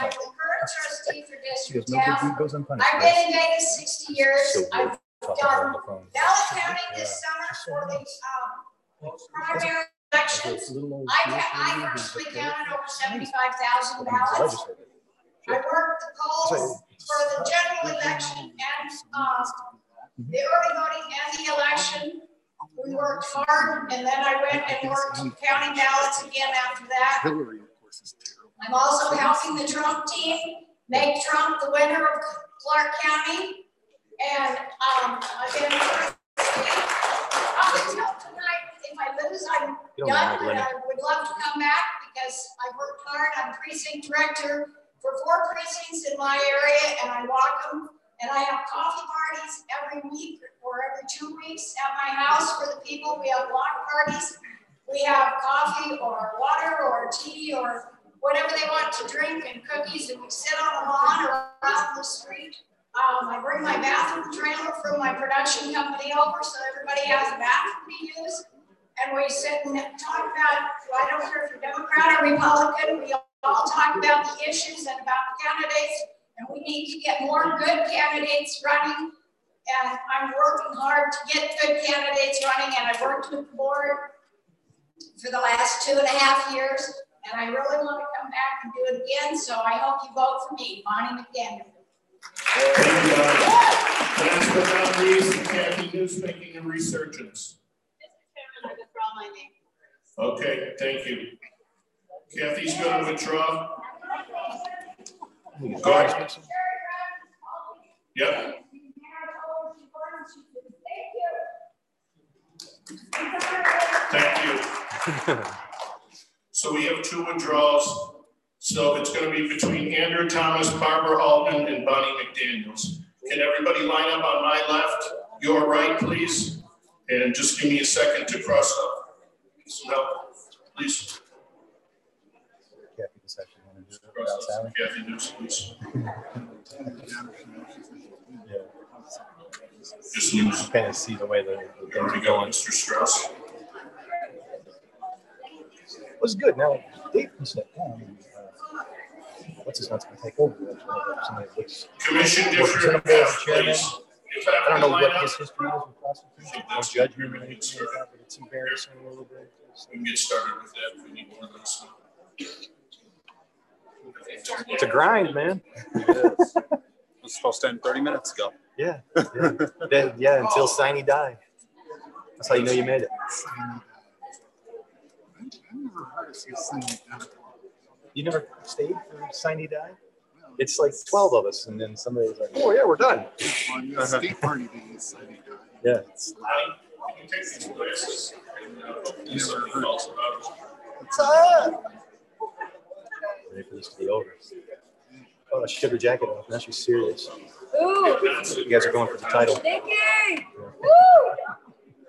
I'm the current trustee for District Town. I've been in Vegas 60 years. I've done Dallas County this summer for the primary elections. I personally counted over 75,000 ballots. I worked the polls for the general election and the early voting and the election. We worked hard, and then I went and worked counting ballots again after that. Hillary, of course, is terrible. I'm also helping the Trump team make Trump the winner of Clark County. And I've been up until tonight, if I lose, I'm done, and I would love to come back because I worked hard. I'm precinct director for 4 precincts in my area, and I walk them. And I have coffee parties every week or every 2 weeks at my house for the people. We have lawn parties. We have coffee or water or tea or whatever they want to drink and cookies. And we sit on the lawn or out in the street. I bring my bathroom trailer from my production company over so everybody has a bathroom to use. And we sit and talk about, I don't care if you're Democrat or Republican, we all talk about the issues and about the candidates. And we need to get more good candidates running. And I'm working hard to get good candidates running. And I've worked with the board for the last 2.5 years. And I really want to come back and do it again. So I hope you vote for me, Bonnie McDaniel. Thank you, Bonnie. Last but not least, Kathy Newsmaking and Resurgence. Mr. Chairman, I withdraw my name. Okay, thank you. Kathy's going to withdraw. Go ahead. Yep. Thank you. So we have 2 withdrawals. So it's going to be between Andrew Thomas, Barbara Altman, and Bonnie McDaniels. Can everybody line up on my left, your right, please? And just give me a second to cross up. Some help, please. Just lose. Kind of see the way that you're already going, Mr. Strauss. It was good. Now, Dave can sit down. What's his nuts going to take over? Commission different path, please. I don't know what his history is. No judgment. It's embarrassing a little bit. We can get started with that. We need one of those. It's a grind, man. It is. I was supposed to end 30 minutes ago. Yeah, until Steiny died. That's how you know you made it. I've never heard of Steiny die. You never stayed for Steiny die? It's like 12 of us, and then somebody's like, "Oh yeah, we're done." State party thing is Steiny die. Yeah. It's loud. You take these places, and you never heard about it. What's up? For this to be over. Oh, she took her jacket off. Now she's serious. Ooh. You guys are going for the title. Thank you. Woo!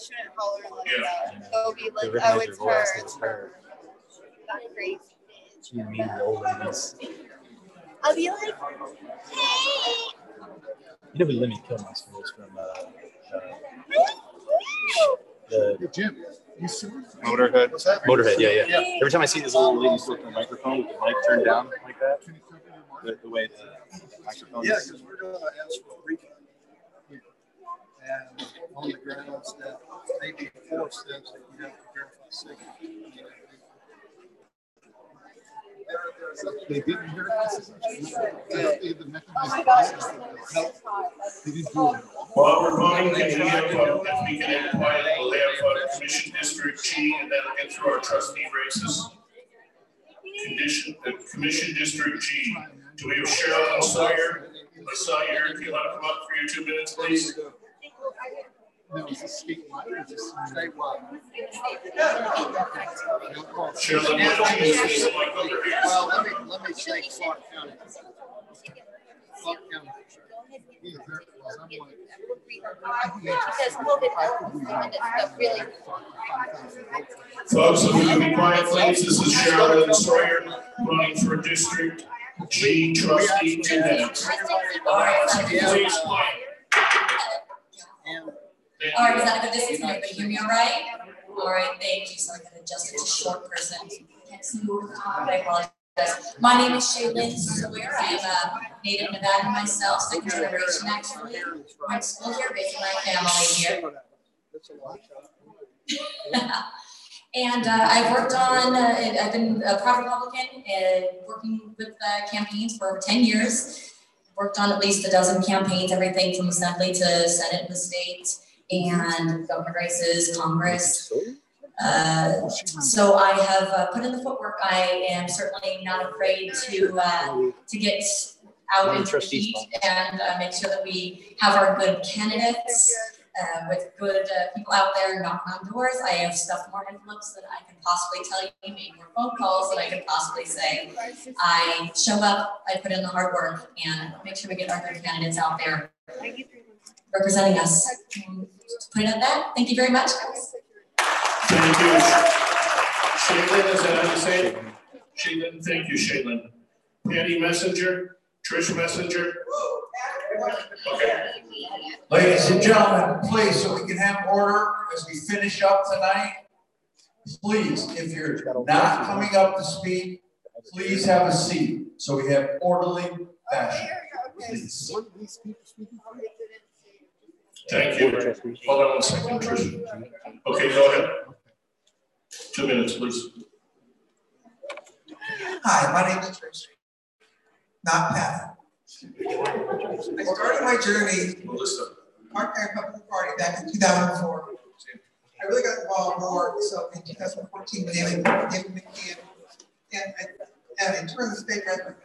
shouldn't holler and let it out. Go be like, oh, it's her. It's her. Not crazy. You mean the old ladies. I'll be like, hey. You know, we let me kill my schools from the gym. Motorhead. What's that? Motorhead, yeah. Every time I see this old lady with the microphone with the mic turned down like that, the way the microphone is. Yeah, because we're going to ask for a recount. And on the grounds that they do 4 steps that you have to verify signal. They didn't hear us. They didn't do it. Well, we're voting the GM vote. If we can get quiet, we'll have a commission district G, and that'll get through our trustee races. Commission district G. Do we have Cheslin Sawyer? Sawyer, if you want to come up for your 2 minutes, please. No, is this statewide or is this statewide? Well, let me say Clark County. Clark County. Yeah, folks, if we can be quiet, please. This is Cheslin Sawyer running for District G, trustee 2 minutes. All right, please quiet. All right, is that a good distance? Can everybody hear me all right? All right, thank you. So I'm going to adjust it to short person. I apologize. My name is Cheslin Sawyer. I am a native Nevadan myself, second generation actually. I went to school here, raising my family here. And I've worked on, I've been a proud Republican and working with campaigns for over 10 years. Worked on at least 12 campaigns, everything from assembly to Senate in the state. And governor races, Congress. So I have put in the footwork. I am certainly not afraid to get out into the heat and make sure that we have our good candidates with good people out there knocking on doors. I have stuffed more envelopes than I can possibly tell you, made more phone calls than I can possibly say. I show up, I put in the hard work, and make sure we get our good candidates out there representing us. Put it at that. Thank you very much, guys. Thank you. Cheslin, is that how you say it? Cheslin, thank you, Cheslin. Patty Messinger, Trish Messinger. Okay. Ladies and gentlemen, please, so we can have order as we finish up tonight. Please, if you're not coming up to speak, please have a seat so we have orderly fashion. Please. Thank you. Hold on 1 second, Trish. Okay, go ahead. 2 minutes, please. Hi, my name is Trish. Not Pat. I started my journey part-time Republican Party back in 2004. I really got involved more so in 2014 with David McKeon, and in terms of state record.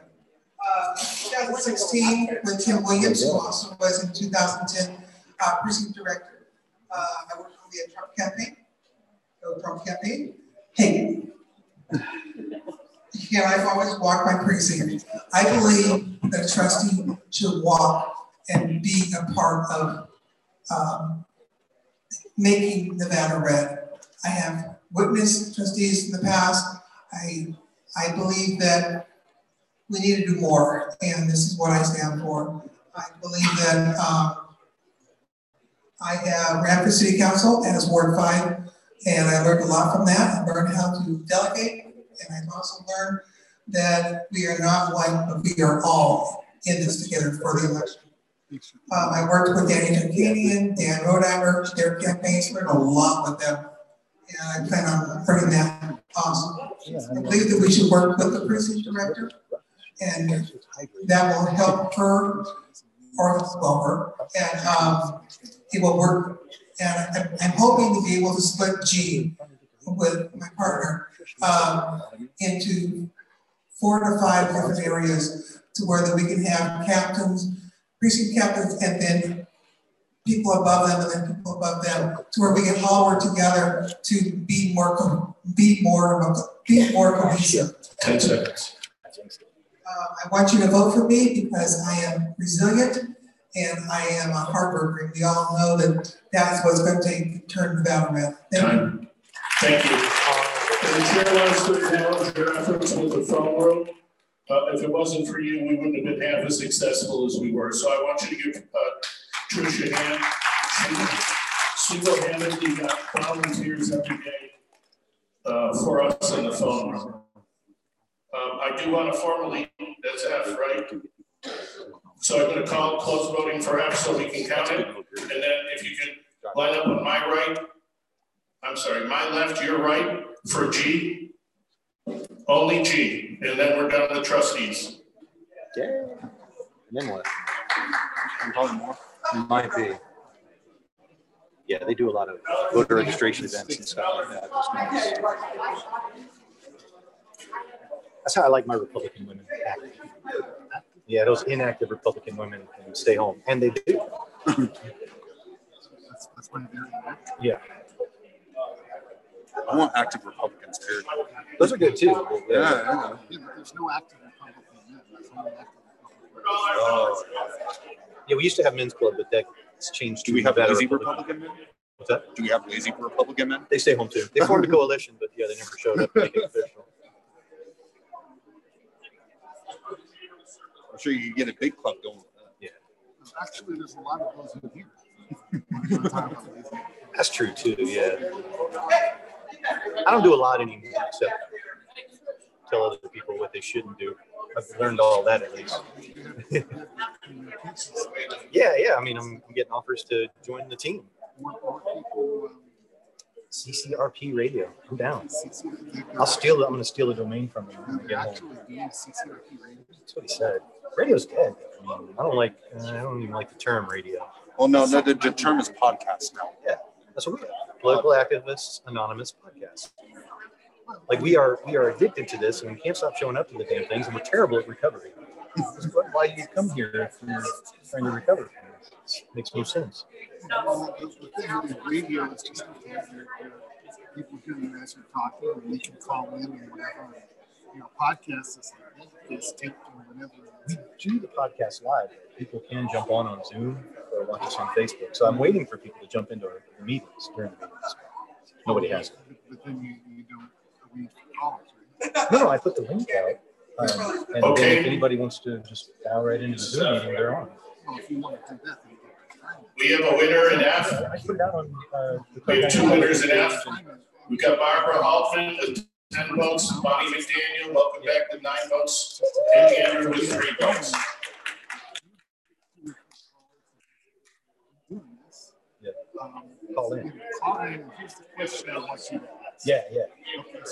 2016 with Tim Williams, who also was in 2010. Precinct director. I worked on the Trump campaign. Go Trump campaign. Hey. And I've always walked my precinct. I believe that a trustee should walk and be a part of making Nevada red. I have witnessed trustees in the past. I believe that we need to do more, and this is what I stand for. I believe that I ran for city council and as Ward 5, and I learned a lot from that. I learned how to delegate, and I've also learned that we are not one, but we are all in this together for the election. I worked with Danny Turkanian, Dan Rodheimer, their campaigns, learned a lot with them, and I plan on learning that also. I believe that we should work with the precinct director, and that will help her or and it will work. And I'm hoping to be able to split G with my partner into 4 to 5 different areas to where that we can have captains, precinct captains, and then people above them, and then people above them, to where we can all work together to be more cohesive. 10 seconds. I want you to vote for me because I am resilient and I am a heartbreaker. We all know that that's what's going to take turn the battle around. Thank you. The chair wants to acknowledge your efforts with the film room. If it wasn't for you, we wouldn't have been half as successful as we were. So I want you to give Trish a hand. She will handedly got volunteers every day for us in the phone room. I do want to formally, that's F, right? So I'm going to call close voting for F so we can count it. And then if you can line up on my right, I'm sorry, my left, your right for G. Only G. And then we're done with trustees. Yeah. And then what? I'm talking more. It might be. Yeah, they do a lot of voter registration events and stuff like that. That's how I like my Republican women. Yeah, those inactive Republican women can stay home. And they do. That's what I'm doing. Yeah. I want active Republicans, too. Those are good, too. Yeah. There's no active Republican. Yeah, we used to have men's club, but that's changed. Do we have lazy Republican men? What's that? Do we have lazy Republican men? They stay home, too. They formed a coalition, but, yeah, they never showed up to make it official. I'm sure you can get a big club going with that. Yeah. Actually, there's a lot of those in here. That's true, too, yeah. I don't do a lot anymore except tell other people what they shouldn't do. I've learned all that at least. Yeah. I mean, I'm getting offers to join the team. CCRP radio. I'm down. I'm going to steal the domain from you. That's what he said. Radio's dead. I don't even like the term radio. Well, no, the term is podcast now. Yeah. That's what we have. Political Activists Anonymous Podcast. Like we are addicted to this, and we can't stop showing up to the damn things, and we're terrible at recovery. Why do you come here if you're trying to recover? It makes no sense. Radio is just people can actually talk to, and they can call in and whatever. Podcasts is like it's taped or whatever. We do the podcast live. People can jump on Zoom or watch us on Facebook. So I'm waiting for people to jump into our meetings during the meetings. Nobody has. But then you don't read the comments, right? No, I put the link out. And okay. If anybody wants to just dial right into the Zoom meeting, they're on. Well, if you want to do that, then we have a winner in F. I put it out on we have two winners in F. We've got Barbara Altman with 10 votes, Bonnie McDaniel, welcome back with 9 votes, and Andrew with 3 votes. Yeah. Call in. Yeah. Okay,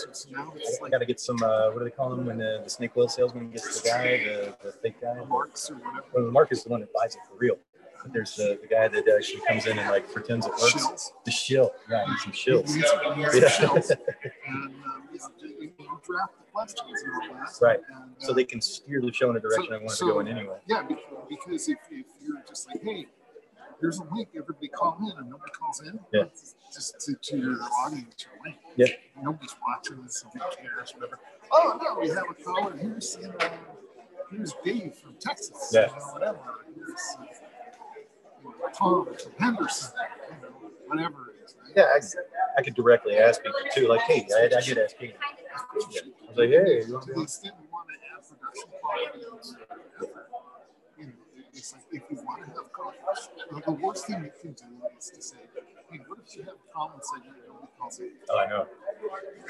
so now it's I got to get some, what do they call them when the snake oil salesman gets the guy, the fake guy? Mark's or whatever. Well, Mark is the one that buys it for real. There's the guy that actually comes in and like pretends it works. Shills. The shill, right? Some shills. Right. So they can steer the show in a direction I want to go in anyway. Yeah, because if you're just like, hey, there's a link, everybody call in, and nobody calls in. Yeah. Just to your audience, your link. Yeah. Nobody's watching this. Nobody cares. Whatever. Oh no, we have a caller. Here's Dave from Texas. Yeah. Whatever. Tom Henderson, whatever it is. Right? Yeah, I could directly ask people too. Like, hey, I did ask people. Yeah. I was like, hey, you want to have production quality? It's like, if you want to have comments, the worst thing you can do is to say, hey, what if you have comments that you don't cause it? Oh, I know.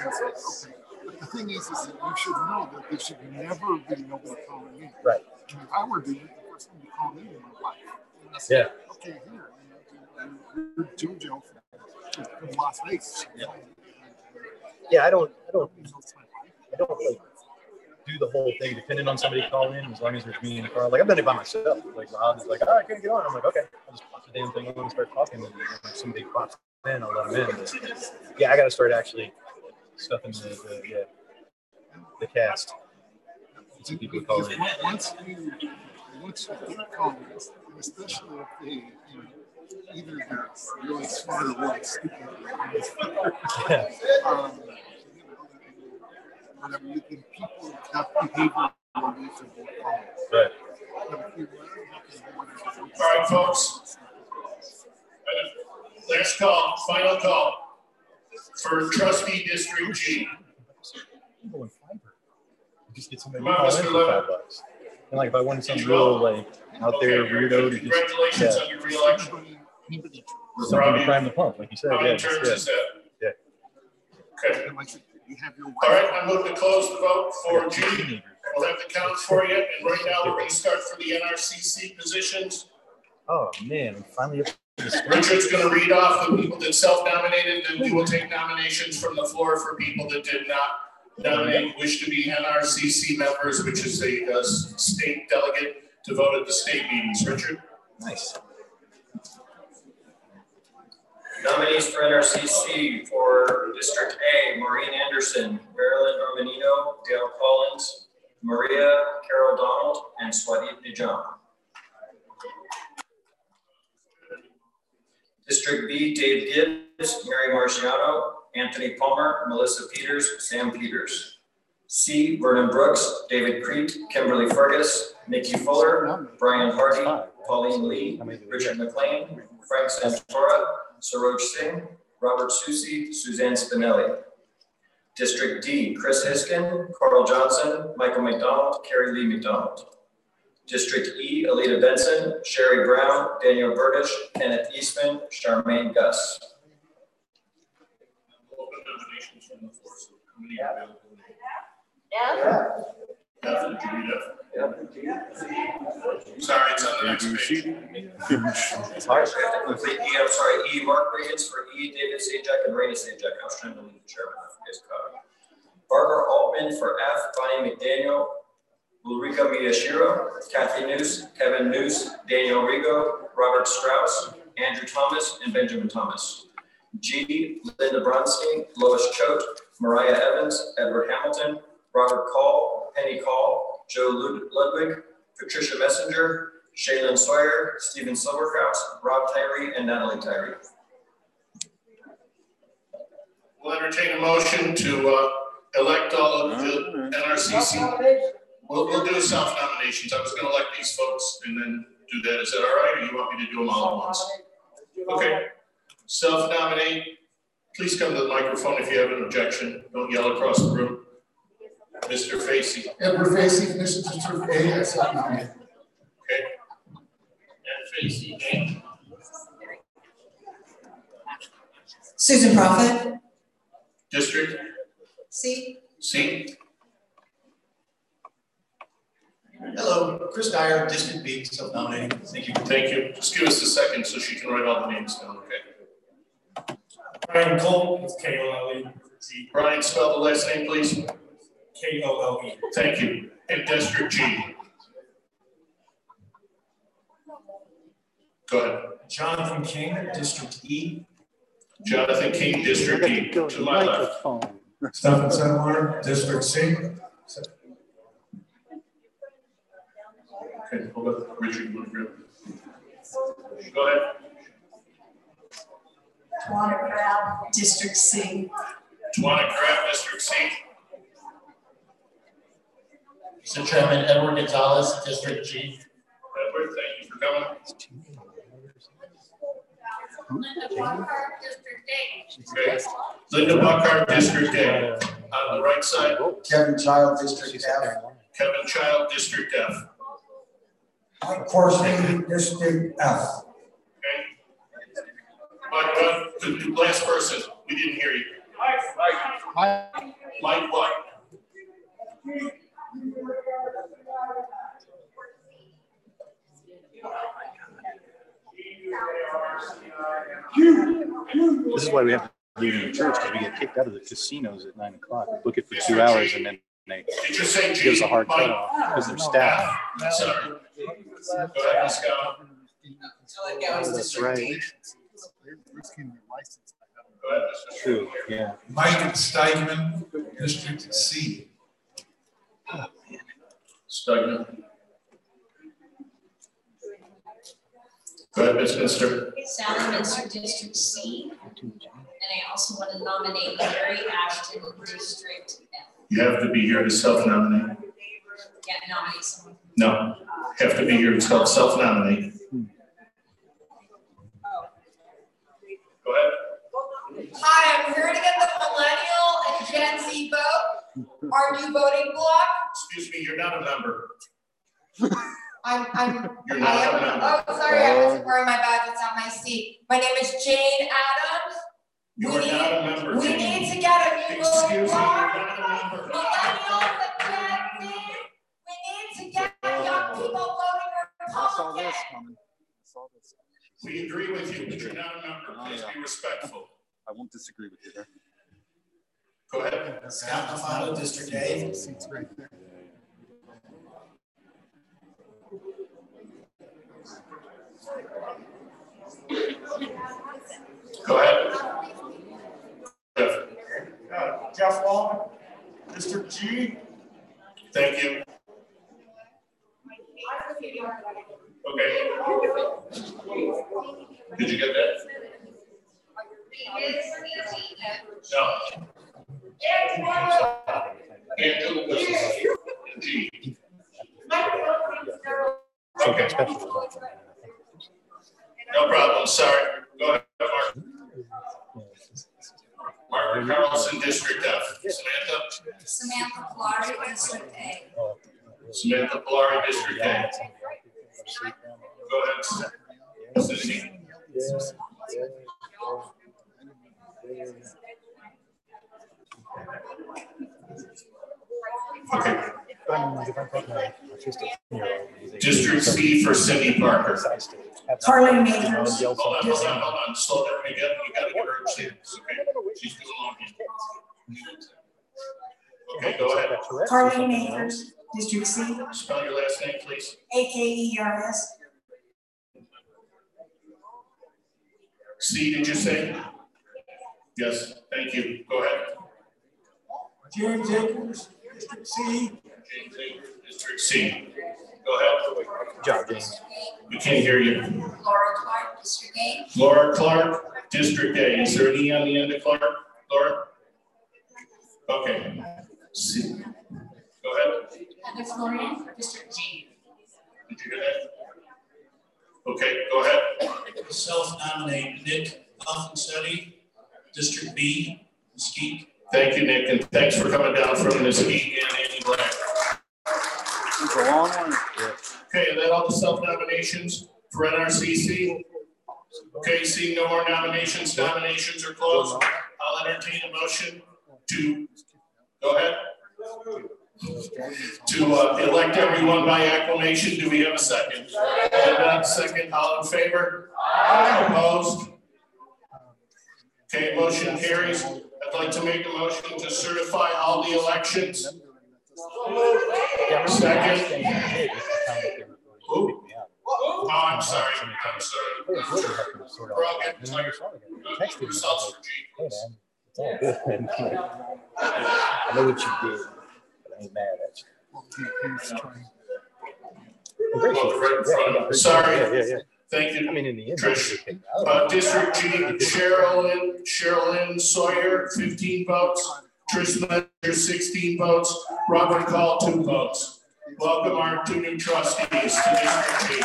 It's like, okay. But the thing is that you should know that there should never be nobody calling in. Right. And if I were doing it, the first thing you call in my life. Yeah. Okay, here. You're JoJo from Las Vegas. Yeah, I don't like do the whole thing depending on somebody calling in as long as there's me in the car. Like I've done it by myself. Like Rob is like, oh, I can't get on. I'm like, okay, I'll just pop the damn thing on and start talking. And if somebody pops in, I'll let them in. But, yeah, I got to start actually stuffing the cast. Some people call in. Once you get callers, especially if they, either they're really smart or really stupid, whatever, you can people have behavior. Right. All right, folks. Last call, final call for trustee district G. Just get somebody on, Mr. $5. And like if I wanted some real like out there weirdo to just on your re-election. Something to prime the pump, like you said. Okay. All right, I move to close the vote for G. We'll have the counts for you, and right now we're going to start for the NRCC positions. Oh man, I'm finally up to this. Richard's going to read off the people that self-nominated, then we will take nominations from the floor for people that did not nominate, wish to be NRCC members, which is a state delegate to vote at the state meetings. Richard? Nice. Nominees for NRCC for District A, Maureen Anderson, Marilyn Arminino, Dale Collins, Maria Carol Donald, and Swadeep Nijam. District B, Dave Gibbs, Mary Marciano, Anthony Palmer, Melissa Peters, Sam Peters. C, Vernon Brooks, David Crete, Kimberly Fergus, Nikki Fuller, Brian Hardy, Pauline Lee, Richard McLean, Frank Santora, Saroj Singh, Robert Susie, Suzanne Spinelli. District D, Chris Hiskin, Carl Johnson, Michael McDonald, Carrie Lee McDonald. District E, Alita Benson, Sherry Brown, Daniel Burdish, Kenneth Eastman, Charmaine Gus. Open nominations from the floor. So how many are available? Sorry, it's on the next page. I'm sorry, E, Mark Reagan for E, David Sajak, and Raina Sajak. I was trying to leave the chairman. Barbara Altman for F, Bonnie McDaniel, Ulrika Miyashiro, Kathy News, Kevin News, Daniel Rigo, Robert Strauss, Andrew Thomas, and Benjamin Thomas. G, Linda Bronstein, Lois Choate, Mariah Evans, Edward Hamilton, Robert Call, Penny Call, Joe Ludwig, Patricia Messinger, Cheslin Sawyer, Steven Silvercross, Rob Tyree, and Natalie Tyree. We'll entertain a motion to elect all of the NRCC. We'll do self-nominations. I was going to elect these folks and then do that. Is that all right, or you want me to do them all at once? Okay. Self-nominate. Please come to the microphone if you have an objection. Don't yell across the room. Mr. Facey. Edward Facey, Commission District A, I self-nominate. Okay. Ed Facey, and Susan Prophet. District? C. C. Hello, Chris Dyer, District B, self-nominating. Thank you. Thank you. Just give us a second so she can write all the names down, okay? Brian Cole, it's K-O-L-E. Brian, spell the last name, please. K-O-L-E. Thank you. And District G. Go ahead. Jonathan King, District E. Jonathan King, District E, to my left. Steven Settelmeyer, District C. Okay, hold up, Richard. Go ahead. Tawana Crab, District C. Tawana Crab, District C. Mr. Chairman, Edward Gonzalez, District G. Edward, thank you for coming. Linda Bockhart, District A. Okay. Linda Bockhart, District A. On the right side. Kevin Child, District F. Kevin Child, District F. Mike Corson, District F. Okay. Mike, the last person. We didn't hear you. Mike. Mike what? This is why we have to leave the church, because we get kicked out of the casinos at 9 o'clock. We book it for 2 hours and then they give us a hard cutoff because they're staff. Sorry. Go ahead, let's go. That's right. True. Yeah. Mike Steigman, District C. Oh, man. Steigman. Go ahead, Ms. Minster. Sally Minster, District C. And I also want to nominate Larry Ashton, District F. You have to be here to self-nominate. Yeah, nominate someone. No, have to be here to self-nominate. Hi, I'm here to get the millennial and Gen Z vote. Our new voting block. Excuse me, you're not a member. I am. Oh, sorry, I wasn't wearing my badge. It's on my seat. My name is Jane Adams. You're not a member. We need to get a new voting block. Millennials and Gen Z. We need to get young people voting Republican. I saw this. We agree with you, but you're not a member. Please be respectful. I won't disagree with you there. Go ahead. Scott Mafano, District A. It's right there. Go ahead. Jeff Wallman, District G. Thank you. Okay. Did you get that? No. Okay. No problem. Sorry. Go ahead, Mark. Margaret Carlson, District F. Samantha? Samantha Polari, District A. Samantha Polari, District A. Go ahead, Cindy. Okay. District C for Cindy Parker. Carly Majors. Hold on. Slow down again. We got to give her a chance. Okay. She's too long. Okay, go ahead. Carly Majors. District C. Spell your last name, please. A-K-E-R-S. C, did you say? Yes, thank you. Go ahead. James Akers, District C. James Akers, District C. Go ahead. Good job, James. We can't hear you. Laura Clark, District A. Laura Clark, District A. Is there an E on the end of Clark? Laura? Okay. C. Go ahead. Heather Florian, District G. Did you hear that? Okay, go ahead. Self-nominate Nick Alfonsetti, District B, Mesquite. Thank you, Nick, and thanks for coming down from Mesquite and Andy Black. It's a long one. Okay, and then all the self-nominations for NRCC. Okay, seeing no more nominations, nominations are closed. I'll entertain a motion to, go ahead. To elect everyone by acclamation. Do we have a second? Second, all in favor? Aye. Opposed? Okay, motion carries. I'd like to make a motion to certify all the elections. Second. Oh, I'm sorry. We're all getting tired. Results for G. I know what you did. Mad at you. Sorry. Yeah. Thank you. I mean, in the end, Trish. District G, Sherilyn Sawyer, 15 votes. Trish Messinger, 16 votes. Robert Call, 2 votes. Welcome our two new trustees to District G.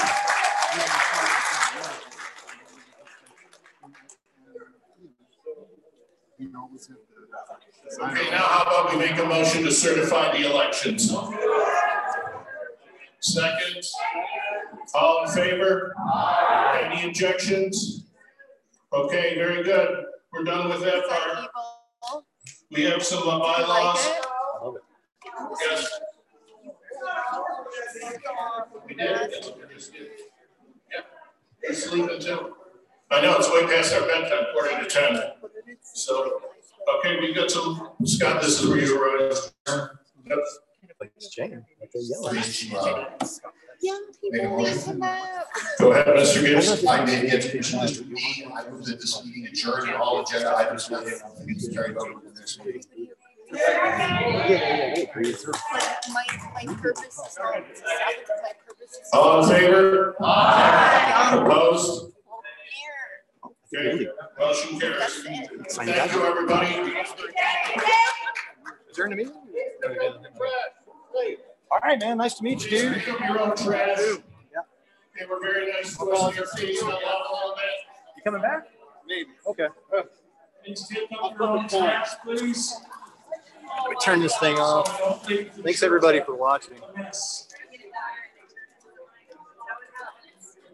Okay, now how about we make a motion to certify the elections? Second. All in favor? Aye. Any objections? Okay, very good. We're done with that part. We have some bylaws. Yes. We did. Yep. We're sleeping too. I know it's way past our bedtime, 9:45. So. Okay, we got some. Scott, this is where you were. Yep. It's Jane. Young people, listen up. Go ahead, Mr. Gibbs. I made the educational district meeting. I moved that this meeting adjourned and all agenda items will be carried over to the next meeting. All in favor? Aye. Opposed? Okay. Motion carries. Thank you, everybody. Is there a meeting? All right, man. Nice to meet you, dude. Pick up your own trash. Yeah. They were very nice to us. Your fees. You coming back? Maybe. Okay. Please take up your own trash, please. Let me turn this thing off. Thanks everybody for watching.